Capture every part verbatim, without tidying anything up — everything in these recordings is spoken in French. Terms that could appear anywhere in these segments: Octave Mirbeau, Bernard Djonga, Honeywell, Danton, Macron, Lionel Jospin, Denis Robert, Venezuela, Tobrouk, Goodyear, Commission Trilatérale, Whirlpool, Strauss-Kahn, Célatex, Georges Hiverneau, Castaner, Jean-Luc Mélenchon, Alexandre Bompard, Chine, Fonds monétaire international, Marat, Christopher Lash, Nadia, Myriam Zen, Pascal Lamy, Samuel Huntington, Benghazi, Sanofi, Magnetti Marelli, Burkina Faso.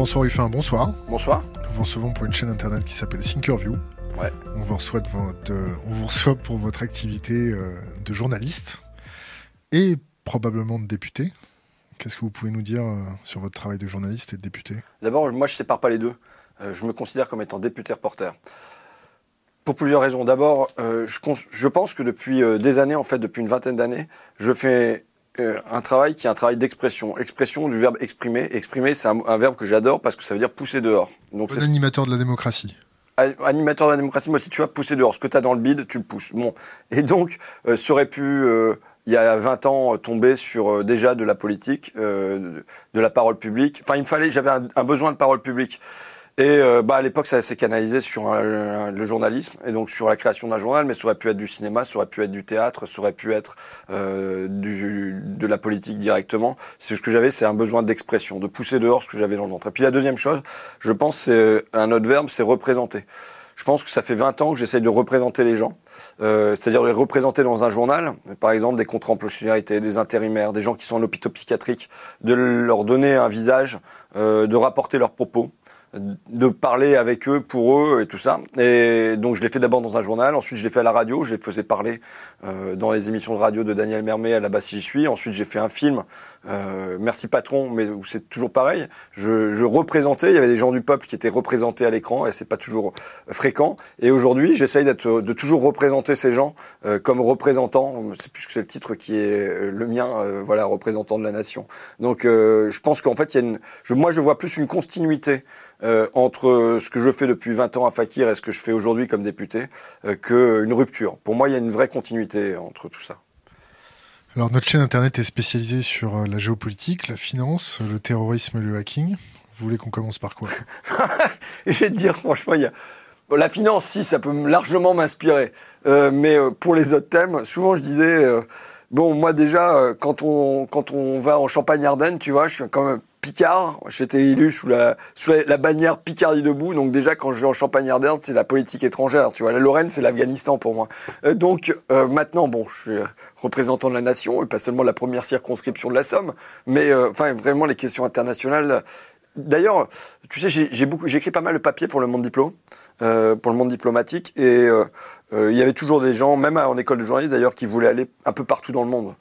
François Ruffin, bonsoir. Bonsoir. Nous vous recevons pour une chaîne internet qui s'appelle Thinkerview. Ouais. On vous reçoit, de votre, euh, on vous reçoit pour votre activité euh, de journaliste et probablement de député. Qu'est-ce que vous pouvez nous dire euh, sur votre travail de journaliste et de député ? D'abord, moi je ne sépare pas les deux. Euh, je me considère comme étant député-reporter. Pour plusieurs raisons. D'abord, euh, je, cons- je pense que depuis euh, des années, en fait, depuis une vingtaine d'années, je fais euh, un travail qui est un travail d'expression. Expression du verbe exprimer. Exprimer, c'est un, un verbe que j'adore parce que ça veut dire pousser dehors. Donc, c'est animateur de la démocratie. Animateur de la démocratie, moi si tu vas pousser dehors, ce que tu as dans le bide, tu le pousses. Bon. Et donc, euh, ça aurait pu, euh, il y a vingt ans, tomber sur euh, déjà de la politique, euh, de la parole publique. Enfin, il me fallait, j'avais un, un besoin de parole publique. Et euh, bah, à l'époque, ça s'est canalisé sur un, un, le journalisme, et donc sur la création d'un journal, mais ça aurait pu être du cinéma, ça aurait pu être du théâtre, ça aurait pu être euh, du, de la politique directement. C'est ce que j'avais, c'est un besoin d'expression, de pousser dehors ce que j'avais dans le ventre. Et puis la deuxième chose, je pense, c'est un autre verbe, c'est représenter. Je pense que ça fait vingt ans que j'essaye de représenter les gens, euh, c'est-à-dire de les représenter dans un journal, par exemple des contrats en post-solidarité, des intérimaires, des gens qui sont en hôpital psychiatrique, de leur donner un visage, euh, de rapporter leurs propos, de parler avec eux, pour eux et tout ça. Et donc je l'ai fait d'abord dans un journal, ensuite je l'ai fait à la radio, je les faisais parler euh, dans les émissions de radio de Daniel Mermet, à la base si j'y suis. Ensuite j'ai fait un film, euh, Merci Patron, mais où c'est toujours pareil. Je, je représentais, il y avait des gens du peuple qui étaient représentés à l'écran et c'est pas toujours fréquent. Et aujourd'hui j'essaye d'être, de toujours représenter ces gens euh, comme représentants, c'est puisque c'est le titre qui est le mien, euh, voilà, représentant de la nation. Donc euh, je pense qu'en fait, il y a une, je, moi je vois plus une continuité Euh, entre ce que je fais depuis vingt ans à Fakir et ce que je fais aujourd'hui comme député, euh, qu'une rupture. Pour moi, il y a une vraie continuité entre tout ça. Alors, notre chaîne Internet est spécialisée sur la géopolitique, la finance, le terrorisme et le hacking. Vous voulez qu'on commence par quoi ? Je vais te dire, franchement, il y a... la finance, si, ça peut largement m'inspirer. Euh, mais pour les autres thèmes, souvent, je disais... Euh... Bon, moi déjà, quand on quand on va en Champagne-Ardenne, tu vois, je suis quand même Picard. J'étais élu sous la sous la, la bannière Picardie debout. Donc déjà, quand je vais en Champagne-Ardenne, c'est la politique étrangère. Tu vois, la Lorraine, c'est l'Afghanistan pour moi. Euh, donc euh, maintenant, bon, je suis représentant de la nation et pas seulement la première circonscription de la Somme, mais euh, enfin vraiment les questions internationales. D'ailleurs, tu sais, j'ai, j'ai beaucoup, j'écris pas mal de papiers pour le monde diplo, euh, pour le monde diplomatique, et euh, euh, il y avait toujours des gens, même en école de journalisme d'ailleurs, qui voulaient aller un peu partout dans le monde.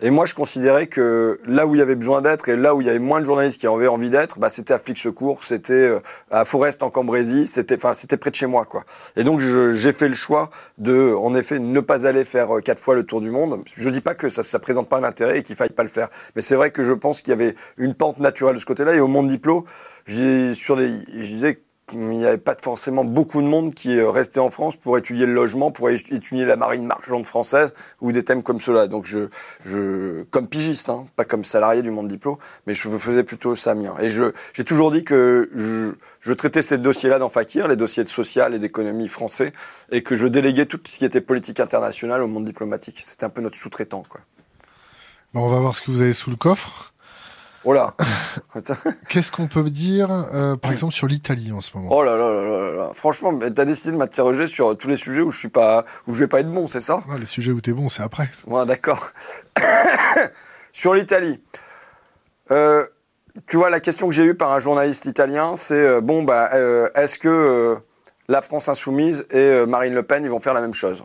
Et moi, je considérais que là où il y avait besoin d'être et là où il y avait moins de journalistes qui avaient envie d'être, bah, c'était à Flic-Secours, c'était à Forest en Cambrésis, c'était, enfin, c'était près de chez moi, quoi. Et donc, je, j'ai fait le choix de, en effet, ne pas aller faire quatre fois le tour du monde. Je dis pas que ça, ça présente pas un intérêt et qu'il faille pas le faire. Mais c'est vrai que je pense qu'il y avait une pente naturelle de ce côté-là. Et au monde diplo, j'ai, sur les, je disais, il n'y avait pas forcément beaucoup de monde qui restait en France pour étudier le logement, pour étudier la marine marchande française ou des thèmes comme cela. Donc je, je comme pigiste, hein, pas comme salarié du monde diplo, mais je faisais plutôt ça mien. Et je, j'ai toujours dit que je, je traitais ces dossiers-là dans Fakir, les dossiers de social et d'économie français, et que je déléguais tout ce qui était politique internationale au monde diplomatique. C'était un peu notre sous-traitant, quoi. Bon, on va voir ce que vous avez sous le coffre. Oh là. Qu'est-ce qu'on peut dire, euh, par exemple, sur l'Italie en ce moment ? Oh là là là là là. Franchement, t'as décidé de m'interroger sur tous les sujets où je suis pas, où je vais pas être bon, c'est ça ? Non, les sujets où t'es bon, c'est après. Ouais, d'accord. Sur l'Italie. Euh, tu vois, la question que j'ai eue par un journaliste italien, c'est euh, bon, bah, euh, est-ce que euh, la France insoumise et euh, Marine Le Pen, ils vont faire la même chose ?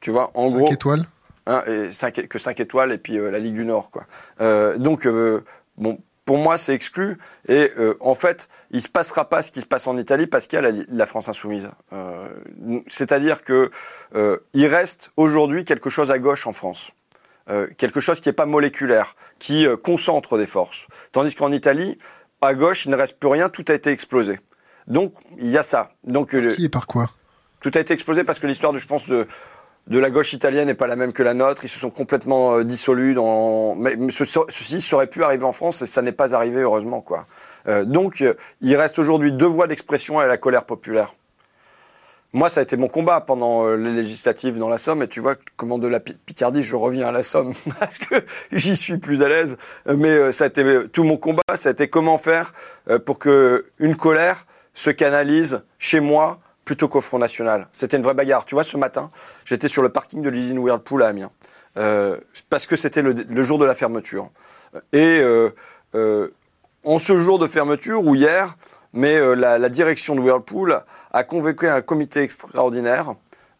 Tu vois, en cinq gros. Étoiles ? Hein, et cinq, que cinq étoiles et puis euh, la Ligue du Nord, quoi. Euh, donc. Euh, Bon, pour moi, c'est exclu. Et euh, en fait, il se passera pas ce qui se passe en Italie parce qu'il y a la, la France insoumise. Euh, c'est-à-dire que euh, il reste aujourd'hui quelque chose à gauche en France. Euh, quelque chose qui n'est pas moléculaire, qui euh, concentre des forces. Tandis qu'en Italie, à gauche, il ne reste plus rien, tout a été explosé. Donc, il y a ça. Donc, euh, qui et par quoi ? Tout a été explosé parce que l'histoire, de, je pense, de... de la gauche italienne n'est pas la même que la nôtre. Ils se sont complètement euh, dissolus dans... Mais ce, ceci serait pu arriver en France et ça n'est pas arrivé, heureusement, quoi. Euh, donc, euh, il reste aujourd'hui deux voies d'expression et la colère populaire. Moi, ça a été mon combat pendant euh, les législatives dans la Somme. Et tu vois, comment de la Picardie, je reviens à la Somme parce que j'y suis plus à l'aise. Mais euh, ça a été euh, tout mon combat. Ça a été comment faire euh, pour qu'une colère se canalise chez moi plutôt qu'au Front National. C'était une vraie bagarre. Tu vois, ce matin, j'étais sur le parking de l'usine Whirlpool à Amiens, euh, parce que c'était le, le jour de la fermeture. Et euh, euh, en ce jour de fermeture, ou hier, mais euh, la, la direction de Whirlpool a convoqué un comité extraordinaire,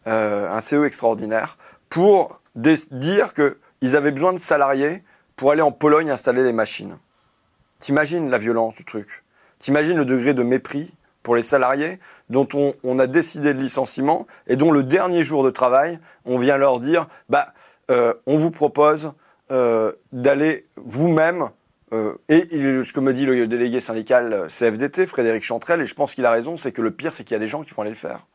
euh, un C E extraordinaire, pour dé- dire qu'ils avaient besoin de salariés pour aller en Pologne installer les machines. T'imagines la violence du truc? T'imagines le degré de mépris pour les salariés dont on, on a décidé de licenciement et dont le dernier jour de travail, on vient leur dire bah, « euh, on vous propose euh, d'aller vous-même euh, ». Et il, ce que me dit le délégué syndical C F D T, Frédéric Chantrel, et je pense qu'il a raison, c'est que le pire, c'est qu'il y a des gens qui vont aller le faire.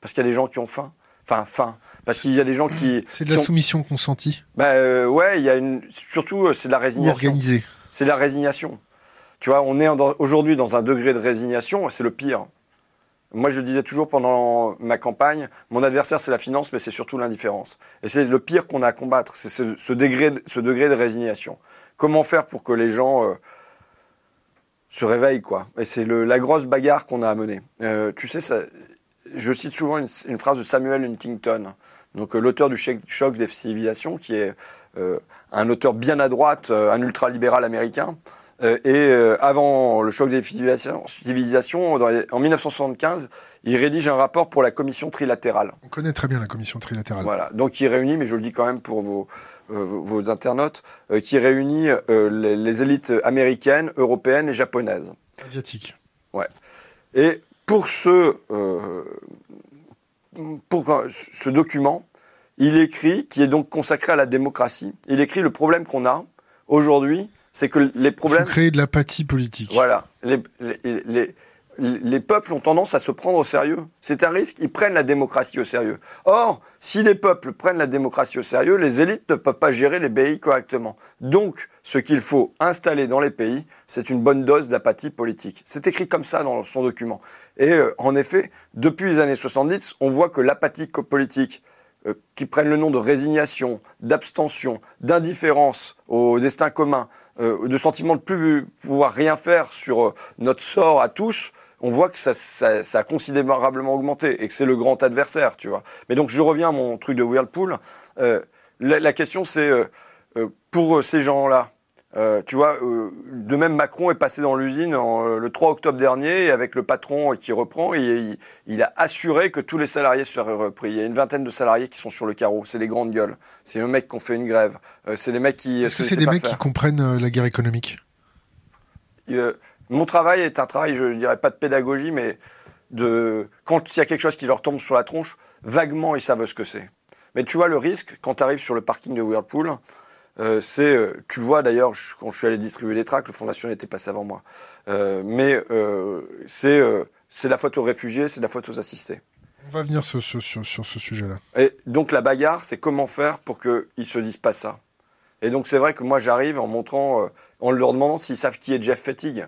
Parce qu'il y a des gens qui ont faim. Enfin, faim. Parce qu'il y a des gens qui... C'est de la qui ont... soumission consentie. Bah, euh, ouais, il y a une... surtout, c'est de la résignation. Organisée. C'est de la résignation. Tu vois, on est aujourd'hui dans un degré de résignation, et c'est le pire. Moi, je disais toujours pendant ma campagne, mon adversaire, c'est la finance, mais c'est surtout l'indifférence. Et c'est le pire qu'on a à combattre, c'est ce, ce, degré, de, ce degré de résignation. Comment faire pour que les gens euh, se réveillent, quoi? Et c'est le, la grosse bagarre qu'on a à mener. Euh, tu sais, ça, je cite souvent une, une phrase de Samuel Huntington, donc, euh, l'auteur du Choc des civilisations, qui est euh, un auteur bien à droite, euh, un ultralibéral américain. Euh, et euh, avant le Choc des civilisations, dans les, en mille neuf cent soixante-quinze, il rédige un rapport pour la Commission Trilatérale. On connaît très bien la Commission Trilatérale. Voilà, donc il réunit, mais je le dis quand même pour vos, euh, vos internautes, euh, qui réunit euh, les, les élites américaines, européennes et japonaises. Asiatiques. Ouais. Et pour ce, euh, pour ce document, il écrit, qui est donc consacré à la démocratie, il écrit le problème qu'on a aujourd'hui, c'est que les problèmes... Il faut créer de l'apathie politique. Voilà. Les, les, les, les peuples ont tendance à se prendre au sérieux. C'est un risque. Ils prennent la démocratie au sérieux. Or, si les peuples prennent la démocratie au sérieux, les élites ne peuvent pas gérer les pays correctement. Donc, ce qu'il faut installer dans les pays, c'est une bonne dose d'apathie politique. C'est écrit comme ça dans son document. Et euh, en effet, depuis les années soixante-dix, on voit que l'apathie politique... Euh, qui prennent le nom de résignation, d'abstention, d'indifférence au destin commun, euh, de sentiment de plus pouvoir rien faire sur euh, notre sort à tous, on voit que ça, ça, ça a considérablement augmenté et que c'est le grand adversaire, tu vois. Mais donc je reviens à mon truc de Whirlpool. Euh, la, la question c'est, euh, euh, pour ces gens-là, Euh, tu vois, euh, de même Macron est passé dans l'usine en, euh, le trois octobre dernier avec le patron euh, qui reprend et il, il a assuré que tous les salariés seraient repris. Il y a une vingtaine de salariés qui sont sur le carreau. C'est les grandes gueules. C'est les mecs qui ont fait une grève. Euh, c'est les mecs qui... Est-ce que c'est des mecs qui comprennent euh, la guerre économique ? euh, Mon travail est un travail, je dirais pas de pédagogie, mais de quand il y a quelque chose qui leur tombe sur la tronche, vaguement ils savent ce que c'est. Mais tu vois le risque, quand tu arrives sur le parking de Whirlpool... Euh, c'est, euh, tu le vois d'ailleurs, je, quand je suis allé distribuer les tracts, le Front National était passé avant moi. Euh, mais euh, c'est, euh, c'est la faute aux réfugiés, c'est la faute aux assistés. On va venir sur, sur, sur, sur ce sujet-là. Et donc la bagarre, c'est comment faire pour qu'ils ne se disent pas ça. Et donc c'est vrai que moi j'arrive en montrant, euh, en leur demandant s'ils savent qui est Jeff Fettig,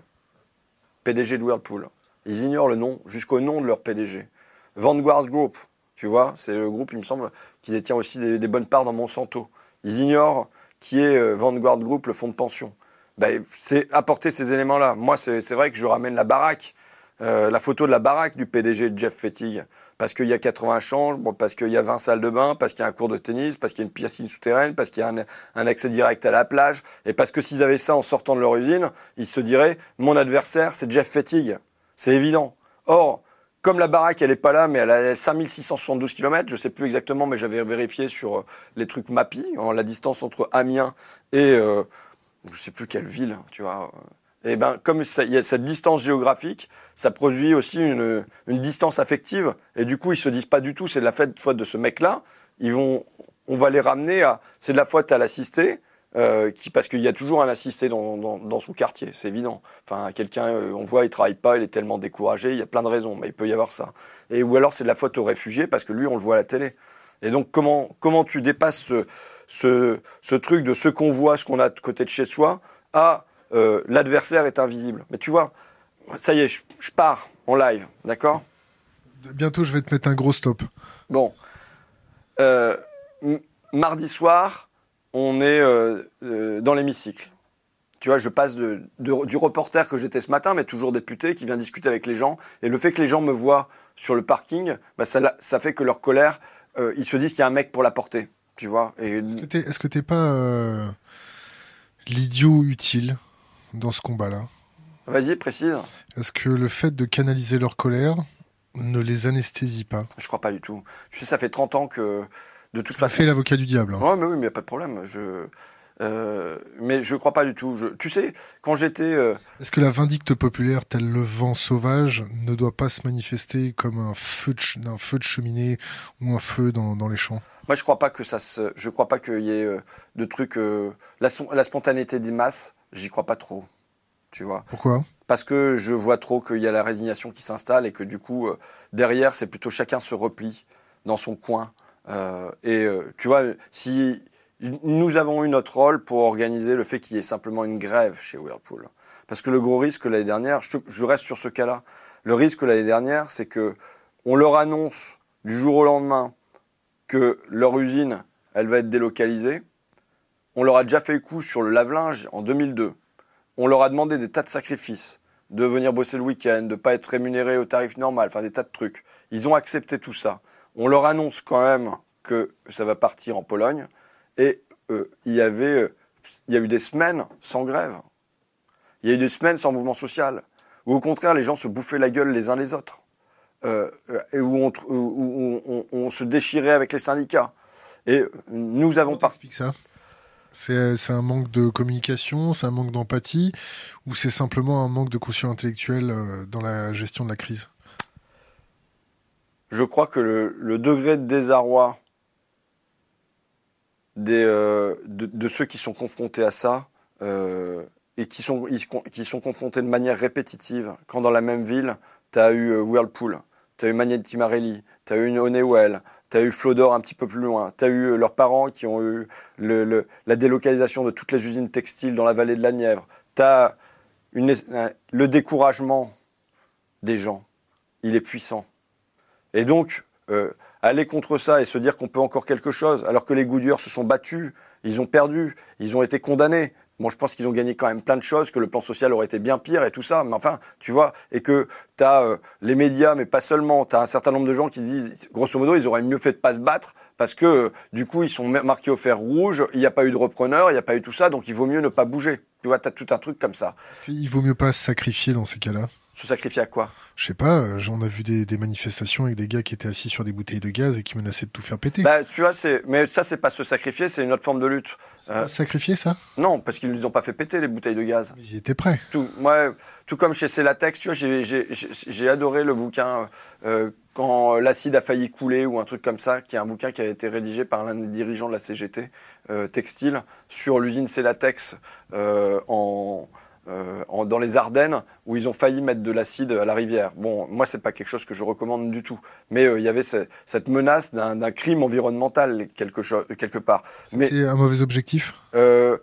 P D G de Whirlpool. Ils ignorent le nom, jusqu'au nom de leur P D G. Vanguard Group, tu vois, c'est le groupe, il me semble, qui détient aussi des, des bonnes parts dans Monsanto. Ils ignorent... qui est euh, Vanguard Group, le fonds de pension. Ben, c'est apporter ces éléments-là. Moi, c'est, c'est vrai que je ramène la baraque, euh, la photo de la baraque du P D G de Jeff Fettig, parce qu'il y a quatre-vingts chambres, parce qu'il y a vingt salles de bain, parce qu'il y a un court de tennis, parce qu'il y a une piscine souterraine, parce qu'il y a un, un accès direct à la plage, et parce que s'ils avaient ça en sortant de leur usine, ils se diraient « Mon adversaire, c'est Jeff Fettig ». C'est évident. Or, comme la baraque, elle n'est pas là, mais elle a cinq mille six cent soixante-douze kilomètres, je ne sais plus exactement, mais j'avais vérifié sur les trucs Mappy, la distance entre Amiens et euh, je ne sais plus quelle ville, tu vois. Et bien, comme il y a cette distance géographique, ça produit aussi une, une distance affective, et du coup, ils ne se disent pas du tout, c'est de la faute de ce mec-là, ils vont, on va les ramener à, c'est de la faute à l'assisté, Euh, qui, parce qu'il y a toujours un assisté dans, dans, dans son quartier, c'est évident. Enfin, quelqu'un, euh, on voit, il ne travaille pas, il est tellement découragé, il y a plein de raisons, mais il peut y avoir ça. Et, ou alors c'est de la faute aux réfugiés, parce que lui, on le voit à la télé. Et donc, comment, comment tu dépasses ce, ce, ce truc de ce qu'on voit, ce qu'on a de côté de chez soi, à euh, l'adversaire est invisible. Mais tu vois, ça y est, je, je pars en live, d'accord ? Bientôt, je vais te mettre un gros stop. Bon. Euh, m- mardi soir... On est euh, euh, dans l'hémicycle. Tu vois, je passe de, de, du reporter que j'étais ce matin, mais toujours député, qui vient discuter avec les gens. Et le fait que les gens me voient sur le parking, bah ça, ça fait que leur colère, euh, ils se disent qu'il y a un mec pour la porter. Tu vois. Et... Est-ce que t'es, est-ce que t'es pas euh, l'idiot utile dans ce combat-là ? Vas-y, précise. Est-ce que le fait de canaliser leur colère ne les anesthésie pas? Je crois pas du tout. Tu sais, ça fait trente ans que... De toute façon... Tu fais l'avocat du diable. Hein. Ouais, mais oui, mais il n'y a pas de problème. Je... Euh, mais je ne crois pas du tout. Je... Tu sais, quand j'étais... Euh... Est-ce que la vindicte populaire, tel le vent sauvage, ne doit pas se manifester comme un feu de, ch... un feu de cheminée ou un feu dans, dans les champs? Moi, je ne crois pas que ça se... Je crois pas qu'il y ait euh, de trucs... Euh... La, so... la spontanéité des masses, j'y crois pas trop. Tu vois? Pourquoi? Parce que je vois trop qu'il y a la résignation qui s'installe et que du coup, euh, derrière, c'est plutôt chacun se replie dans son coin. Euh, et euh, tu vois, si... Nous avons eu notre rôle pour organiser le fait qu'il y ait simplement une grève chez Whirlpool. Parce que le gros risque l'année dernière, je, te, je reste sur ce cas-là, le risque l'année dernière, c'est que on leur annonce du jour au lendemain que leur usine, elle va être délocalisée. On leur a déjà fait le coup sur le lave-linge en deux mille deux. On leur a demandé des tas de sacrifices, de venir bosser le week-end, de ne pas être rémunérés au tarif normal, enfin des tas de trucs. Ils ont accepté tout ça. On leur annonce quand même que ça va partir en Pologne. Et euh, il y avait, euh, il y a eu des semaines sans grève. Il y a eu des semaines sans mouvement social. Où au contraire, les gens se bouffaient la gueule les uns les autres. Euh, et où, on, où, on, où on, on se déchirait avec les syndicats. Et nous avons... Comment t'expliques ça ? C'est, c'est un manque de communication, c'est un manque d'empathie, ou c'est simplement un manque de conscience intellectuelle dans la gestion de la crise ? Je crois que le, le degré de désarroi... Des, euh, de, de ceux qui sont confrontés à ça euh, et qui sont, ils, qui sont confrontés de manière répétitive. Quand dans la même ville, tu as eu Whirlpool, tu as eu Magnetti Marelli, tu as eu Honeywell, tu as eu Flodor un petit peu plus loin, tu as eu leurs parents qui ont eu le, le, la délocalisation de toutes les usines textiles dans la vallée de la Nièvre. Tu as le découragement des gens. Il est puissant. Et donc... Euh, aller contre ça et se dire qu'on peut encore quelque chose, alors que les Goodyear se sont battus, ils ont perdu, ils ont été condamnés. Moi, bon, je pense qu'ils ont gagné quand même plein de choses, que le plan social aurait été bien pire et tout ça, mais enfin, tu vois, et que t'as euh, les médias, mais pas seulement, t'as un certain nombre de gens qui disent, grosso modo, ils auraient mieux fait de pas se battre, parce que, euh, du coup, ils sont marqués au fer rouge, il n'y a pas eu de repreneur, il n'y a pas eu tout ça, donc il vaut mieux ne pas bouger. Tu vois, t'as tout un truc comme ça. Il vaut mieux pas se sacrifier dans ces cas-là. Se sacrifier à quoi? Je sais pas, euh, on a vu des, des manifestations avec des gars qui étaient assis sur des bouteilles de gaz et qui menaçaient de tout faire péter. Bah, tu vois, c'est... Mais ça, c'est pas se sacrifier, c'est une autre forme de lutte. C'est euh... pas sacrifier, ça? Non, parce qu'ils ne les ont pas fait péter, les bouteilles de gaz. Mais ils étaient prêts. Tout, ouais, tout comme chez Célatex, tu vois, j'ai, j'ai, j'ai, j'ai adoré le bouquin euh, Quand l'acide a failli couler ou un truc comme ça, qui est un bouquin qui a été rédigé par l'un des dirigeants de la C G T euh, textile sur l'usine Célatex euh, en... Euh, en, dans les Ardennes, où ils ont failli mettre de l'acide à la rivière. Bon, moi, c'est pas quelque chose que je recommande du tout. Mais il euh, y avait ce, cette menace d'un, d'un crime environnemental, quelque, cho- quelque part. C'était mais, un mauvais objectif euh,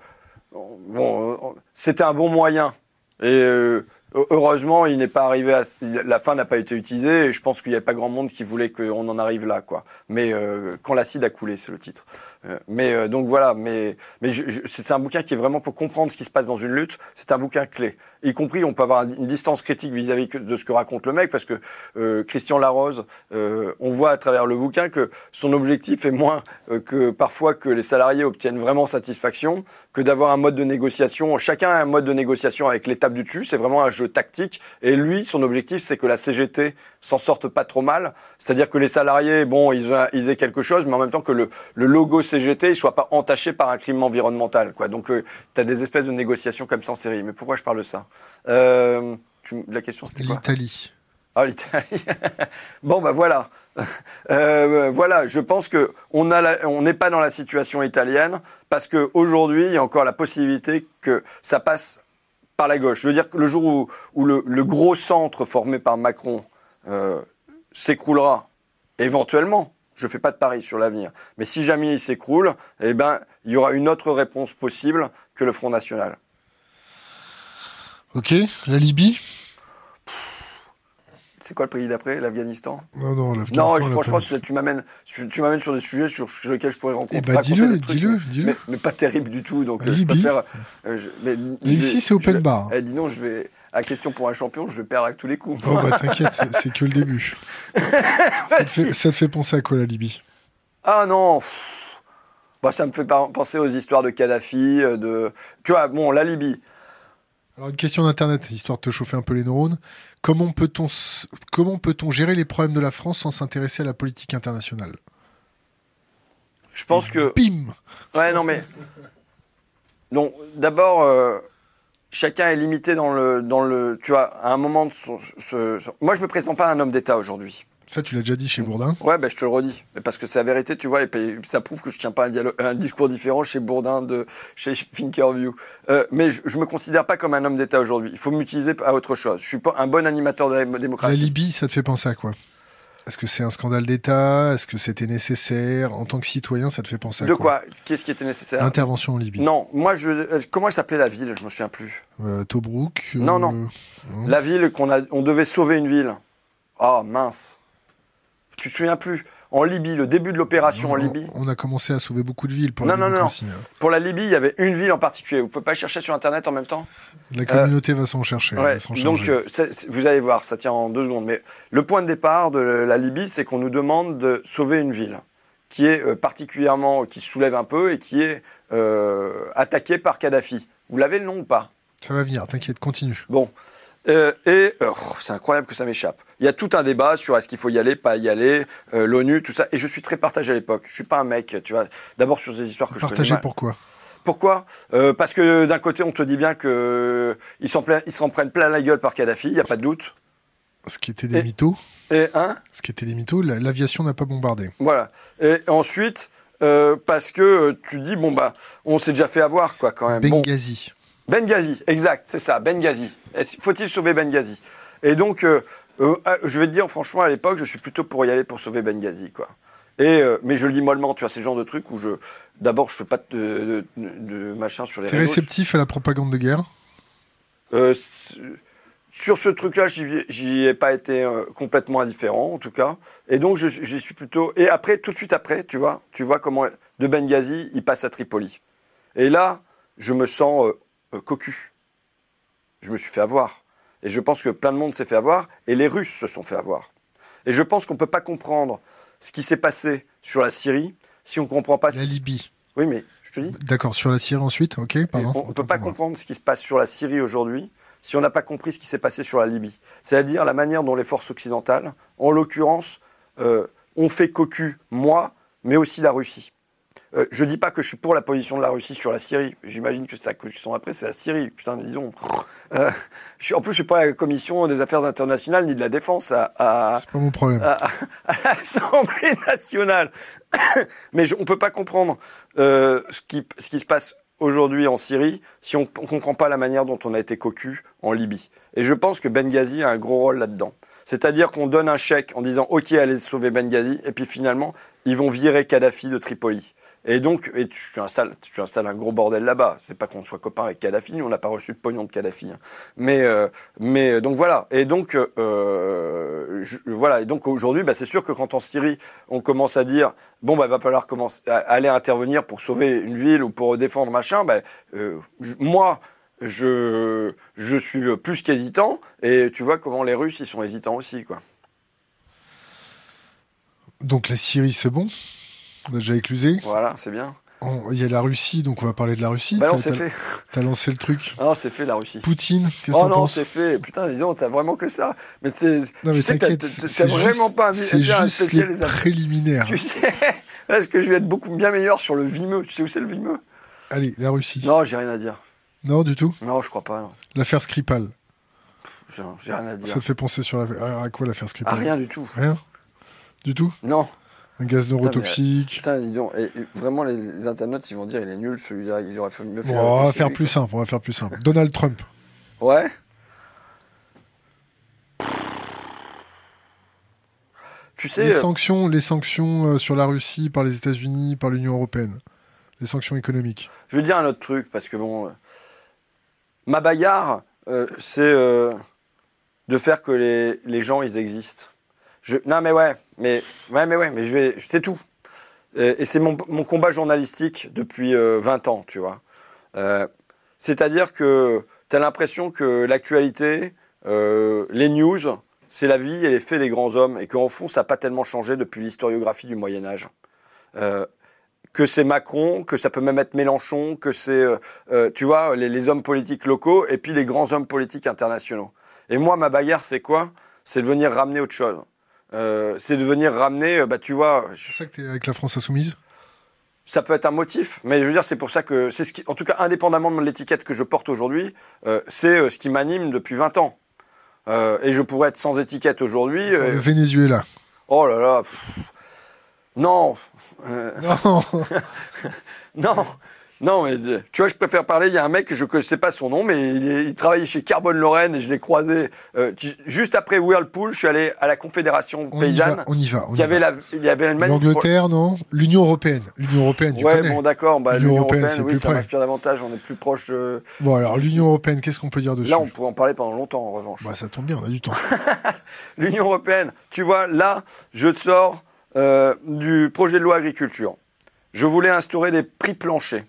bon, euh, c'était un bon moyen. Et euh, heureusement, il n'est pas arrivé à, la fin n'a pas été utilisée, et je pense qu'il n'y avait pas grand monde qui voulait qu'on en arrive là, quoi. Mais euh, Quand l'acide a coulé, c'est le titre. Euh, mais euh, donc voilà, mais, mais je, je, c'est un bouquin qui est vraiment pour comprendre ce qui se passe dans une lutte, c'est un bouquin clé. Y compris, on peut avoir une distance critique vis-à-vis de ce que raconte le mec, parce que euh, Christian Larose, euh, on voit à travers le bouquin que son objectif est moins euh, que parfois que les salariés obtiennent vraiment satisfaction, que d'avoir un mode de négociation. Chacun a un mode de négociation avec l'étape du dessus, c'est vraiment un jeu tactique. Et lui, son objectif, c'est que la C G T s'en sorte pas trop mal, c'est-à-dire que les salariés, bon, ils, ils aient quelque chose, mais en même temps que le, le logo C G T, il soit pas entaché par un crime environnemental, quoi. Donc, euh, t'as des espèces de négociations comme ça en série. Mais pourquoi je parle de ça ? Euh, tu, la question c'était quoi ? L'Italie. Ah, l'Italie. Bon, bah voilà. Euh, voilà, je pense que on a la, on n'est pas dans la situation italienne parce que aujourd'hui, il y a encore la possibilité que ça passe par la gauche. Je veux dire que le jour où, où le, le gros centre formé par Macron euh, s'écroulera, éventuellement. Je ne fais pas de pari sur l'avenir. Mais si jamais il s'écroule, eh ben, il y aura une autre réponse possible que le Front National. Ok, la Libye. C'est quoi le pays d'après ? L'Afghanistan ? Non, non, l'Afghanistan. Non, je, franchement, tu, tu, m'amènes, tu, tu m'amènes sur des sujets sur, sur lesquels je pourrais rencontrer. Eh ben, dis-le, dis-le, dis-le. Mais, mais pas terrible du tout. Donc, Libye. Je préfère. Euh, je, mais, mais ici, vais, c'est open je, bar. Eh, dis donc, je vais. À question pour un champion, je vais perdre à tous les coups. Oh, bah t'inquiète, c'est, c'est que le début. ça, te fait, ça te fait penser à quoi la Libye ? Ah non pff. Bah, ça me fait penser aux histoires de Kadhafi, de. Tu vois, bon, la Libye. Alors une question d'Internet, histoire de te chauffer un peu les neurones. Comment peut-on, comment peut-on gérer les problèmes de la France sans s'intéresser à la politique internationale ? Je pense que... Bim ! Ouais, non mais... Donc, d'abord, euh, chacun est limité dans le... dans le, tu vois, à un moment... de son, ce, ce... Moi, je ne me présente pas un homme d'État aujourd'hui. Ça, tu l'as déjà dit chez Bourdin ? Ouais, bah, je te le redis. Parce que c'est la vérité, tu vois, et ça prouve que je ne tiens pas un, dialogue, un discours différent chez Bourdin, de, chez Thinkerview. Euh, mais je ne me considère pas comme un homme d'État aujourd'hui. Il faut m'utiliser à autre chose. Je ne suis pas un bon animateur de la démocratie. La Libye, ça te fait penser à quoi ? Est-ce que c'est un scandale d'État ? Est-ce que c'était nécessaire ? En tant que citoyen, ça te fait penser à de quoi ? De quoi ? Qu'est-ce qui était nécessaire ? L'intervention en Libye. Non, moi, je, comment elle s'appelait la ville ? Je ne me souviens plus. Euh, Tobrouk euh, Non, non. Euh, la ville qu'on a, on devait sauver une ville. Oh, mince. Tu te souviens plus ? En Libye, le début de l'opération on, en Libye. On a commencé à sauver beaucoup de villes pour non, la démocratie. Non, non, non. Pour la Libye, il y avait une ville en particulier. Vous ne pouvez pas chercher sur Internet en même temps ? La communauté euh, va s'en chercher. Ouais, va s'en donc, euh, c'est, vous allez voir, ça tient en deux secondes. Mais le point de départ de la Libye, c'est qu'on nous demande de sauver une ville qui est euh, particulièrement, qui soulève un peu et qui est euh, attaquée par Kadhafi. Vous l'avez le nom ou pas ? Ça va venir, t'inquiète, continue. Bon. Euh, et oh, c'est incroyable que ça m'échappe. Il y a tout un débat sur est-ce qu'il faut y aller, pas y aller, euh, l'ONU, tout ça. Et je suis très partagé à l'époque. Je suis pas un mec, tu vois. D'abord sur des histoires que partagé je connais. Partagé pourquoi ? Pourquoi ? euh, Parce que d'un côté, on te dit bien que ils s'en, pla- ils s'en prennent plein la gueule par Kadhafi, il y a pas de doute. Ce qui était des et, mythos. Et hein ? Ce qui était des mythos. L'aviation n'a pas bombardé. Voilà. Et ensuite, euh, parce que euh, tu dis bon bah, on s'est déjà fait avoir quoi quand même. Benghazi. Bon. Benghazi, exact, c'est ça, Benghazi. Faut-il sauver Benghazi ? Et donc, euh, euh, je vais te dire, franchement, à l'époque, je suis plutôt pour y aller pour sauver Benghazi, quoi. Et, euh, mais je le dis mollement, tu vois, c'est le genre de truc où je... D'abord, je fais pas de, de, de machin sur les réseaux. T'es réceptif à la propagande de guerre ? euh, Sur ce truc-là, j'y, j'y ai pas été euh, complètement indifférent, en tout cas. Et donc, je, j'y suis plutôt... Et après, tout de suite après, tu vois, tu vois comment... De Benghazi, il passe à Tripoli. Et là, je me sens... Euh, Euh, cocu. Je me suis fait avoir. Et je pense que plein de monde s'est fait avoir, et les Russes se sont fait avoir. Et je pense qu'on ne peut pas comprendre ce qui s'est passé sur la Syrie si on ne comprend pas... La Libye. Oui, mais je te dis... D'accord, sur la Syrie ensuite, ok, pardon. Et on ne peut pas comprendre ce qui se passe sur la Syrie aujourd'hui si on n'a pas compris ce qui s'est passé sur la Libye. C'est-à-dire la manière dont les forces occidentales, en l'occurrence, euh, ont fait cocu, moi, mais aussi la Russie. Euh, je dis pas que je suis pour la position de la Russie sur la Syrie. J'imagine que c'est la question après, c'est la Syrie. Putain, disons. Euh, je suis, en plus, je suis pas à la commission des affaires internationales ni de la défense à, à, c'est pas mon problème. à, à, à l'Assemblée nationale. Mais je, on peut pas comprendre euh, ce qui, ce qui se passe aujourd'hui en Syrie si on, on comprend pas la manière dont on a été cocu en Libye. Et je pense que Benghazi a un gros rôle là-dedans. C'est-à-dire qu'on donne un chèque en disant ok, allez sauver Benghazi, et puis finalement ils vont virer Kadhafi de Tripoli. Et donc, et tu, installes, tu installes un gros bordel là-bas. C'est pas qu'on soit copains avec Kadhafi, nous on n'a pas reçu de pognon de Kadhafi. Hein. Mais, euh, mais donc voilà. Et donc, euh, je, voilà. Et donc aujourd'hui, bah, c'est sûr que quand en Syrie, on commence à dire bon, bah, il va falloir commencer à aller intervenir pour sauver une ville ou pour défendre machin, bah, euh, j- moi. Je, je suis plus qu'hésitant, et tu vois comment les Russes, ils sont hésitants aussi, quoi. Donc la Syrie, c'est bon. On a déjà éclusé. Voilà, c'est bien. Il y a la Russie, donc on va parler de la Russie. Bah non, t'as, c'est t'as, fait. T'as lancé le truc. Ah non, c'est fait, la Russie. Poutine, qu'est-ce que oh t'en non, penses ? Oh non, c'est fait. Putain, dis donc, t'as vraiment que ça. Mais c'est... Non, mais tu sais, t'as, t'as, t'as c'est vraiment juste, pas un... C'est juste les préliminaires. Tu sais, parce que je vais être beaucoup bien meilleur sur le Vimeux. Tu sais où c'est le Vimeux ? Allez, la Russie. Non, j'ai rien à dire. Non, du tout ? Non, je crois pas. Non. L'affaire Skripal. J'ai, j'ai rien à dire. Ça te fait penser sur la, à quoi l'affaire Skripal ? À rien du tout. Rien ? Du tout ? Non. Un gaz neurotoxique. Putain, mais, putain dis donc. Et, et, vraiment, les, les internautes, ils vont dire il est nul celui-là. Il aurait fallu mieux faire. Bon, on va faire lui, plus quoi. simple. On va faire plus simple. Donald Trump. Ouais. Tu sais. Les euh... sanctions, les sanctions euh, sur la Russie par les États-Unis, par l'Union européenne. Les sanctions économiques. Je vais dire un autre truc parce que bon. Euh... Ma bagarre, euh, c'est euh, de faire que les, les gens, ils existent. Je, non, mais ouais, mais ouais, mais ouais, mais je vais, c'est tout. Et, et c'est mon, mon combat journalistique depuis euh, vingt ans, tu vois. Euh, c'est-à-dire que t'as l'impression que l'actualité, euh, les news, c'est la vie et les faits des grands hommes, et qu'en fond, ça n'a pas tellement changé depuis l'historiographie du Moyen-Âge. Euh, que c'est Macron, que ça peut même être Mélenchon, que c'est, euh, tu vois, les, les hommes politiques locaux et puis les grands hommes politiques internationaux. Et moi, ma bagarre, c'est quoi ? C'est de venir ramener autre chose. Euh, c'est de venir ramener, bah, tu vois... Je... C'est ça que t'es avec la France insoumise ? Ça peut être un motif, mais je veux dire, c'est pour ça que... c'est ce qui, en tout cas, indépendamment de l'étiquette que je porte aujourd'hui, euh, c'est ce qui m'anime depuis vingt ans. Euh, et je pourrais être sans étiquette aujourd'hui. Euh... Le Venezuela. Oh là là. Pff. Non. Euh... Non. non. Non, mais tu vois, je préfère parler. Il y a un mec, je ne sais pas son nom, mais il, il travaillait chez Carbone Lorraine et je l'ai croisé. Euh, juste après Whirlpool, je suis allé à la Confédération on paysanne. On y va, on y va. On y avait va. La, il y avait une manif. L'Angleterre, pour... non ? L'Union européenne. L'Union européenne, tu ouais, connais. Ouais, bon, d'accord. Bah, L'Union, L'Union européenne, européenne c'est oui, plus ça près. M'inspire davantage. On est plus proche de. Bon, alors, l'Union européenne, qu'est-ce qu'on peut dire dessus ? Là, on pourrait en parler pendant longtemps, en revanche. Bah, ça tombe bien, on a du temps. L'Union européenne, tu vois, là, je te sors euh, du projet de loi agriculture. Je voulais instaurer des prix planchers.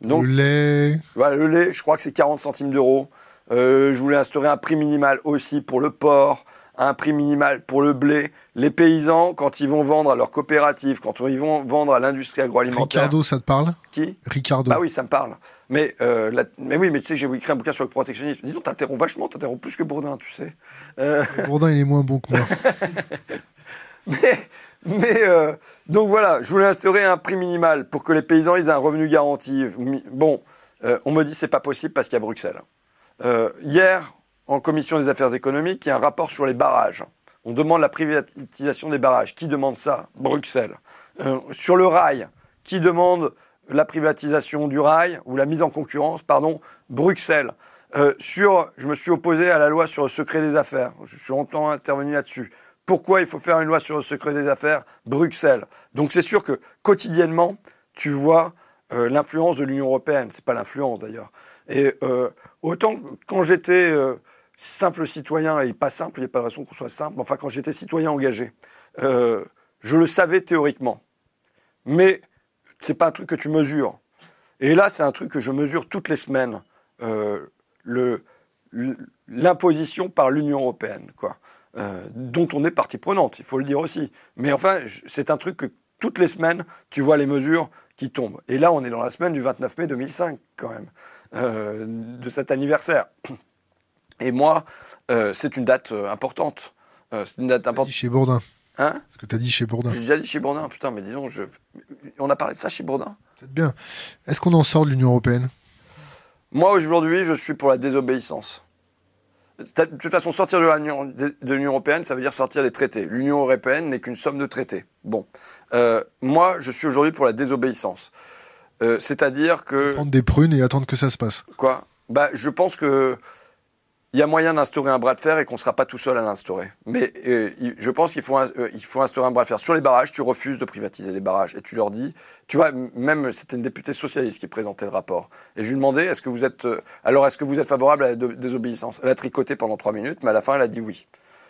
Donc, le lait. Ouais, le lait, je crois que c'est quarante centimes d'euros. Euh, je voulais instaurer un prix minimal aussi pour le porc, un prix minimal pour le blé. Les paysans, quand ils vont vendre à leur coopérative, quand ils vont vendre à l'industrie agroalimentaire... Ricardo, ça te parle ? Qui ? Ricardo. Bah oui, ça me parle. Mais, euh, la... mais oui, mais tu sais, j'ai écrit un bouquin sur le protectionnisme. Dis donc, t'interromps vachement, t'interromps plus que Bourdin, tu sais. Euh... Bourdin, il est moins bon que moi. mais... Mais euh, donc voilà, je voulais instaurer un prix minimal pour que les paysans ils aient un revenu garanti. Bon, euh, on me dit c'est pas possible parce qu'il y a Bruxelles. Euh, hier, en commission des affaires économiques, il y a un rapport sur les barrages. On demande la privatisation des barrages. Qui demande ça ? Bruxelles. Euh, sur le rail, qui demande la privatisation du rail ou la mise en concurrence, pardon, Bruxelles. Euh, sur, je me suis opposé à la loi sur le secret des affaires. Je suis longtemps intervenu là-dessus. Pourquoi il faut faire une loi sur le secret des affaires ? Bruxelles. Donc c'est sûr que quotidiennement, tu vois euh, l'influence de l'Union européenne. C'est pas l'influence d'ailleurs. Et euh, autant que quand j'étais euh, simple citoyen, et pas simple, il n'y a pas de raison qu'on soit simple, mais enfin quand j'étais citoyen engagé, euh, je le savais théoriquement. Mais c'est pas un truc que tu mesures. Et là, c'est un truc que je mesure toutes les semaines. Euh, le, l'imposition par l'Union européenne, quoi. Euh, dont on est partie prenante, il faut le dire aussi. Mais enfin, je, c'est un truc que toutes les semaines, tu vois les mesures qui tombent. Et là, on est dans la semaine du vingt-neuf mai deux mille cinq, quand même, euh, de cet anniversaire. Et moi, euh, c'est une date euh, importante. Euh, c'est une date importante. Chez Bourdin. Hein ? Ce que tu as dit chez Bourdin. J'ai déjà dit chez Bourdin, putain, mais disons, je... on a parlé de ça chez Bourdin ? Peut-être bien. Est-ce qu'on en sort de l'Union européenne ? Moi, aujourd'hui, je suis pour la désobéissance. De toute façon, sortir de l'Union européenne, ça veut dire sortir des traités. L'Union européenne n'est qu'une somme de traités. Bon. Euh, moi, je suis aujourd'hui pour la désobéissance. Euh, c'est-à-dire que... Prendre des prunes et attendre que ça se passe. Quoi ? Bah, je pense que... il y a moyen d'instaurer un bras de fer et qu'on ne sera pas tout seul à l'instaurer. Mais euh, je pense qu'il faut, euh, il faut instaurer un bras de fer. Sur les barrages, tu refuses de privatiser les barrages. Et tu leur dis... Tu vois, même c'était une députée socialiste qui présentait le rapport. Et je lui demandais, est-ce que vous êtes... Euh, alors, est-ce que vous êtes favorable à la de- désobéissance ? Elle a tricoté pendant trois minutes, mais à la fin, elle a dit oui.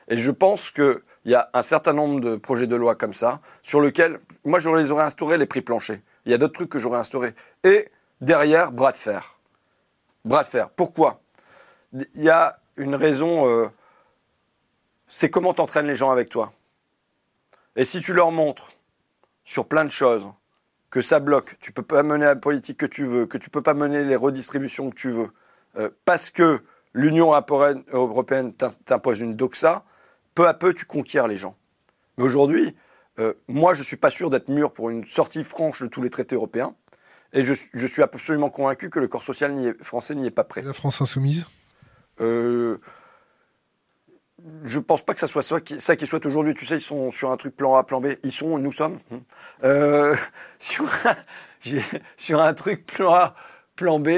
Et je pense qu'il y a un certain nombre de projets de loi comme ça, sur lesquels... Moi, je les aurais instaurés, les prix planchers. Il y a d'autres trucs que j'aurais instaurés. Et derrière, bras de fer. Bras de fer. Pourquoi ? Il y a une raison, euh, c'est comment t'entraînes les gens avec toi. Et si tu leur montres sur plein de choses que ça bloque, tu peux pas mener la politique que tu veux, que tu peux pas mener les redistributions que tu veux, euh, parce que l'Union européenne t'impose une doxa, peu à peu tu conquiers les gens. Mais aujourd'hui, euh, moi je suis pas sûr d'être mûr pour une sortie franche de tous les traités européens, et je, je suis absolument convaincu que le corps social n'y est, français n'y est pas prêt. La France insoumise ? Euh, je pense pas que ça soit ça qui, ça qui souhaite aujourd'hui. Tu sais, ils sont sur un truc plan A, plan B. Ils sont, nous sommes, euh, sur, un, j'ai, sur un truc plan A, plan B,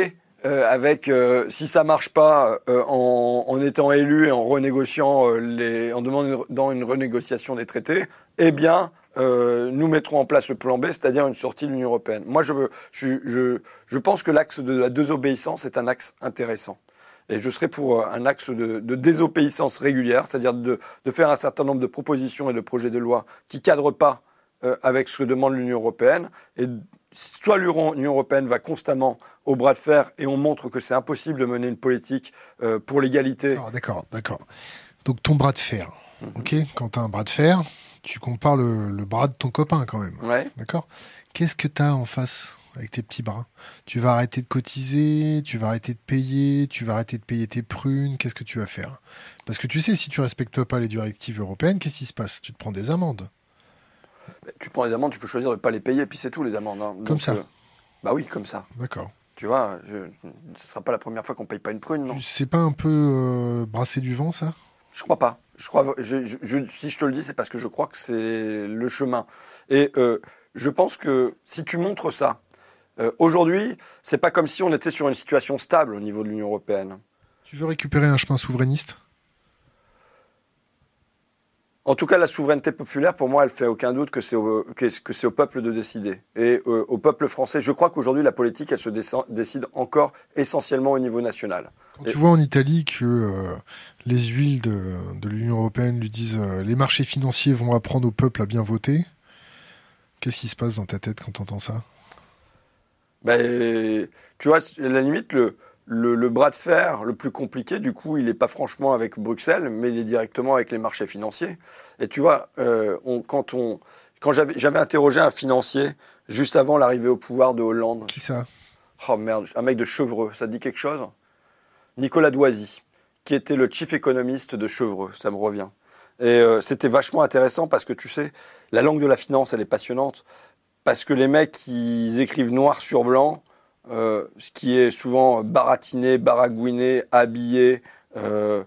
euh, avec euh, si ça marche pas euh, en, en étant élu et en renégociant euh, les, en demandant une, dans une renégociation des traités, eh bien, euh, nous mettrons en place le plan B, c'est-à-dire une sortie de l'Union européenne. Moi, je, je, je, je pense que l'axe de la désobéissance est un axe intéressant. Et je serai pour un axe de, de désobéissance régulière, c'est-à-dire de, de faire un certain nombre de propositions et de projets de loi qui ne cadrent pas euh, avec ce que demande l'Union européenne. Et soit l'Union européenne va constamment au bras de fer et on montre que c'est impossible de mener une politique euh, pour l'égalité. D'accord, d'accord, d'accord. Donc ton bras de fer, mm-hmm. ok ? Quand tu as un bras de fer, tu compares le, le bras de ton copain quand même. Ouais. D'accord ? Qu'est-ce que tu as en face avec tes petits bras ? Tu vas arrêter de cotiser, tu vas arrêter de payer, tu vas arrêter de payer tes prunes, qu'est-ce que tu vas faire ? Parce que tu sais, si tu respectes pas les directives européennes, qu'est-ce qui se passe ? Tu te prends des amendes. Tu prends les amendes, tu peux choisir de ne pas les payer, et puis c'est tout, les amendes. Hein. Donc, comme ça euh, bah oui, comme ça. D'accord. Tu vois, je, ce ne sera pas la première fois qu'on ne paye pas une prune, non ? C'est pas un peu euh, brasser du vent, ça ? Je crois pas. Je crois, je, je, je, si je te le dis, c'est parce que je crois que c'est le chemin. Et euh, je pense que si tu montres ça, euh, aujourd'hui, c'est pas comme si on était sur une situation stable au niveau de l'Union européenne. Tu veux récupérer un chemin souverainiste ? En tout cas, la souveraineté populaire, pour moi, elle fait aucun doute que c'est au, que c'est au peuple de décider. Et euh, au peuple français, je crois qu'aujourd'hui, la politique, elle se déc- décide encore essentiellement au niveau national. Quand Et... tu vois en Italie que euh, les huiles de, de l'Union européenne lui disent euh, « les marchés financiers vont apprendre au peuple à bien voter », qu'est-ce qui se passe dans ta tête quand tu entends ça ? Ben, tu vois, à la limite, le... Le, le bras de fer le plus compliqué, du coup, il n'est pas franchement avec Bruxelles, mais il est directement avec les marchés financiers. Et tu vois, euh, on, quand, on, quand j'avais, j'avais interrogé un financier juste avant l'arrivée au pouvoir de Hollande. Qui ça ? Oh merde, un mec de Chevreux, ça te dit quelque chose ? Nicolas Doisy, qui était le chief économiste de Chevreux, ça me revient. Et euh, c'était vachement intéressant parce que, tu sais, la langue de la finance, elle est passionnante. Parce que les mecs, ils écrivent noir sur blanc. Euh, ce qui est souvent baratiné, baragouiné, habillé, euh,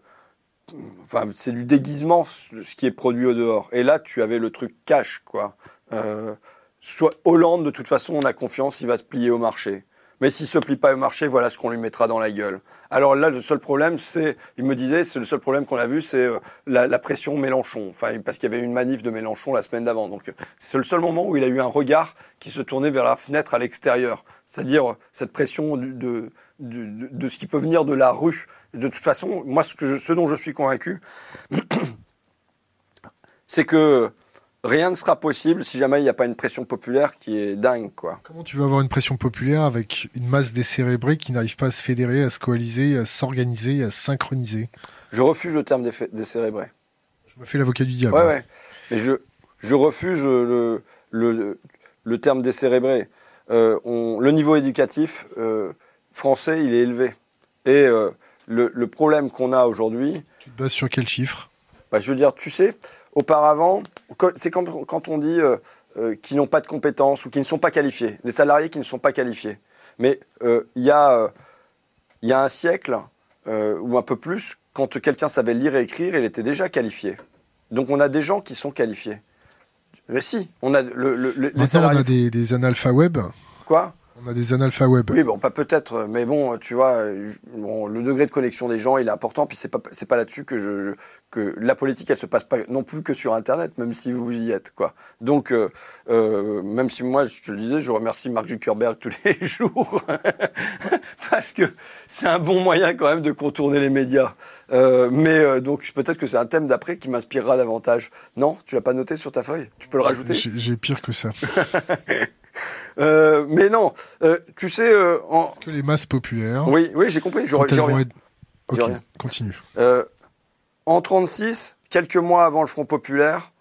enfin, c'est du déguisement ce qui est produit au dehors. Et là, tu avais le truc cash, quoi. Euh, soit Hollande, de toute façon, on a confiance, il va se plier au marché. Mais s'il ne se plie pas au marché, voilà ce qu'on lui mettra dans la gueule. Alors là, le seul problème, c'est, il me disait, c'est le seul problème qu'on a vu, c'est euh, la, la pression Mélenchon. Enfin, parce qu'il y avait une manif de Mélenchon la semaine d'avant. Donc, c'est le seul moment où il a eu un regard qui se tournait vers la fenêtre à l'extérieur. C'est-à-dire euh, cette pression du, de, du, de, de ce qui peut venir de la rue. De toute façon, moi, ce, que je, ce dont je suis convaincu, c'est que rien ne sera possible si jamais il n'y a pas une pression populaire qui est dingue, quoi. Comment tu vas avoir une pression populaire avec une masse décérébrée qui n'arrive pas à se fédérer, à se coaliser, à s'organiser, à se synchroniser ? Je refuse le terme décérébré. Je me fais l'avocat du diable. Ouais, ouais. Mais je, je refuse le, le, le terme décérébré. Euh, on, le niveau éducatif euh, français, il est élevé. Et euh, le, le problème qu'on a aujourd'hui... Tu te bases sur quel chiffre ? Bah, je veux dire, tu sais... Auparavant, c'est quand on dit euh, euh, qu'ils n'ont pas de compétences ou qu'ils ne sont pas qualifiés, des salariés qui ne sont pas qualifiés. Mais euh, il y a, euh, il y a un siècle euh, ou un peu plus, quand quelqu'un savait lire et écrire, il était déjà qualifié. Donc on a des gens qui sont qualifiés. Mais si, on a le, le, les Maintenant, salariés... on a des, des analpha web. Quoi ? On a des analpha web. Oui, bon, pas peut-être, mais bon, tu vois, bon, le degré de connexion des gens, il est important, puis c'est pas, c'est pas là-dessus que je, je que la politique, elle se passe pas non plus que sur Internet, même si vous y êtes, quoi. Donc, euh, euh, même si moi, je te le disais, je remercie Mark Zuckerberg tous les jours, parce que c'est un bon moyen quand même de contourner les médias. Euh, mais euh, donc, peut-être que c'est un thème d'après qui m'inspirera davantage. Non, tu l'as pas noté sur ta feuille ? Tu peux le rajouter ? J'ai, j'ai pire que ça. Euh, mais non, euh, tu sais... Euh, en... Parce que les masses populaires... Oui, oui, j'ai compris. Je, j'ai rien. Être... Ok, j'ai rien. Continue. Euh, en trente-six, quelques mois avant le Front populaire,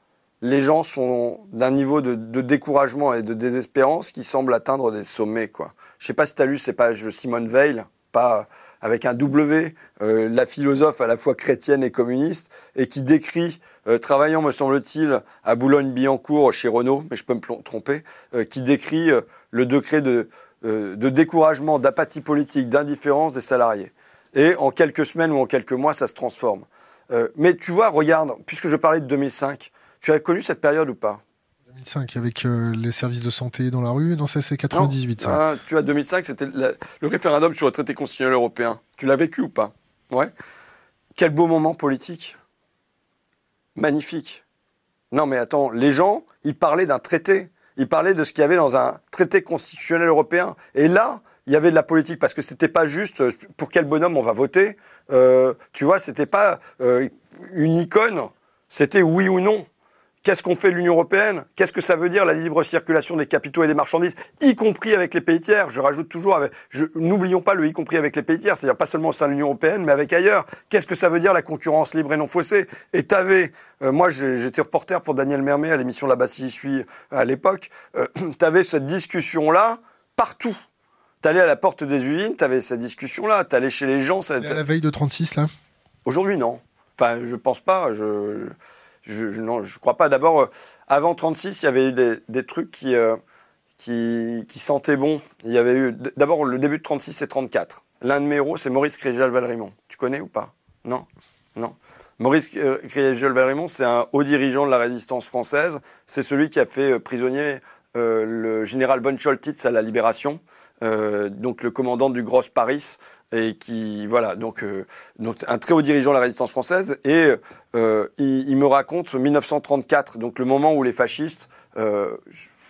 les gens sont d'un niveau de, de découragement et de désespérance qui semble atteindre des sommets, quoi. Je sais pas si tu as lu ces pages de Simone Veil, pas avec un W, euh, la philosophe à la fois chrétienne et communiste, et qui décrit, euh, travaillant, me semble-t-il, à Boulogne-Billancourt, chez Renault, mais je peux me pl- tromper, euh, qui décrit euh, le degré de, euh, de découragement, d'apathie politique, d'indifférence des salariés. Et en quelques semaines ou en quelques mois, ça se transforme. Euh, mais tu vois, regarde, puisque je parlais de deux mille cinq, tu as connu cette période ou pas ? deux mille cinq, avec euh, les services de santé dans la rue. Non, ça, c'est quatre-vingt-dix-huit, non, ça. Hein, tu vois, deux mille cinq, c'était la, le référendum sur le traité constitutionnel européen. Tu l'as vécu ou pas ? Ouais. Quel beau moment politique. Magnifique. Non, mais attends, les gens, ils parlaient d'un traité. Ils parlaient de ce qu'il y avait dans un traité constitutionnel européen. Et là, il y avait de la politique, parce que c'était pas juste pour quel bonhomme on va voter. Euh, tu vois, c'était pas euh, une icône. C'était oui ou non. Qu'est-ce qu'on fait l'Union européenne ? Qu'est-ce que ça veut dire la libre circulation des capitaux et des marchandises, y compris avec les pays tiers ? Je rajoute toujours, avec, je, n'oublions pas le y compris avec les pays tiers, c'est-à-dire pas seulement au sein de l'Union européenne, mais avec ailleurs. Qu'est-ce que ça veut dire la concurrence libre et non faussée ? Et t'avais, euh, moi j'ai, j'étais reporter pour Daniel Mermet à l'émission Là-bas si j'y suis à l'époque, euh, t'avais cette discussion-là partout. T'allais à la porte des usines, t'avais cette discussion-là, t'allais chez les gens... Ça, à la veille de trente-six, là ? Aujourd'hui, non. Enfin, je pense pas, je... Je, je, non, je crois pas. D'abord, euh, avant trente-six, il y avait eu des, des trucs qui, euh, qui, qui sentaient bon. Il y avait eu, d'abord, le début de trente-six, c'est trente-quatre. L'un de mes héros, c'est Maurice Krejcel-Valrimont. Tu connais ou pas ? Non, non. Maurice Krejcel-Valrimont, c'est un haut dirigeant de la résistance française. C'est celui qui a fait euh, prisonnier euh, le général von Choltitz à la Libération, euh, donc le commandant du Grosse Paris. Et qui, voilà, donc, euh, donc un très haut dirigeant de la résistance française. Et euh, il, il me raconte mille neuf cent trente-quatre, donc le moment où les fascistes euh,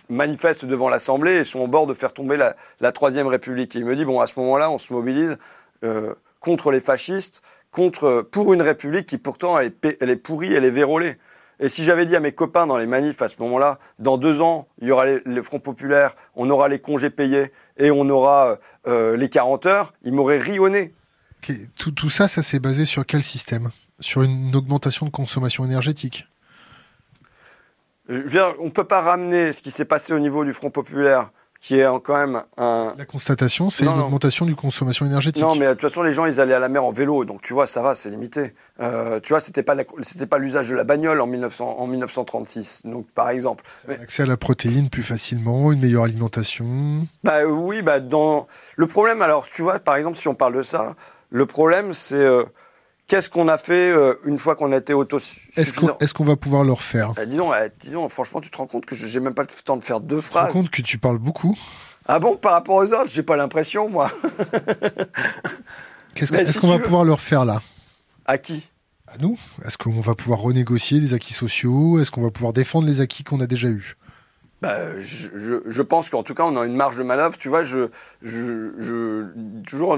manifestent devant l'Assemblée et sont au bord de faire tomber la, la Troisième République. Et il me dit, bon, à ce moment-là, on se mobilise euh, contre les fascistes, contre, pour une République qui pourtant, elle est, elle est pourrie, elle est vérolée. Et si j'avais dit à mes copains dans les manifs à ce moment-là, dans deux ans, il y aura les, les fronts populaires, on aura les congés payés et on aura euh, les quarante heures, ils m'auraient rionné. Okay. Tout, tout ça, ça s'est basé sur quel système ? Sur une augmentation de consommation énergétique ? Je veux dire, on ne peut pas ramener ce qui s'est passé au niveau du front populaire, qui est quand même un... La constatation, c'est non, une augmentation d'une consommation énergétique. Non, mais de toute façon, les gens, ils allaient à la mer en vélo. Donc, tu vois, ça va, c'est limité. Euh, tu vois, c'était pas, la, c'était pas l'usage de la bagnole en, mille neuf cents, en mille neuf cent trente-six, donc, par exemple. Mais... Accès à la protéine plus facilement, une meilleure alimentation... Bah oui, bah dans... Le problème, alors, tu vois, par exemple, si on parle de ça, le problème, c'est... Euh, qu'est-ce qu'on a fait euh, une fois qu'on a été autosuffisant ? Est-ce qu'on, est-ce qu'on va pouvoir le refaire ? eh, dis, donc, eh, dis donc, franchement, tu te rends compte que je, j'ai même pas le temps de faire deux phrases. Tu te rends compte que tu parles beaucoup ? Ah bon, par rapport aux autres, j'ai pas l'impression, moi. Qu'est-ce que, est-ce si qu'on va veux... pouvoir le refaire, là ? À qui ? À nous. Est-ce qu'on va pouvoir renégocier des acquis sociaux ? Est-ce qu'on va pouvoir défendre les acquis qu'on a déjà eus ? Bah, je, je, je pense qu'en tout cas, on a une marge de manœuvre. Tu vois, je, je, je, toujours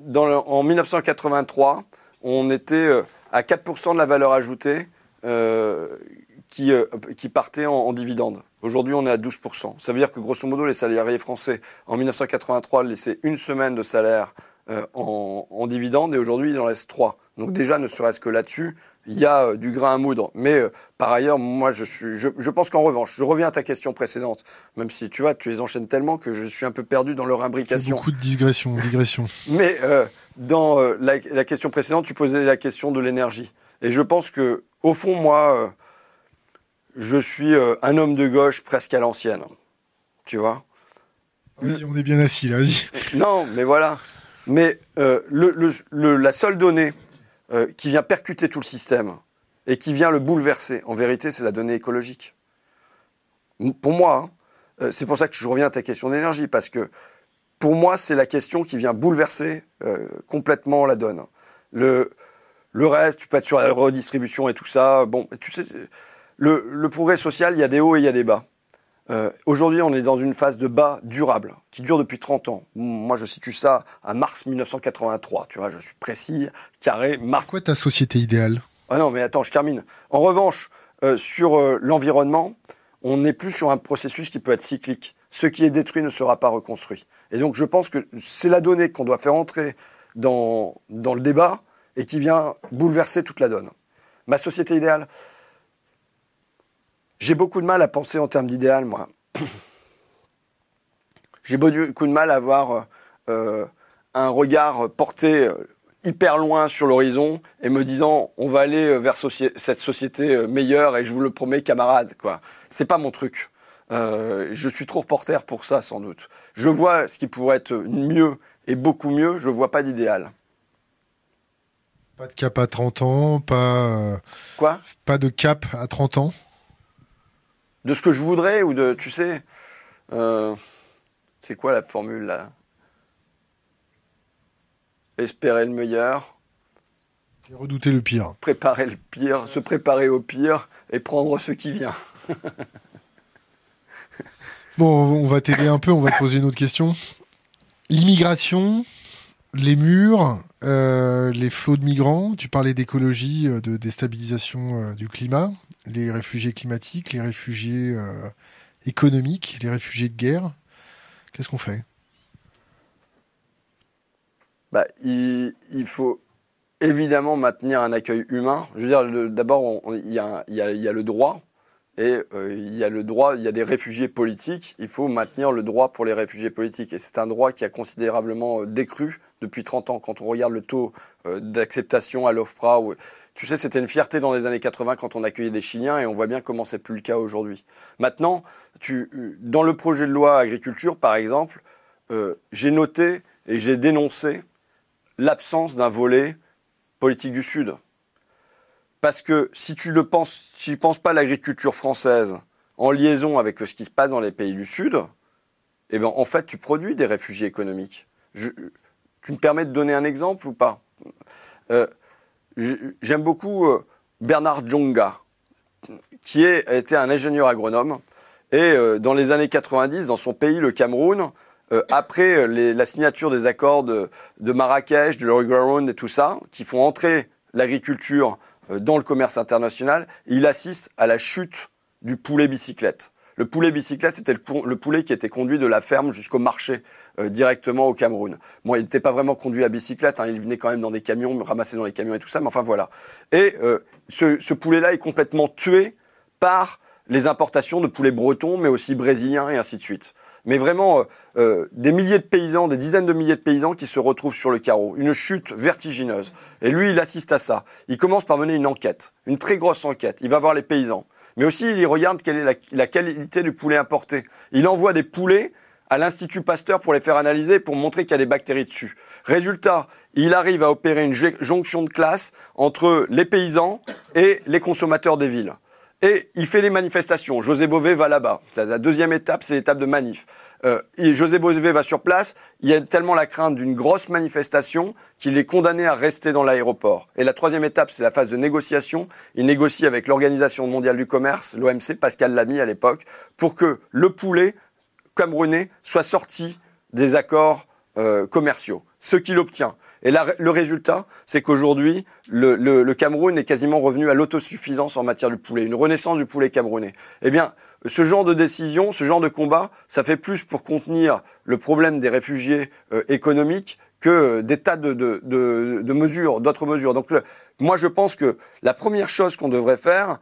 dans le, en mille neuf cent quatre-vingt-trois... on était à quatre pour cent de la valeur ajoutée euh, qui, euh, qui partait en, en dividendes. Aujourd'hui, on est à douze pour cent. Ça veut dire que, grosso modo, les salariés français, en mille neuf cent quatre-vingt-trois, laissaient une semaine de salaire euh, en, en dividendes, et aujourd'hui, ils en laissent trois. Donc déjà, ne serait-ce que là-dessus, il y a euh, du grain à moudre. Mais euh, par ailleurs, moi, je, suis, je, je pense qu'en revanche, je reviens à ta question précédente, même si, tu vois, tu les enchaînes tellement que je suis un peu perdu dans leur imbrication. Beaucoup de digressions, digressions. Mais... Euh, Dans euh, la, la question précédente, tu posais la question de l'énergie. Et je pense que, au fond, moi, euh, je suis euh, un homme de gauche presque à l'ancienne. Tu vois ? Oui, on est bien assis, là, vas-y. Non, mais voilà. Mais euh, le, le, le, la seule donnée euh, qui vient percuter tout le système et qui vient le bouleverser, en vérité, c'est la donnée écologique. Pour moi, hein, c'est pour ça que je reviens à ta question d'énergie, parce que pour moi, c'est la question qui vient bouleverser euh, complètement la donne. Le, le reste, tu peux être sur la redistribution et tout ça. Bon, tu sais, le, le progrès social, il y a des hauts et il y a des bas. Euh, aujourd'hui, on est dans une phase de bas durable qui dure depuis trente ans. Moi, je situe ça à mars mille neuf cent quatre-vingt-trois. Tu vois, je suis précis, carré, mars. C'est quoi ta société idéale ? Ah non, mais attends, je termine. En revanche, euh, sur euh, l'environnement, on n'est plus sur un processus qui peut être cyclique. Ce qui est détruit ne sera pas reconstruit. Et donc, je pense que c'est la donnée qu'on doit faire entrer dans, dans le débat et qui vient bouleverser toute la donne. Ma société idéale, j'ai beaucoup de mal à penser en termes d'idéal, moi. J'ai beaucoup de mal à avoir euh, un regard porté hyper loin sur l'horizon et me disant « on va aller vers soci- cette société meilleure et je vous le promets, camarades ». C'est pas mon truc. Euh, je suis trop reporter pour ça, sans doute. Je vois ce qui pourrait être mieux et beaucoup mieux. Je ne vois pas d'idéal. Pas de cap à trente ans, pas... Quoi ? Pas de cap à trente ans. De ce que je voudrais ou de... Tu sais... Euh, c'est quoi la formule, là ? Espérer le meilleur. Et redouter le pire. Préparer le pire, se préparer au pire et prendre ce qui vient. Bon, on va t'aider un peu, on va te poser une autre question. L'immigration, les murs, euh, les flots de migrants, tu parlais d'écologie, de déstabilisation euh, du climat. les réfugiés climatiques, les réfugiés euh, économiques, les réfugiés de guerre. Qu'est-ce qu'on fait ? Bah, il, il faut évidemment maintenir un accueil humain. Je veux dire, le, d'abord, il y, y, y a le droit, et il euh, y a le droit, il y a des réfugiés politiques. Il faut maintenir le droit pour les réfugiés politiques. Et c'est un droit qui a considérablement décru depuis trente ans. Quand on regarde le taux euh, d'acceptation à l'OFPRA, ou, tu sais, c'était une fierté dans les années quatre-vingts quand on accueillait des Chiliens, et on voit bien comment c'est plus le cas aujourd'hui. Maintenant, tu, dans le projet de loi agriculture, par exemple, euh, j'ai noté et j'ai dénoncé l'absence d'un volet politique du Sud. Parce que si tu ne penses, si tu penses pas à l'agriculture française en liaison avec ce qui se passe dans les pays du Sud, eh ben, en fait, tu produis des réfugiés économiques. Je, tu me permets de donner un exemple ou pas ? euh, J'aime beaucoup Bernard Djonga, qui est, était un ingénieur agronome. Et euh, dans les années quatre-vingt-dix, dans son pays, le Cameroun, Euh, après les, la signature des accords de, de Marrakech, de l'Oregon et tout ça, qui font entrer l'agriculture euh, dans le commerce international, il assiste à la chute du poulet bicyclette. Le poulet bicyclette, c'était le, le poulet qui était conduit de la ferme jusqu'au marché, euh, directement au Cameroun. Bon, il n'était pas vraiment conduit à bicyclette, hein, il venait quand même dans des camions, ramassé dans les camions et tout ça, mais enfin voilà. Et euh, ce, ce poulet-là est complètement tué par les importations de poulets bretons, mais aussi brésiliens et ainsi de suite. Mais vraiment, euh, euh, des milliers de paysans, des dizaines de milliers de paysans qui se retrouvent sur le carreau. Une chute vertigineuse. Et lui, il assiste à ça. Il commence par mener une enquête, une très grosse enquête. Il va voir les paysans. Mais aussi, il regarde quelle est la, la qualité du poulet importé. Il envoie des poulets à l'Institut Pasteur pour les faire analyser, pour montrer qu'il y a des bactéries dessus. Résultat, il arrive à opérer une jonction de classe entre les paysans et les consommateurs des villes. Et il fait les manifestations. José Bové va là-bas. La deuxième étape, c'est l'étape de manif. Euh, et José Bové va sur place. Il y a tellement la crainte d'une grosse manifestation qu'il est condamné à rester dans l'aéroport. Et la troisième étape, c'est la phase de négociation. Il négocie avec l'Organisation mondiale du commerce, l'O M C, Pascal Lamy à l'époque, pour que le poulet camerounais soit sorti des accords euh, commerciaux. Ce qu'il obtient. Et la, le résultat, c'est qu'aujourd'hui, le, le, le Cameroun est quasiment revenu à l'autosuffisance en matière du poulet, une renaissance du poulet camerounais. Eh bien, ce genre de décision, ce genre de combat, ça fait plus pour contenir le problème des réfugiés euh, économiques que euh, des tas de, de, de, de mesures, d'autres mesures. Donc, le, moi, je pense que la première chose qu'on devrait faire,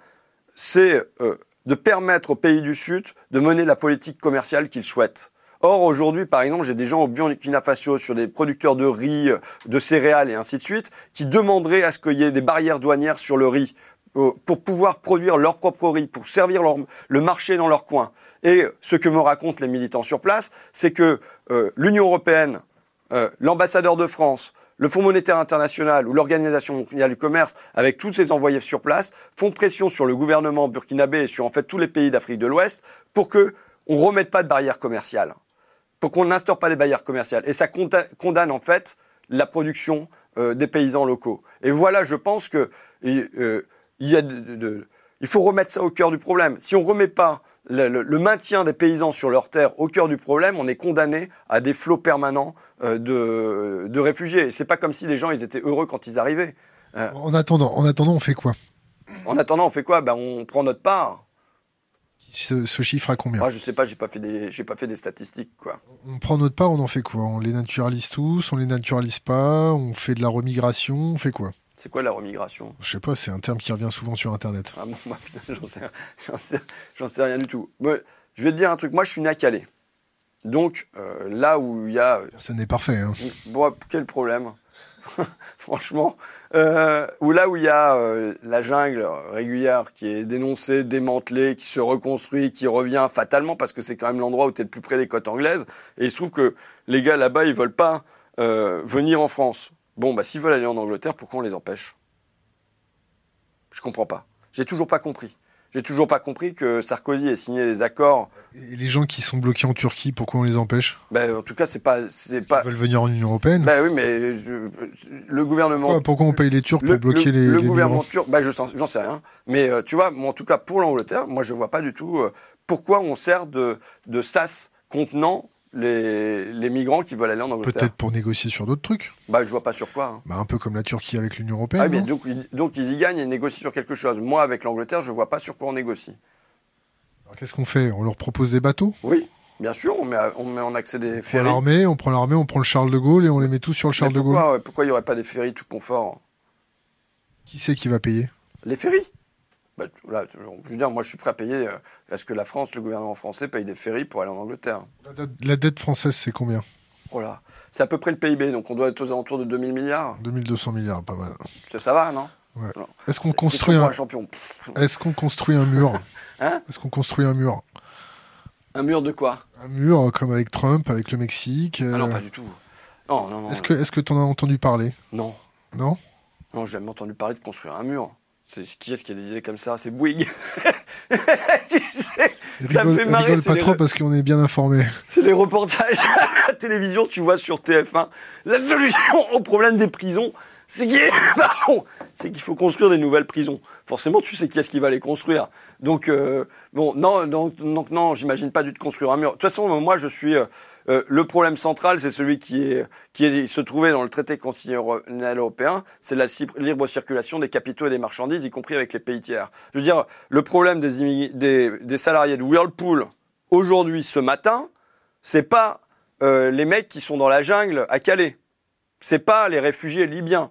c'est euh, de permettre aux pays du Sud de mener la politique commerciale qu'ils souhaitent. Or, aujourd'hui, par exemple, j'ai des gens au Burkina Faso, sur des producteurs de riz, de céréales et ainsi de suite, qui demanderaient à ce qu'il y ait des barrières douanières sur le riz pour pouvoir produire leur propre riz, pour servir leur, le marché dans leur coin. Et ce que me racontent les militants sur place, c'est que euh, l'Union européenne, euh, l'ambassadeur de France, le Fonds monétaire international ou l'Organisation mondiale du commerce, avec tous ses envoyés sur place, font pression sur le gouvernement burkinabé et sur en fait tous les pays d'Afrique de l'Ouest pour que on remette pas de barrières commerciales. Pour qu'on n'instaure pas les barrières commerciales. Et ça condamne en fait la production euh, des paysans locaux. Et voilà, je pense que euh, il, y a de, de, de, il faut remettre ça au cœur du problème. Si on ne remet pas le, le, le maintien des paysans sur leurs terres au cœur du problème, on est condamné à des flots permanents euh, de, de réfugiés. Et ce n'est pas comme si les gens ils étaient heureux quand ils arrivaient. Euh, en, attendant, en attendant, on fait quoi ? En attendant, on fait quoi ? Ben, on prend notre part. Ce, ce chiffre à combien ? ah, Je sais pas, j'ai pas fait des, j'ai pas fait des statistiques, quoi. On prend notre part, on en fait quoi ? On les naturalise tous, on les naturalise pas, on fait de la remigration, on fait quoi ? C'est quoi la remigration ? Je sais pas, c'est un terme qui revient souvent sur Internet. Ah bon, bah, putain, j'en sais, j'en sais, j'en sais rien du tout. Mais, je vais te dire un truc, moi je suis né à Calais. Donc euh, là où il y a... Personne n'est parfait, hein. Bon, quel problème. Franchement, euh, ou là où il y a euh, la jungle régulière qui est dénoncée, démantelée, qui se reconstruit, qui revient fatalement parce que c'est quand même l'endroit où tu es le plus près des côtes anglaises. Et il se trouve que les gars là-bas, ils veulent pas euh, venir en France. Bon, bah s'ils veulent aller en Angleterre, pourquoi on les empêche ? Je comprends pas. J'ai toujours pas compris. J'ai toujours pas compris que Sarkozy ait signé les accords. Et les gens qui sont bloqués en Turquie, pourquoi on les empêche ? Ben, en tout cas, c'est pas, c'est pas. Ils veulent venir en Union européenne. Ben oui, mais je, le gouvernement. Pourquoi, pourquoi on paye les Turcs le, pour bloquer le, les. Le les gouvernement turc, ben je j'en sais rien. Mais tu vois, moi, en tout cas pour l'Angleterre, moi je vois pas du tout euh, pourquoi on sert de de sas contenant les, les migrants qui veulent aller en Angleterre. Peut-être pour négocier sur d'autres trucs. Bah, je vois pas sur quoi. Hein. Bah, un peu comme la Turquie avec l'Union européenne. Ah, mais donc, donc ils y gagnent et négocient sur quelque chose. Moi, avec l'Angleterre, je vois pas sur quoi on négocie. Alors, qu'est-ce qu'on fait? On leur propose des bateaux? Oui. Bien sûr, on met, à, on met en accès des ferries. On prend l'armée, on prend l'armée, on prend le Charles de Gaulle et on les met tous sur le Charles pourquoi, de Gaulle. Pourquoi il n'y aurait pas des ferries tout confort? Qui c'est qui va payer? Les ferries. Bah, là, je veux dire, moi je suis prêt à payer. Est-ce que la France, le gouvernement français, paye des ferries pour aller en Angleterre? La, de- la dette française, c'est combien? Voilà. C'est à peu près le P I B, donc on doit être aux alentours de deux mille milliards. deux mille deux cents milliards, pas mal. Ça, ça va, non? Ouais. Non. Est-ce qu'on construit un... Est-ce qu'on construit un mur? Hein? Est-ce qu'on construit un mur? Un mur de quoi? Un mur comme avec Trump, avec le Mexique. Euh... Ah non, pas du tout. Non, non, non. Est-ce que, est-ce que t'en as entendu parler? Non. Non? Non, j'ai jamais entendu parler de construire un mur. C'est, qui est-ce qui a des idées comme ça? C'est Bouygues. Tu sais, rigole, ça me fait marrer. Rigole pas trop re... parce qu'on est bien informés. C'est les reportages à la télévision, tu vois, sur T F un. La solution au problème des prisons, c'est qu'il, pardon, c'est qu'il faut construire des nouvelles prisons. Forcément, tu sais qui est-ce qui va les construire. Donc, euh, bon, non, non, non, non, j'imagine pas du tout construire un mur. De toute façon, moi, je suis... Euh, euh, le problème central, c'est celui qui, est, qui est, se trouvait dans le traité constitutionnel européen, c'est la libre circulation des capitaux et des marchandises, y compris avec les pays tiers. Je veux dire, le problème des, immig- des, des salariés de Whirlpool, aujourd'hui, ce matin, c'est pas euh, les mecs qui sont dans la jungle à Calais. C'est pas les réfugiés libyens.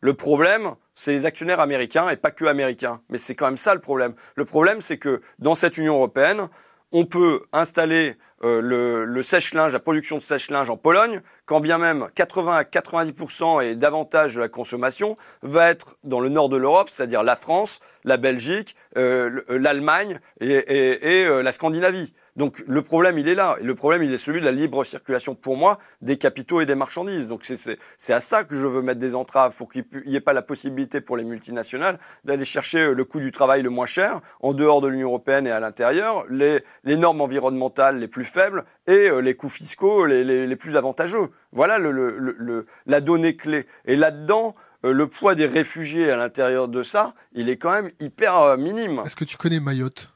Le problème... c'est les actionnaires américains et pas que américains. Mais c'est quand même ça le problème. Le problème, c'est que dans cette Union européenne, on peut installer euh, le, le sèche-linge, la production de sèche-linge en Pologne, quand bien même quatre-vingts à quatre-vingt-dix pour cent et davantage de la consommation va être dans le nord de l'Europe, c'est-à-dire la France, la Belgique, euh, l'Allemagne et, et, et euh, la Scandinavie. Donc le problème, il est là. Le problème, il est celui de la libre circulation, pour moi, des capitaux et des marchandises. Donc c'est, c'est, c'est à ça que je veux mettre des entraves, pour qu'il n'y ait pas la possibilité pour les multinationales d'aller chercher le coût du travail le moins cher, en dehors de l'Union européenne et à l'intérieur, les, les normes environnementales les plus faibles et les coûts fiscaux les, les, les plus avantageux. Voilà le, le, le, la donnée clé. Et là-dedans... Euh, le poids des réfugiés à l'intérieur de ça, il est quand même hyper euh, minime. Est-ce que tu connais Mayotte?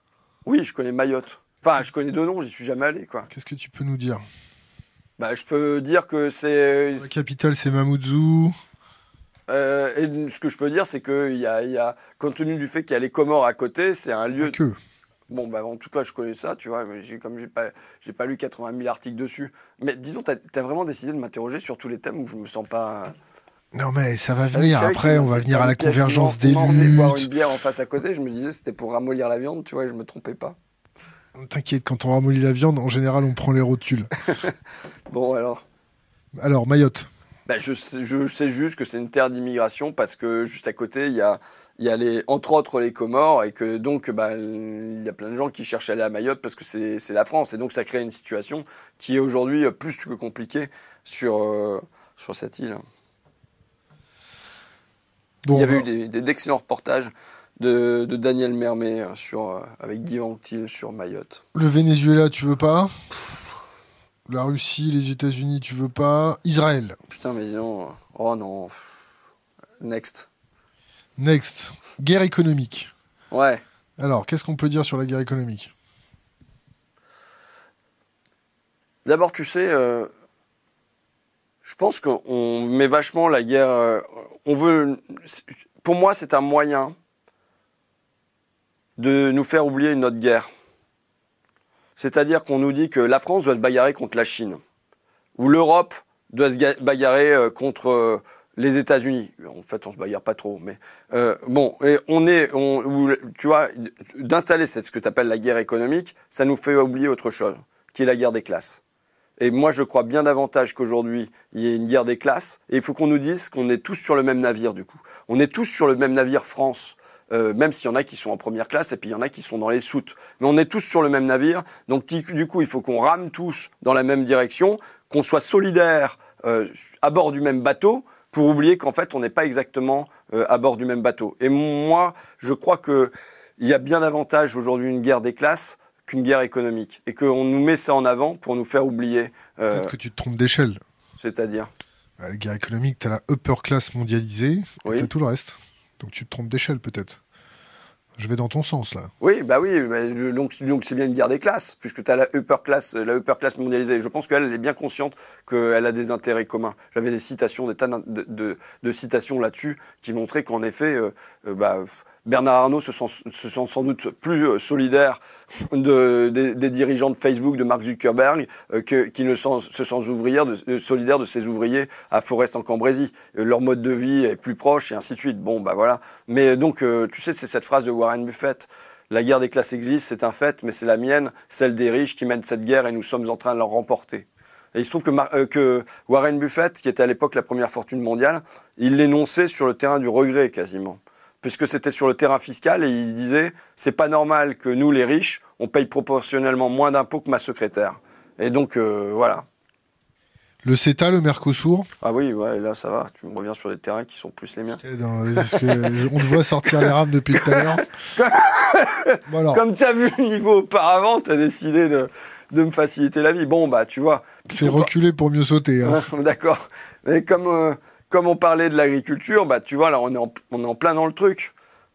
Oui, je connais Mayotte. Enfin, je connais deux noms, j'y suis jamais allé, quoi. Qu'est-ce que tu peux nous dire? Bah, je peux dire que c'est... La capitale, c'est Mamoudzou. Euh, et ce que je peux dire, c'est que, y a, y a... compte tenu du fait qu'il y a les Comores à côté, c'est un lieu... Que... Bon, bah, en tout cas, je connais ça, tu vois, mais j'ai, comme j'ai pas, j'ai pas lu quatre-vingt mille articles dessus. Mais disons, t'as, t'as vraiment décidé de m'interroger sur tous les thèmes où je me sens pas... Non mais ça va venir, après on va venir à la convergence des luttes. Boire une bière en face à côté, je me disais c'était pour ramollir la viande, tu vois, je me trompais pas. T'inquiète, quand on ramollit la viande, en général on prend les rotules. Bon alors. Alors, Mayotte. Bah, je, sais, je sais juste que c'est une terre d'immigration parce que juste à côté, il y a, y a les, entre autres les Comores et que donc il bah, y a plein de gens qui cherchent à aller à Mayotte parce que c'est, c'est la France. Et donc ça crée une situation qui est aujourd'hui plus que compliquée sur, euh, sur cette île. Bon, il y avait eu des, des, d'excellents reportages de, de Daniel Mermet sur, euh, avec Guy Ventil sur Mayotte. Le Venezuela, tu veux pas? La Russie, les États-Unis, tu veux pas? Israël. Putain, mais non. Oh non. Next. Next. Guerre économique. Ouais. Alors, qu'est-ce qu'on peut dire sur la guerre économique? D'abord, tu sais... Euh... Je pense qu'on met vachement la guerre... On veut, pour moi, c'est un moyen de nous faire oublier notre guerre. C'est-à-dire qu'on nous dit que la France doit se bagarrer contre la Chine, ou l'Europe doit se bagarrer contre les États-Unis. En fait, on se bagarre pas trop, mais... Euh, bon, et on est... On, tu vois, d'installer cette, ce que tu appelles la guerre économique, ça nous fait oublier autre chose, qui est la guerre des classes. Et moi, je crois bien davantage qu'aujourd'hui, il y ait une guerre des classes. Et il faut qu'on nous dise qu'on est tous sur le même navire, du coup. On est tous sur le même navire France, euh, même s'il y en a qui sont en première classe et puis il y en a qui sont dans les soutes. Mais on est tous sur le même navire. Donc, du coup, il faut qu'on rame tous dans la même direction, qu'on soit solidaires euh, à bord du même bateau pour oublier qu'en fait, on n'est pas exactement euh, à bord du même bateau. Et moi, je crois qu'il y a bien davantage aujourd'hui une guerre des classes qu'une guerre économique, et qu'on nous met ça en avant pour nous faire oublier... Euh... Peut-être que tu te trompes d'échelle. C'est-à-dire? Bah, la guerre économique, t'as la upper class mondialisée, oui. Et t'as tout le reste. Donc tu te trompes d'échelle, peut-être. Je vais dans ton sens, là. Oui, bah oui, bah, je, donc, donc c'est bien une guerre des classes, puisque tu as la upper class, la upper class mondialisée. Je pense qu'elle elle est bien consciente qu'elle a des intérêts communs. J'avais des citations, des tas de, de, de citations là-dessus qui montraient qu'en effet, euh, bah, Bernard Arnault se sent, se sent sans doute plus solidaire de, des, des dirigeants de Facebook, de Mark Zuckerberg, euh, que, qui ne sens, se sent ouvrière de, euh, solidaire de ses ouvriers à Forest en Cambrésie. Euh, leur mode de vie est plus proche et ainsi de suite. Bon, bah voilà. Mais donc, euh, tu sais, c'est cette phrase de Warren Buffett. La guerre des classes existe, c'est un fait, mais c'est la mienne, celle des riches qui mènent cette guerre et nous sommes en train de l'en remporter. Et il se trouve que, Mar- euh, que Warren Buffett, qui était à l'époque la première fortune mondiale, il l'énonçait sur le terrain du regret quasiment. Puisque c'était sur le terrain fiscal, et il disait « c'est pas normal que nous, les riches, on paye proportionnellement moins d'impôts que ma secrétaire ». Et donc, euh, voilà. Le CETA, le Mercosur ? Ah oui, ouais, là, ça va. Tu me reviens sur des terrains qui sont plus les miens. Dans, est-ce que on te voit sortir les rames depuis tout à l'heure. Bon, comme tu as vu le niveau auparavant, tu as décidé de, de me faciliter la vie. Bon, bah, tu vois. C'est reculer pas... pour mieux sauter. Hein. D'accord. Mais comme... Euh... Comme on parlait de l'agriculture, bah tu vois, là, on est, en, on est en plein dans le truc.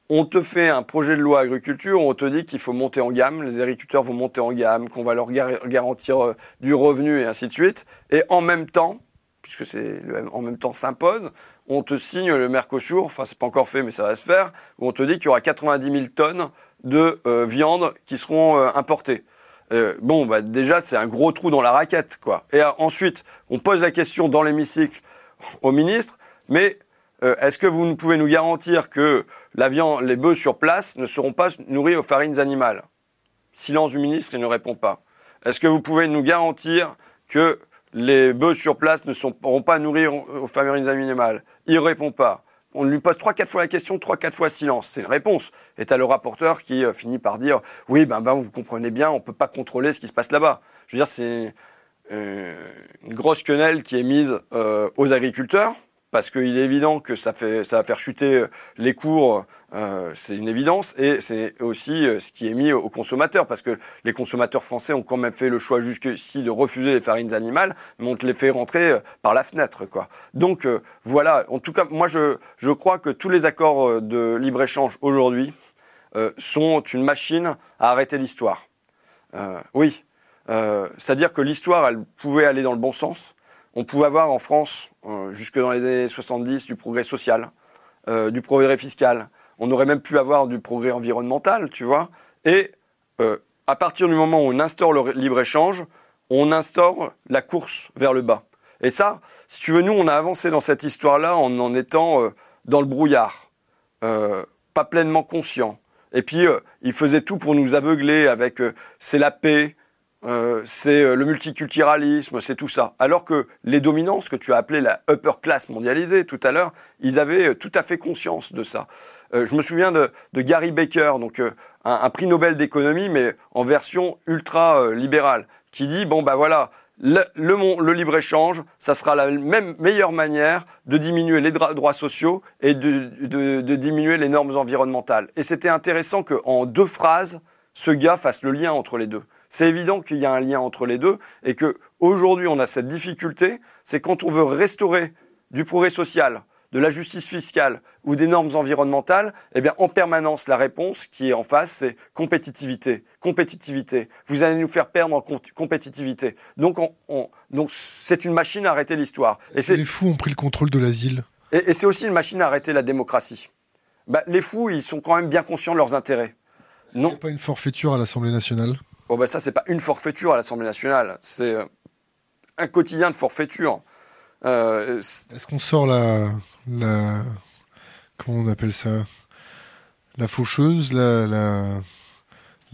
On te fait un projet de loi agriculture, on te dit qu'il faut monter en gamme, les agriculteurs vont monter en gamme, qu'on va leur gar- garantir euh, du revenu et ainsi de suite. Et en même temps, puisque c'est le, en même temps s'impose, on te signe le Mercosur, enfin, c'est pas encore fait, mais ça va se faire, où on te dit qu'il y aura quatre-vingt-dix mille tonnes de euh, viande qui seront euh, importées. Euh, bon, bah déjà, c'est un gros trou dans la raquette, quoi. Et euh, ensuite, on pose la question dans l'hémicycle au ministre, mais euh, est-ce que vous pouvez nous garantir que la viande, les bœufs sur place ne seront pas nourris aux farines animales ? Silence du ministre, il ne répond pas. Est-ce que vous pouvez nous garantir que les bœufs sur place ne seront pas nourris aux farines animales ? Il ne répond pas. On lui pose trois quatre fois la question, trois quatre fois silence. C'est une réponse. Et t'as le rapporteur qui euh, finit par dire « Oui, ben, ben, vous comprenez bien, on ne peut pas contrôler ce qui se passe là-bas. » Je veux dire, c'est... Euh, une grosse quenelle qui est mise euh, aux agriculteurs, parce qu'il est évident que ça, fait, ça va faire chuter les cours, euh, c'est une évidence, et c'est aussi euh, ce qui est mis aux consommateurs, parce que les consommateurs français ont quand même fait le choix jusqu'ici de refuser les farines animales, mais on te les fait rentrer euh, par la fenêtre, quoi. Donc euh, voilà, en tout cas, moi je, je crois que tous les accords de libre-échange aujourd'hui euh, sont une machine à arrêter l'histoire. Euh, oui. Euh, c'est-à-dire que l'histoire, elle pouvait aller dans le bon sens. On pouvait avoir en France, euh, jusque dans les années soixante-dix, du progrès social, euh, du progrès fiscal. On aurait même pu avoir du progrès environnemental, tu vois. Et euh, à partir du moment où on instaure le libre-échange, on instaure la course vers le bas. Et ça, si tu veux, nous, on a avancé dans cette histoire-là en en étant euh, dans le brouillard, euh, pas pleinement conscient. Et puis, euh, ils faisaient tout pour nous aveugler avec euh, « c'est la paix », Euh, c'est euh, le multiculturalisme, c'est tout ça. Alors que les dominants, ce que tu as appelé la upper class mondialisée tout à l'heure, ils avaient euh, tout à fait conscience de ça. Euh, je me souviens de, de Gary Baker, donc euh, un, un prix Nobel d'économie, mais en version ultra euh, libérale, qui dit bon bah voilà, le, le, le libre-échange, ça sera la même meilleure manière de diminuer les dra- droits sociaux et de, de, de diminuer les normes environnementales. Et c'était intéressant que en deux phrases, ce gars fasse le lien entre les deux. C'est évident qu'il y a un lien entre les deux et que aujourd'hui on a cette difficulté, c'est quand on veut restaurer du progrès social, de la justice fiscale ou des normes environnementales, eh bien en permanence la réponse qui est en face c'est compétitivité, compétitivité. Vous allez nous faire perdre en comp- compétitivité. Donc, on, on, donc c'est une machine à arrêter l'histoire. Et c'est, les fous ont pris le contrôle de l'asile. Et, et c'est aussi une machine à arrêter la démocratie. Bah, les fous, ils sont quand même bien conscients de leurs intérêts. Est-ce non. Qu'il n'y a pas une forfaiture à l'Assemblée nationale ? Bon ben ça, c'est pas une forfaiture à l'Assemblée nationale, c'est un quotidien de forfaiture. Euh, Est-ce qu'on sort la, la... Comment on appelle ça ? La faucheuse, la, la,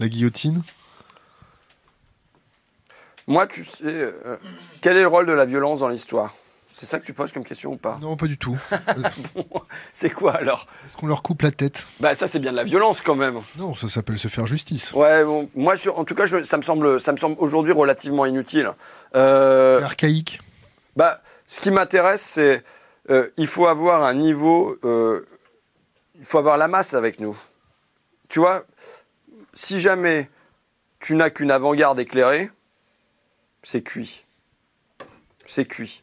la guillotine ? Moi, tu sais, euh, quel est le rôle de la violence dans l'histoire ? C'est ça que tu poses comme question ou pas ? Non, pas du tout. Bon, c'est quoi alors ? Est-ce qu'on leur coupe la tête ? Bah ça, c'est bien de la violence quand même. Non, ça s'appelle se faire justice. Ouais, bon, moi, je, en tout cas, je, ça me semble, ça me semble aujourd'hui relativement inutile. Euh, c'est archaïque. Bah, ce qui m'intéresse, c'est euh, il faut avoir un niveau, euh, il faut avoir la masse avec nous. Tu vois, si jamais tu n'as qu'une avant-garde éclairée, c'est cuit. C'est cuit.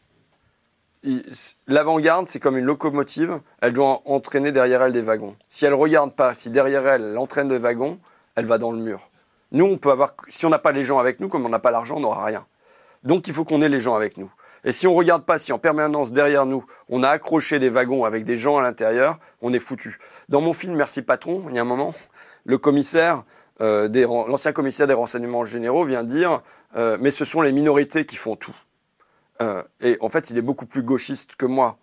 l'avant-garde, c'est comme une locomotive, elle doit entraîner derrière elle des wagons. Si elle ne regarde pas, si derrière elle, elle entraîne des wagons, elle va dans le mur. Nous, on peut avoir, si on n'a pas les gens avec nous, comme on n'a pas l'argent, on n'aura rien. Donc, il faut qu'on ait les gens avec nous. Et si on ne regarde pas, si en permanence, derrière nous, on a accroché des wagons avec des gens à l'intérieur, on est foutu. Dans mon film « Merci patron », il y a un moment, le commissaire, euh, des, l'ancien commissaire des renseignements généraux vient dire euh, « Mais ce sont les minorités qui font tout. ». Euh, et en fait, il est beaucoup plus gauchiste que moi.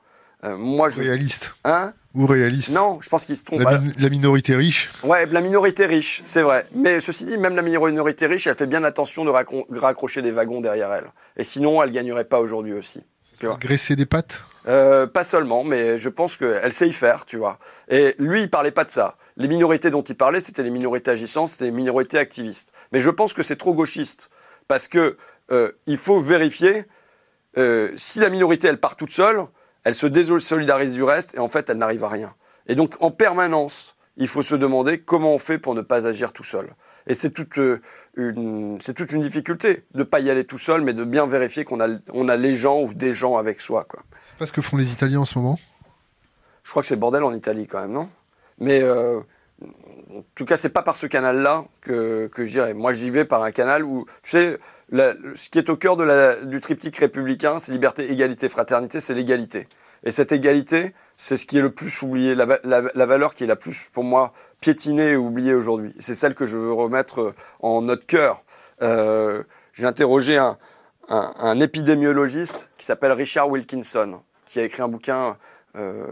Euh, moi je... Réaliste. Hein ? Ou réaliste. Non, je pense qu'il se trompe. La, mi- la minorité riche. Ouais, la minorité riche, c'est vrai. Mais ceci dit, même la minorité riche, elle fait bien attention de raccro- raccrocher des wagons derrière elle. Et sinon, elle ne gagnerait pas aujourd'hui aussi. Graisser des pattes euh, Pas seulement, mais je pense qu'elle sait y faire, tu vois. Et lui, il ne parlait pas de ça. Les minorités dont il parlait, c'était les minorités agissantes, c'était les minorités activistes. Mais je pense que c'est trop gauchiste. Parce qu'il euh, faut vérifier... Euh, si la minorité, elle part toute seule, elle se désolidarise du reste et en fait, elle n'arrive à rien. Et donc, en permanence, il faut se demander comment on fait pour ne pas agir tout seul. Et c'est toute, euh, une, c'est toute une difficulté de ne pas y aller tout seul, mais de bien vérifier qu'on a, on a les gens ou des gens avec soi, quoi. C'est pas ce que font les Italiens en ce moment ? Je crois que c'est le bordel en Italie quand même, non ? Mais euh, en tout cas, c'est pas par ce canal-là que, que j'irai. Moi, j'y vais par un canal où, tu sais... La, ce qui est au cœur de la, du triptyque républicain, c'est liberté, égalité, fraternité, c'est l'égalité. Et cette égalité, c'est ce qui est le plus oublié, la, la, la valeur qui est la plus, pour moi, piétinée et oubliée aujourd'hui. C'est celle que je veux remettre en notre cœur. Euh, j'ai interrogé un, un, un épidémiologiste qui s'appelle Richard Wilkinson, qui a écrit un bouquin euh,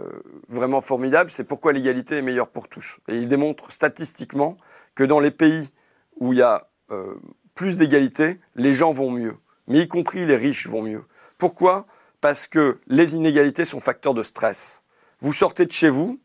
vraiment formidable, c'est « Pourquoi l'égalité est meilleure pour tous ». Et il démontre statistiquement que dans les pays où il y a... Euh, plus d'égalité, les gens vont mieux. Mais y compris les riches vont mieux. Pourquoi ? Parce que les inégalités sont facteurs de stress. Vous sortez de chez vous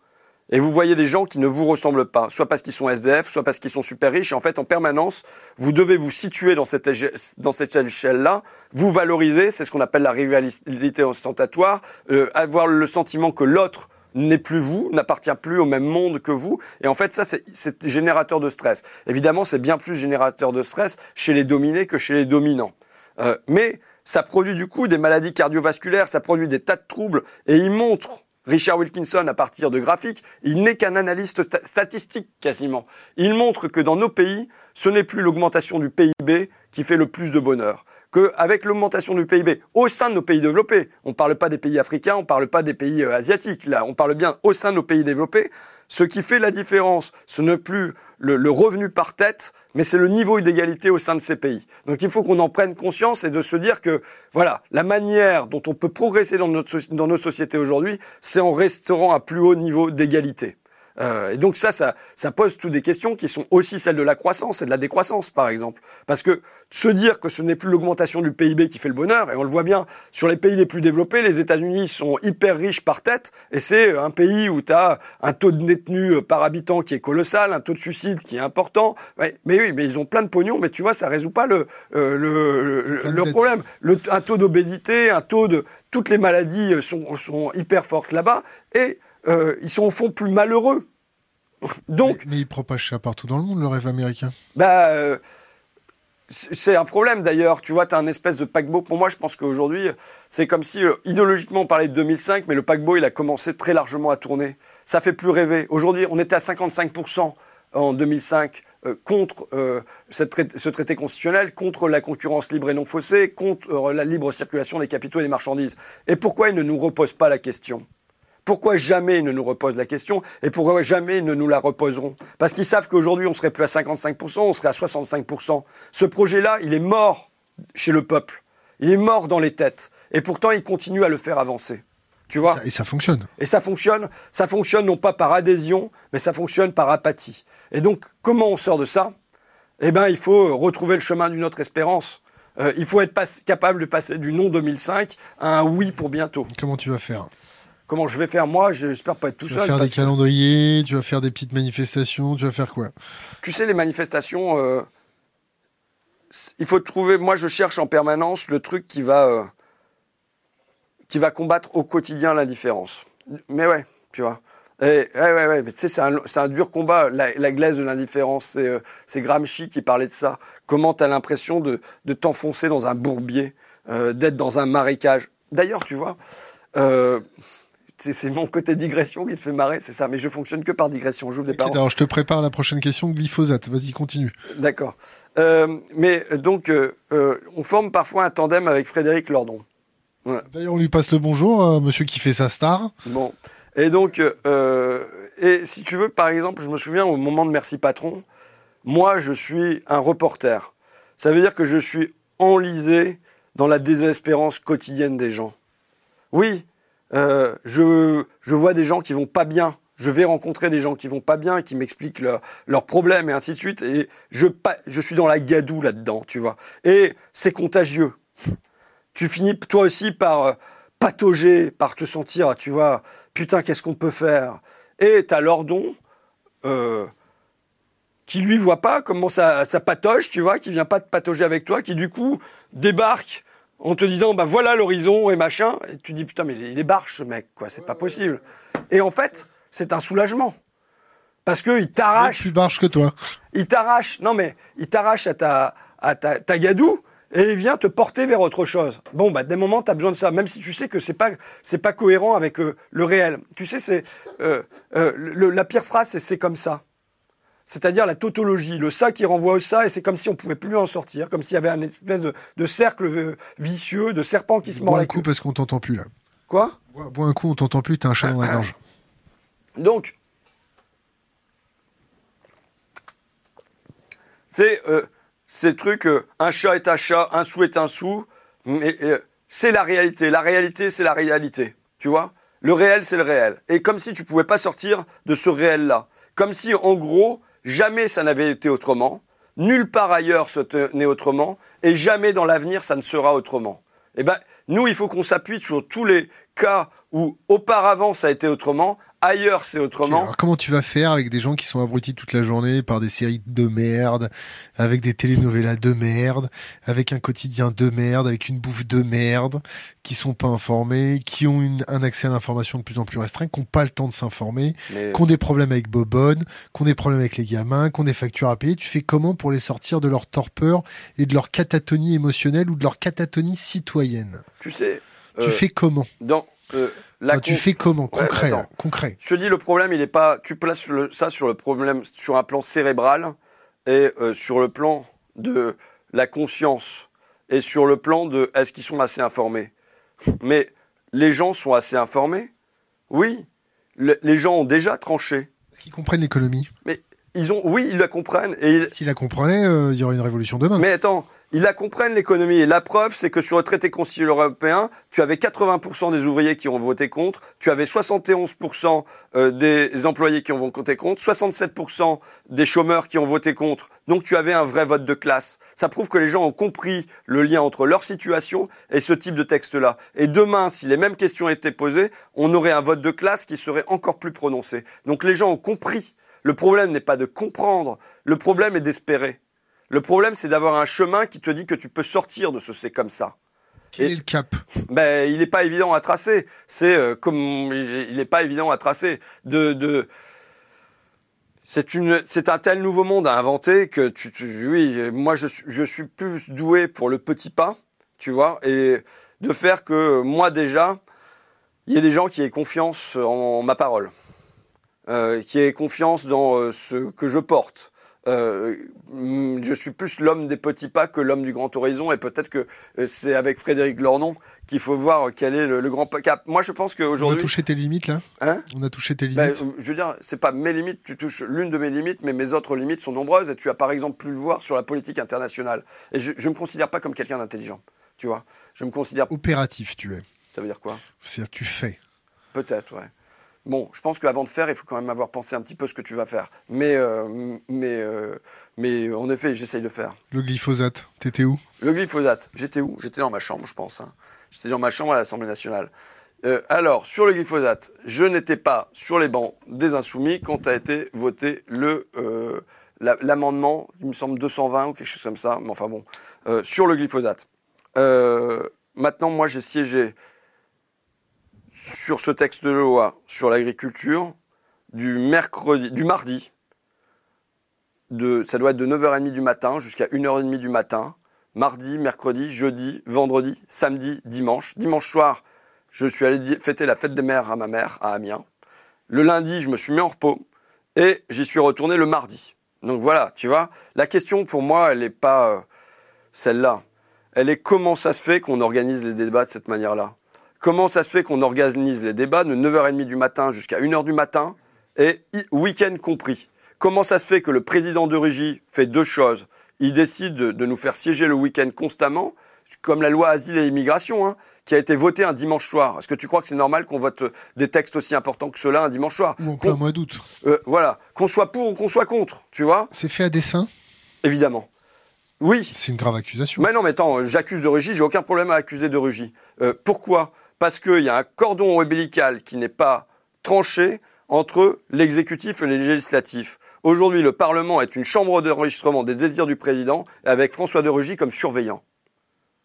et vous voyez des gens qui ne vous ressemblent pas, soit parce qu'ils sont S D F, soit parce qu'ils sont super riches. Et en fait, en permanence, vous devez vous situer dans cette, ége- dans cette échelle-là, vous valoriser, c'est ce qu'on appelle la rivalité ostentatoire, euh, avoir le sentiment que l'autre n'est plus vous, n'appartient plus au même monde que vous. Et en fait, ça, c'est, c'est générateur de stress. Évidemment, c'est bien plus générateur de stress chez les dominés que chez les dominants. Euh, mais ça produit du coup des maladies cardiovasculaires, ça produit des tas de troubles. Et il montre, Richard Wilkinson, à partir de graphiques, il n'est qu'un analyste sta- statistique quasiment. Il montre que dans nos pays, ce n'est plus l'augmentation du P I B qui fait le plus de bonheur. Qu'avec l'augmentation du P I B au sein de nos pays développés, on ne parle pas des pays africains, on ne parle pas des pays euh, asiatiques, là, on parle bien au sein de nos pays développés, ce qui fait la différence, ce n'est plus le, le revenu par tête, mais c'est le niveau d'égalité au sein de ces pays. Donc il faut qu'on en prenne conscience et de se dire que voilà, la manière dont on peut progresser dans, notre, dans nos sociétés aujourd'hui, c'est en restaurant un plus haut niveau d'égalité. Euh, et donc ça, ça, ça pose toutes des questions qui sont aussi celles de la croissance et de la décroissance, par exemple. Parce que se dire que ce n'est plus l'augmentation du P I B qui fait le bonheur, et on le voit bien, sur les pays les plus développés, les États-Unis sont hyper riches par tête, et c'est un pays où tu as un taux de détenus par habitant qui est colossal, un taux de suicide qui est important. Mais, mais oui, mais ils ont plein de pognon, mais tu vois, ça résout pas le, euh, le, le, le problème. Le, un taux d'obésité, un taux de... Toutes les maladies sont, sont hyper fortes là-bas, et... Euh, ils sont au fond plus malheureux. Donc, mais, mais ils propagent ça partout dans le monde, le rêve américain. Bah, euh, c'est un problème d'ailleurs. Tu vois, tu as un espèce de paquebot. Pour moi, je pense qu'aujourd'hui, c'est comme si, euh, idéologiquement, on parlait de deux mille cinq, mais le paquebot, il a commencé très largement à tourner. Ça fait plus rêver. Aujourd'hui, on était à cinquante-cinq pour cent en deux mille cinq. Euh, contre euh, cette traité, ce traité constitutionnel, contre la concurrence libre et non faussée, contre euh, la libre circulation des capitaux et des marchandises. Et pourquoi ils ne nous reposent pas la question ? Pourquoi jamais ils ne nous reposent la question et pourquoi jamais ils ne nous la reposeront ? Parce qu'ils savent qu'aujourd'hui, on ne serait plus à cinquante-cinq pour cent, on serait à soixante-cinq pour cent. Ce projet-là, il est mort chez le peuple. Il est mort dans les têtes. Et pourtant, ils continuent à le faire avancer. Tu vois ? Et ça fonctionne. Et ça fonctionne. Ça fonctionne non pas par adhésion, mais ça fonctionne par apathie. Et donc, comment on sort de ça ? Eh bien, il faut retrouver le chemin d'une autre espérance. Euh, il faut être pas, capable de passer du non deux mille cinq à un oui pour bientôt. Comment tu vas faire ? Comment je vais faire moi ? J'espère pas être tout seul. Tu vas seul, faire des que... calendriers, tu vas faire des petites manifestations, tu vas faire quoi ? Tu sais, les manifestations, euh, il faut trouver... Moi, je cherche en permanence le truc qui va, euh, qui va combattre au quotidien l'indifférence. Mais ouais, tu vois. Et, ouais, ouais, ouais, mais tu sais, c'est un, c'est un dur combat, la, la glaise de l'indifférence. C'est, euh, c'est Gramsci qui parlait de ça. Comment tu as l'impression de, de t'enfoncer dans un bourbier, euh, d'être dans un marécage. D'ailleurs, tu vois... Euh, c'est, c'est mon côté digression qui te fait marrer, c'est ça. Mais je fonctionne que par digression. J'ouvre des paroles. Alors, je te prépare la prochaine question, glyphosate. Vas-y, continue. D'accord. Euh, mais donc, euh, euh, on forme parfois un tandem avec Frédéric Lordon. Ouais. D'ailleurs, on lui passe le bonjour, euh, monsieur qui fait sa star. Bon. Et donc, euh, et si tu veux, par exemple, je me souviens au moment de Merci Patron, moi, je suis un reporter. Ça veut dire que je suis enlisé dans la désespérance quotidienne des gens. Oui, euh, je, je vois des gens qui vont pas bien. Je vais rencontrer des gens qui vont pas bien, qui m'expliquent le, leurs problèmes et ainsi de suite. Et je, je suis dans la gadoue là-dedans, tu vois. Et c'est contagieux. Tu finis toi aussi par euh, patauger, par te sentir, tu vois, putain, qu'est-ce qu'on peut faire ? Et t'as Lordon euh, qui lui voit pas comment ça, ça patauge, tu vois, qui vient pas te patauger avec toi, qui du coup débarque en te disant bah voilà l'horizon et machin. Et tu dis putain mais il est barge ce mec quoi, c'est ouais, pas possible. Et en fait c'est un soulagement parce que il t'arrache. Plus barge que toi. Il t'arrache. Non mais il t'arrache à ta à ta, ta gadoue. Et il vient te porter vers autre chose. Bon, bah, des moments, t'as besoin de ça, même si tu sais que c'est pas, c'est pas cohérent avec euh, le réel. Tu sais, c'est euh, euh, le, la pire phrase, c'est c'est comme ça. C'est-à-dire la tautologie, le ça qui renvoie au ça, et c'est comme si on pouvait plus en sortir, comme s'il y avait un espèce de, de cercle vicieux, de serpent qui se mord. Bois un coup parce qu'on t'entend plus là. Quoi ? Bois, bois un coup, on t'entend plus, t'as un chat dans la gorge. Donc, c'est euh, ces trucs, euh, un chat est un chat, un sou est un sou, mais euh, c'est la réalité. La réalité, c'est la réalité, tu vois ? Le réel, c'est le réel. Et comme si tu pouvais pas sortir de ce réel-là. Comme si, en gros, jamais ça n'avait été autrement, nulle part ailleurs ce n'est autrement, et jamais dans l'avenir ça ne sera autrement. Eh ben, nous, il faut qu'on s'appuie sur tous les cas où, auparavant, ça a été autrement, ailleurs, c'est autrement. Okay, alors comment tu vas faire avec des gens qui sont abrutis toute la journée par des séries de merde, avec des telenovelas de merde, avec un quotidien de merde, avec une bouffe de merde, qui sont pas informés, qui ont une, un accès à l'information de plus en plus restreint, qui n'ont pas le temps de s'informer, mais... qui ont des problèmes avec Bobonne, qui ont des problèmes avec les gamins, qui ont des factures à payer. Tu fais comment pour les sortir de leur torpeur et de leur catatonie émotionnelle ou de leur catatonie citoyenne ? Tu sais... Tu euh, fais comment ? Dans... Euh... Ah, tu con... fais comment concret, ouais, concret. Je te dis, le problème, il n'est pas. Tu places le, ça sur le problème, sur un plan cérébral et euh, sur le plan de la conscience et sur le plan de est-ce qu'ils sont assez informés. Mais les gens sont assez informés. Oui, le, les gens ont déjà tranché. Est-ce qu'ils comprennent l'économie ? Mais ils ont, oui, ils la comprennent. Et ils... S'ils la comprenaient, euh, il y aurait une révolution demain. Mais attends. Ils la comprennent, l'économie. Et la preuve, c'est que sur le traité constitutionnel européen, tu avais quatre-vingts pour cent des ouvriers qui ont voté contre, tu avais soixante et onze pour cent des employés qui ont voté contre, soixante-sept pour cent des chômeurs qui ont voté contre. Donc tu avais un vrai vote de classe. Ça prouve que les gens ont compris le lien entre leur situation et ce type de texte-là. Et demain, si les mêmes questions étaient posées, on aurait un vote de classe qui serait encore plus prononcé. Donc les gens ont compris. Le problème n'est pas de comprendre, le problème est d'espérer. Le problème, c'est d'avoir un chemin qui te dit que tu peux sortir de ce c'est comme ça. Quel est le cap ? Ben, il n'est pas évident à tracer. C'est euh, comme il n'est pas évident à tracer. De, de... C'est une, c'est un tel nouveau monde à inventer que tu, tu oui, moi je, je suis plus doué pour le petit pas, tu vois, et de faire que moi déjà, il y a des gens qui aient confiance en, en ma parole, euh, qui aient confiance dans euh, ce que je porte. Euh, je suis plus l'homme des petits pas que l'homme du grand horizon, et peut-être que c'est avec Frédéric Lordon qu'il faut voir quel est le, le grand cap. Moi, je pense qu'aujourd'hui... On a touché tes limites, là ? Hein ? On a touché tes limites ? Ben, je veux dire, c'est pas mes limites, tu touches l'une de mes limites, mais mes autres limites sont nombreuses, et tu as par exemple pu le voir sur la politique internationale. Et je ne me considère pas comme quelqu'un d'intelligent, tu vois. Je me considère... Opératif, tu es. Ça veut dire quoi ? C'est-à-dire que tu fais. Peut-être, ouais. Bon, je pense qu'avant de faire, il faut quand même avoir pensé un petit peu ce que tu vas faire. Mais, euh, mais, euh, mais en effet, j'essaye de faire. Le glyphosate, t'étais où ? Le glyphosate, j'étais où ? J'étais dans ma chambre, je pense. Hein. J'étais dans ma chambre à l'Assemblée nationale. Euh, alors, sur le glyphosate, je n'étais pas sur les bancs des Insoumis quand a été voté le, euh, la, l'amendement, il me semble deux cent vingt ou quelque chose comme ça, mais enfin bon, euh, sur le glyphosate. Euh, maintenant, moi, j'ai siégé... sur ce texte de loi sur l'agriculture, du mercredi, du mardi, de, ça doit être de neuf heures trente du matin jusqu'à une heure trente du matin, mardi, mercredi, jeudi, vendredi, samedi, dimanche. Dimanche soir, je suis allé fêter la fête des mères à ma mère, à Amiens. Le lundi, je me suis mis en repos et j'y suis retourné le mardi. Donc voilà, tu vois, la question pour moi, elle n'est pas euh, celle-là. Elle est comment ça se fait qu'on organise les débats de cette manière-là ? Comment ça se fait qu'on organise les débats de neuf heures trente du matin jusqu'à une heure du matin et week-end compris ? Comment ça se fait que le président de régie fait deux choses ? Il décide de, de nous faire siéger le week-end constamment, comme la loi Asile et Immigration, hein, qui a été votée un dimanche soir. Est-ce que tu crois que c'est normal qu'on vote des textes aussi importants que ceux-là un dimanche soir ? Ou en plein mois d'août. Euh, voilà, qu'on soit pour ou qu'on soit contre, tu vois ? C'est fait à dessein ? Évidemment. Oui. C'est une grave accusation. Mais non, mais attends, j'accuse de régie, j'ai aucun problème à accuser de régie. Euh, pourquoi ? Parce qu'il y a un cordon ombilical qui n'est pas tranché entre l'exécutif et le législatif. Aujourd'hui, le Parlement est une chambre d'enregistrement des désirs du président, avec François de Rugy comme surveillant.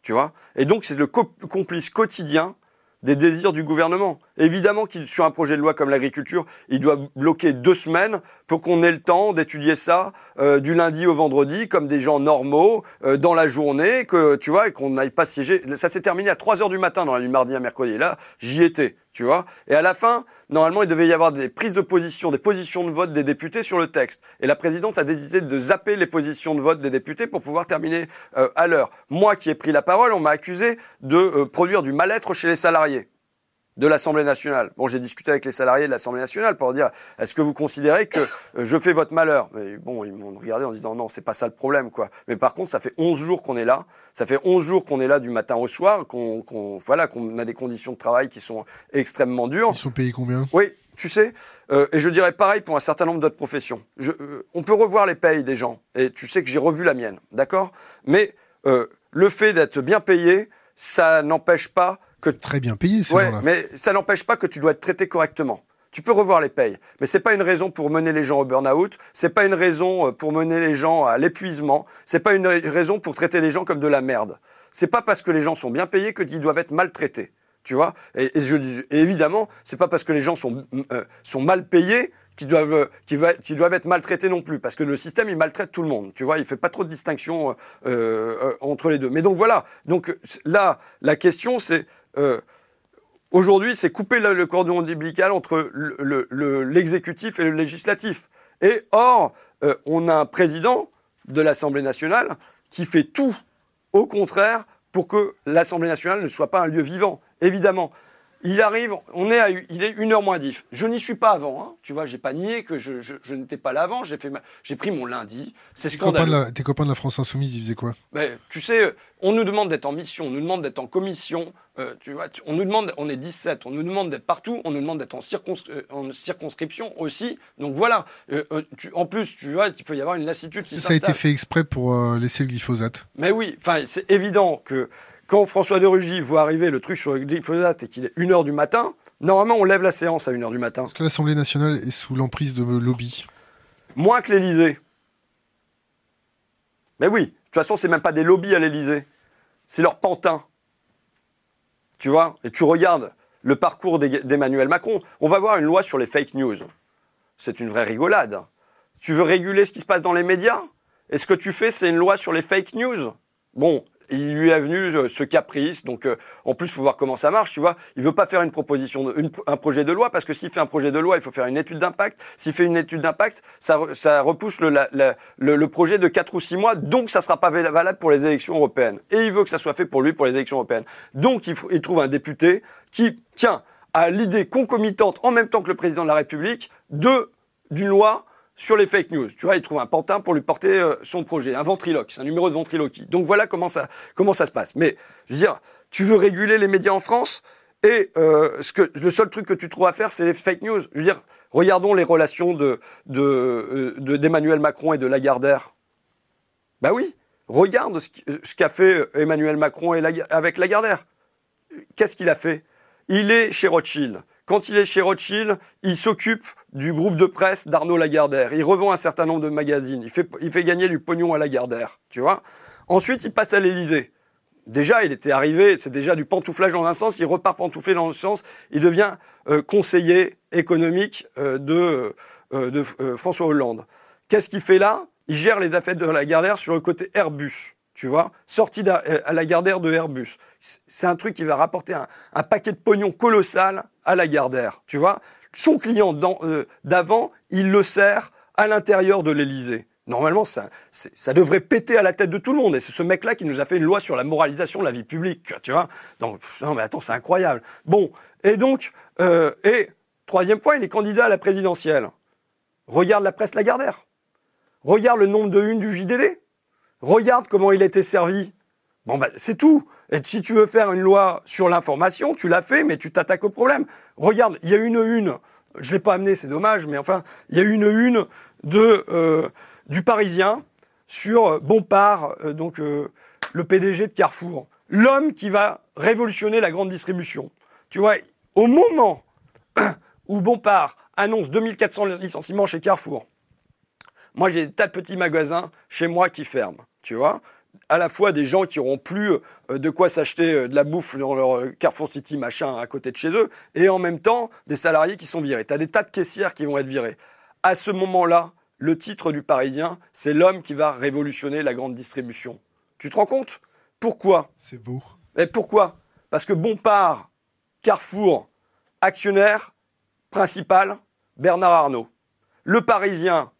Tu vois ? Et donc, c'est le complice quotidien des désirs du gouvernement. Évidemment, qu'il, sur un projet de loi comme l'agriculture, il doit bloquer deux semaines pour qu'on ait le temps d'étudier ça euh, du lundi au vendredi, comme des gens normaux, euh, dans la journée, que, tu vois, et qu'on n'aille pas siéger. Ça s'est terminé à trois heures du matin, dans la nuit mardi à mercredi. Et là, j'y étais, tu vois. Et à la fin, normalement, il devait y avoir des prises de position, des positions de vote des députés sur le texte. Et la présidente a décidé de zapper les positions de vote des députés pour pouvoir terminer euh, à l'heure. Moi qui ai pris la parole, on m'a accusé de euh, produire du mal-être chez les salariés de l'Assemblée nationale. Bon, j'ai discuté avec les salariés de l'Assemblée nationale pour leur dire, est-ce que vous considérez que je fais votre malheur ? Mais bon, ils m'ont regardé en disant, non, c'est pas ça le problème, quoi. Mais par contre, ça fait onze jours qu'on est là. Ça fait onze jours qu'on est là du matin au soir, qu'on, qu'on, voilà, qu'on a des conditions de travail qui sont extrêmement dures. Ils sont payés combien ? Oui, tu sais. Euh, et je dirais pareil pour un certain nombre d'autres professions. Je, euh, on peut revoir les payes des gens. Et tu sais que j'ai revu la mienne, d'accord ? Mais euh, le fait d'être bien payé, ça n'empêche pas que très bien payé, ces gens-là. Ouais, mais ça n'empêche pas que tu dois être traité correctement. Tu peux revoir les payes, mais c'est pas une raison pour mener les gens au burn-out, c'est pas une raison pour mener les gens à l'épuisement, c'est pas une raison pour traiter les gens comme de la merde. C'est pas parce que les gens sont bien payés que ils doivent être maltraités, tu vois. Et, et, je, et évidemment, c'est pas parce que les gens sont euh, sont mal payés qu'ils doivent qu'ils va, qu'ils doivent être maltraités non plus, parce que le système il maltraite tout le monde, tu vois. Il fait pas trop de distinction euh, euh, entre les deux. Mais donc voilà. Donc là, la question c'est Euh, aujourd'hui, c'est couper le, le cordon ombilical entre le, le, le, l'exécutif et le législatif. Et or, euh, on a un président de l'Assemblée nationale qui fait tout, au contraire, pour que l'Assemblée nationale ne soit pas un lieu vivant, évidemment. Il arrive, on est à, il est une heure moins dix. Je n'y suis pas avant, hein. Tu vois, j'ai pas nié que je, je, je n'étais pas là avant. J'ai fait, ma, j'ai pris mon lundi. C'est scandaleux. Copains la, tes copains de la France insoumise, ils faisaient quoi ? Ben, tu sais, on nous demande d'être en mission, on nous demande d'être en commission. Euh, tu vois, on nous demande, on est dix-sept, on nous demande d'être partout, on nous demande d'être en, circonscri- en circonscription aussi. Donc voilà. Euh, tu, en plus, tu vois, il peut y avoir une lassitude. Si ça a été fait exprès pour euh, laisser le glyphosate. Mais oui, enfin, c'est évident que. Quand François de Rugy voit arriver le truc sur le glyphosate et qu'il est une heure du matin, normalement, on lève la séance à une heure du matin. Est-ce que l'Assemblée nationale est sous l'emprise de lobby ? Moins que l'Élysée. Mais oui, de toute façon, c'est même pas des lobbies à l'Élysée. C'est leur pantin. Tu vois ? Et tu regardes le parcours d'Emmanuel Macron. On va voir une loi sur les fake news. C'est une vraie rigolade. Tu veux réguler ce qui se passe dans les médias ? Et ce que tu fais, c'est une loi sur les fake news ? Bon, il lui est venu euh, ce caprice, donc euh, en plus, il faut voir comment ça marche, tu vois. Il veut pas faire une proposition, de, une, un projet de loi, parce que s'il fait un projet de loi, il faut faire une étude d'impact. S'il fait une étude d'impact, ça, ça repousse le, la, la, le, le projet de quatre ou six mois, donc ça sera pas valable pour les élections européennes. Et il veut que ça soit fait pour lui, pour les élections européennes. Donc, il, f- il trouve un député qui, tiens, a l'idée concomitante, en même temps que le président de la République, de, d'une loi sur les fake news. Tu vois, il trouve un pantin pour lui porter euh, son projet, un ventriloque, c'est un numéro de ventriloquie. Donc voilà comment ça comment ça se passe. Mais je veux dire, tu veux réguler les médias en France et euh, ce que le seul truc que tu trouves à faire, c'est les fake news. Je veux dire, regardons les relations de de, euh, de d'Emmanuel Macron et de Lagardère. Bah oui, regarde ce, ce qu'a fait Emmanuel Macron et Laga, avec Lagardère. Qu'est-ce qu'il a fait ? Il est chez Rothschild. Quand il est chez Rothschild, il s'occupe du groupe de presse d'Arnaud Lagardère. Il revend un certain nombre de magazines. Il fait, il fait gagner du pognon à Lagardère, tu vois. Ensuite, il passe à l'Élysée. Déjà, il était arrivé, c'est déjà du pantouflage dans un sens. Il repart pantoufler dans l'autre sens. Il devient euh, conseiller économique euh, de, euh, de euh, François Hollande. Qu'est-ce qu'il fait là ? Il gère les affaires de Lagardère sur le côté Airbus. tu vois, sortie à Lagardère de Airbus. C'est un truc qui va rapporter un, un paquet de pognon colossal à Lagardère, tu vois. Son client dans, euh, d'avant, il le sert à l'intérieur de l'Élysée. Normalement, ça, ça devrait péter à la tête de tout le monde. Et c'est ce mec-là qui nous a fait une loi sur la moralisation de la vie publique, tu vois. Donc, non, mais attends, c'est incroyable. Bon, et donc, euh, et troisième point, il est candidat à la présidentielle. Regarde la presse Lagardère. Regarde le nombre de une du J D D. Regarde comment il a été servi. Bon, bah, c'est tout. Et si tu veux faire une loi sur l'information, tu l'as fait, mais tu t'attaques au problème. Regarde, il y a une une, je l'ai pas amené, c'est dommage, mais enfin, il y a une une de euh, du Parisien sur Bompard, euh, donc euh, le P D G de Carrefour, l'homme qui va révolutionner la grande distribution. Tu vois, au moment où Bompard annonce deux mille quatre cents licenciements chez Carrefour, moi j'ai des tas de petits magasins chez moi qui ferment, tu vois. À la fois des gens qui n'auront plus de quoi s'acheter de la bouffe dans leur Carrefour City machin à côté de chez eux, et en même temps des salariés qui sont virés. Tu as des tas de caissières qui vont être virées. À ce moment-là, le titre du Parisien, c'est l'homme qui va révolutionner la grande distribution. Tu te rends compte? Pourquoi? C'est beau. Et pourquoi? Parce que Bompard, Carrefour, actionnaire principal, Bernard Arnault. Le Parisien,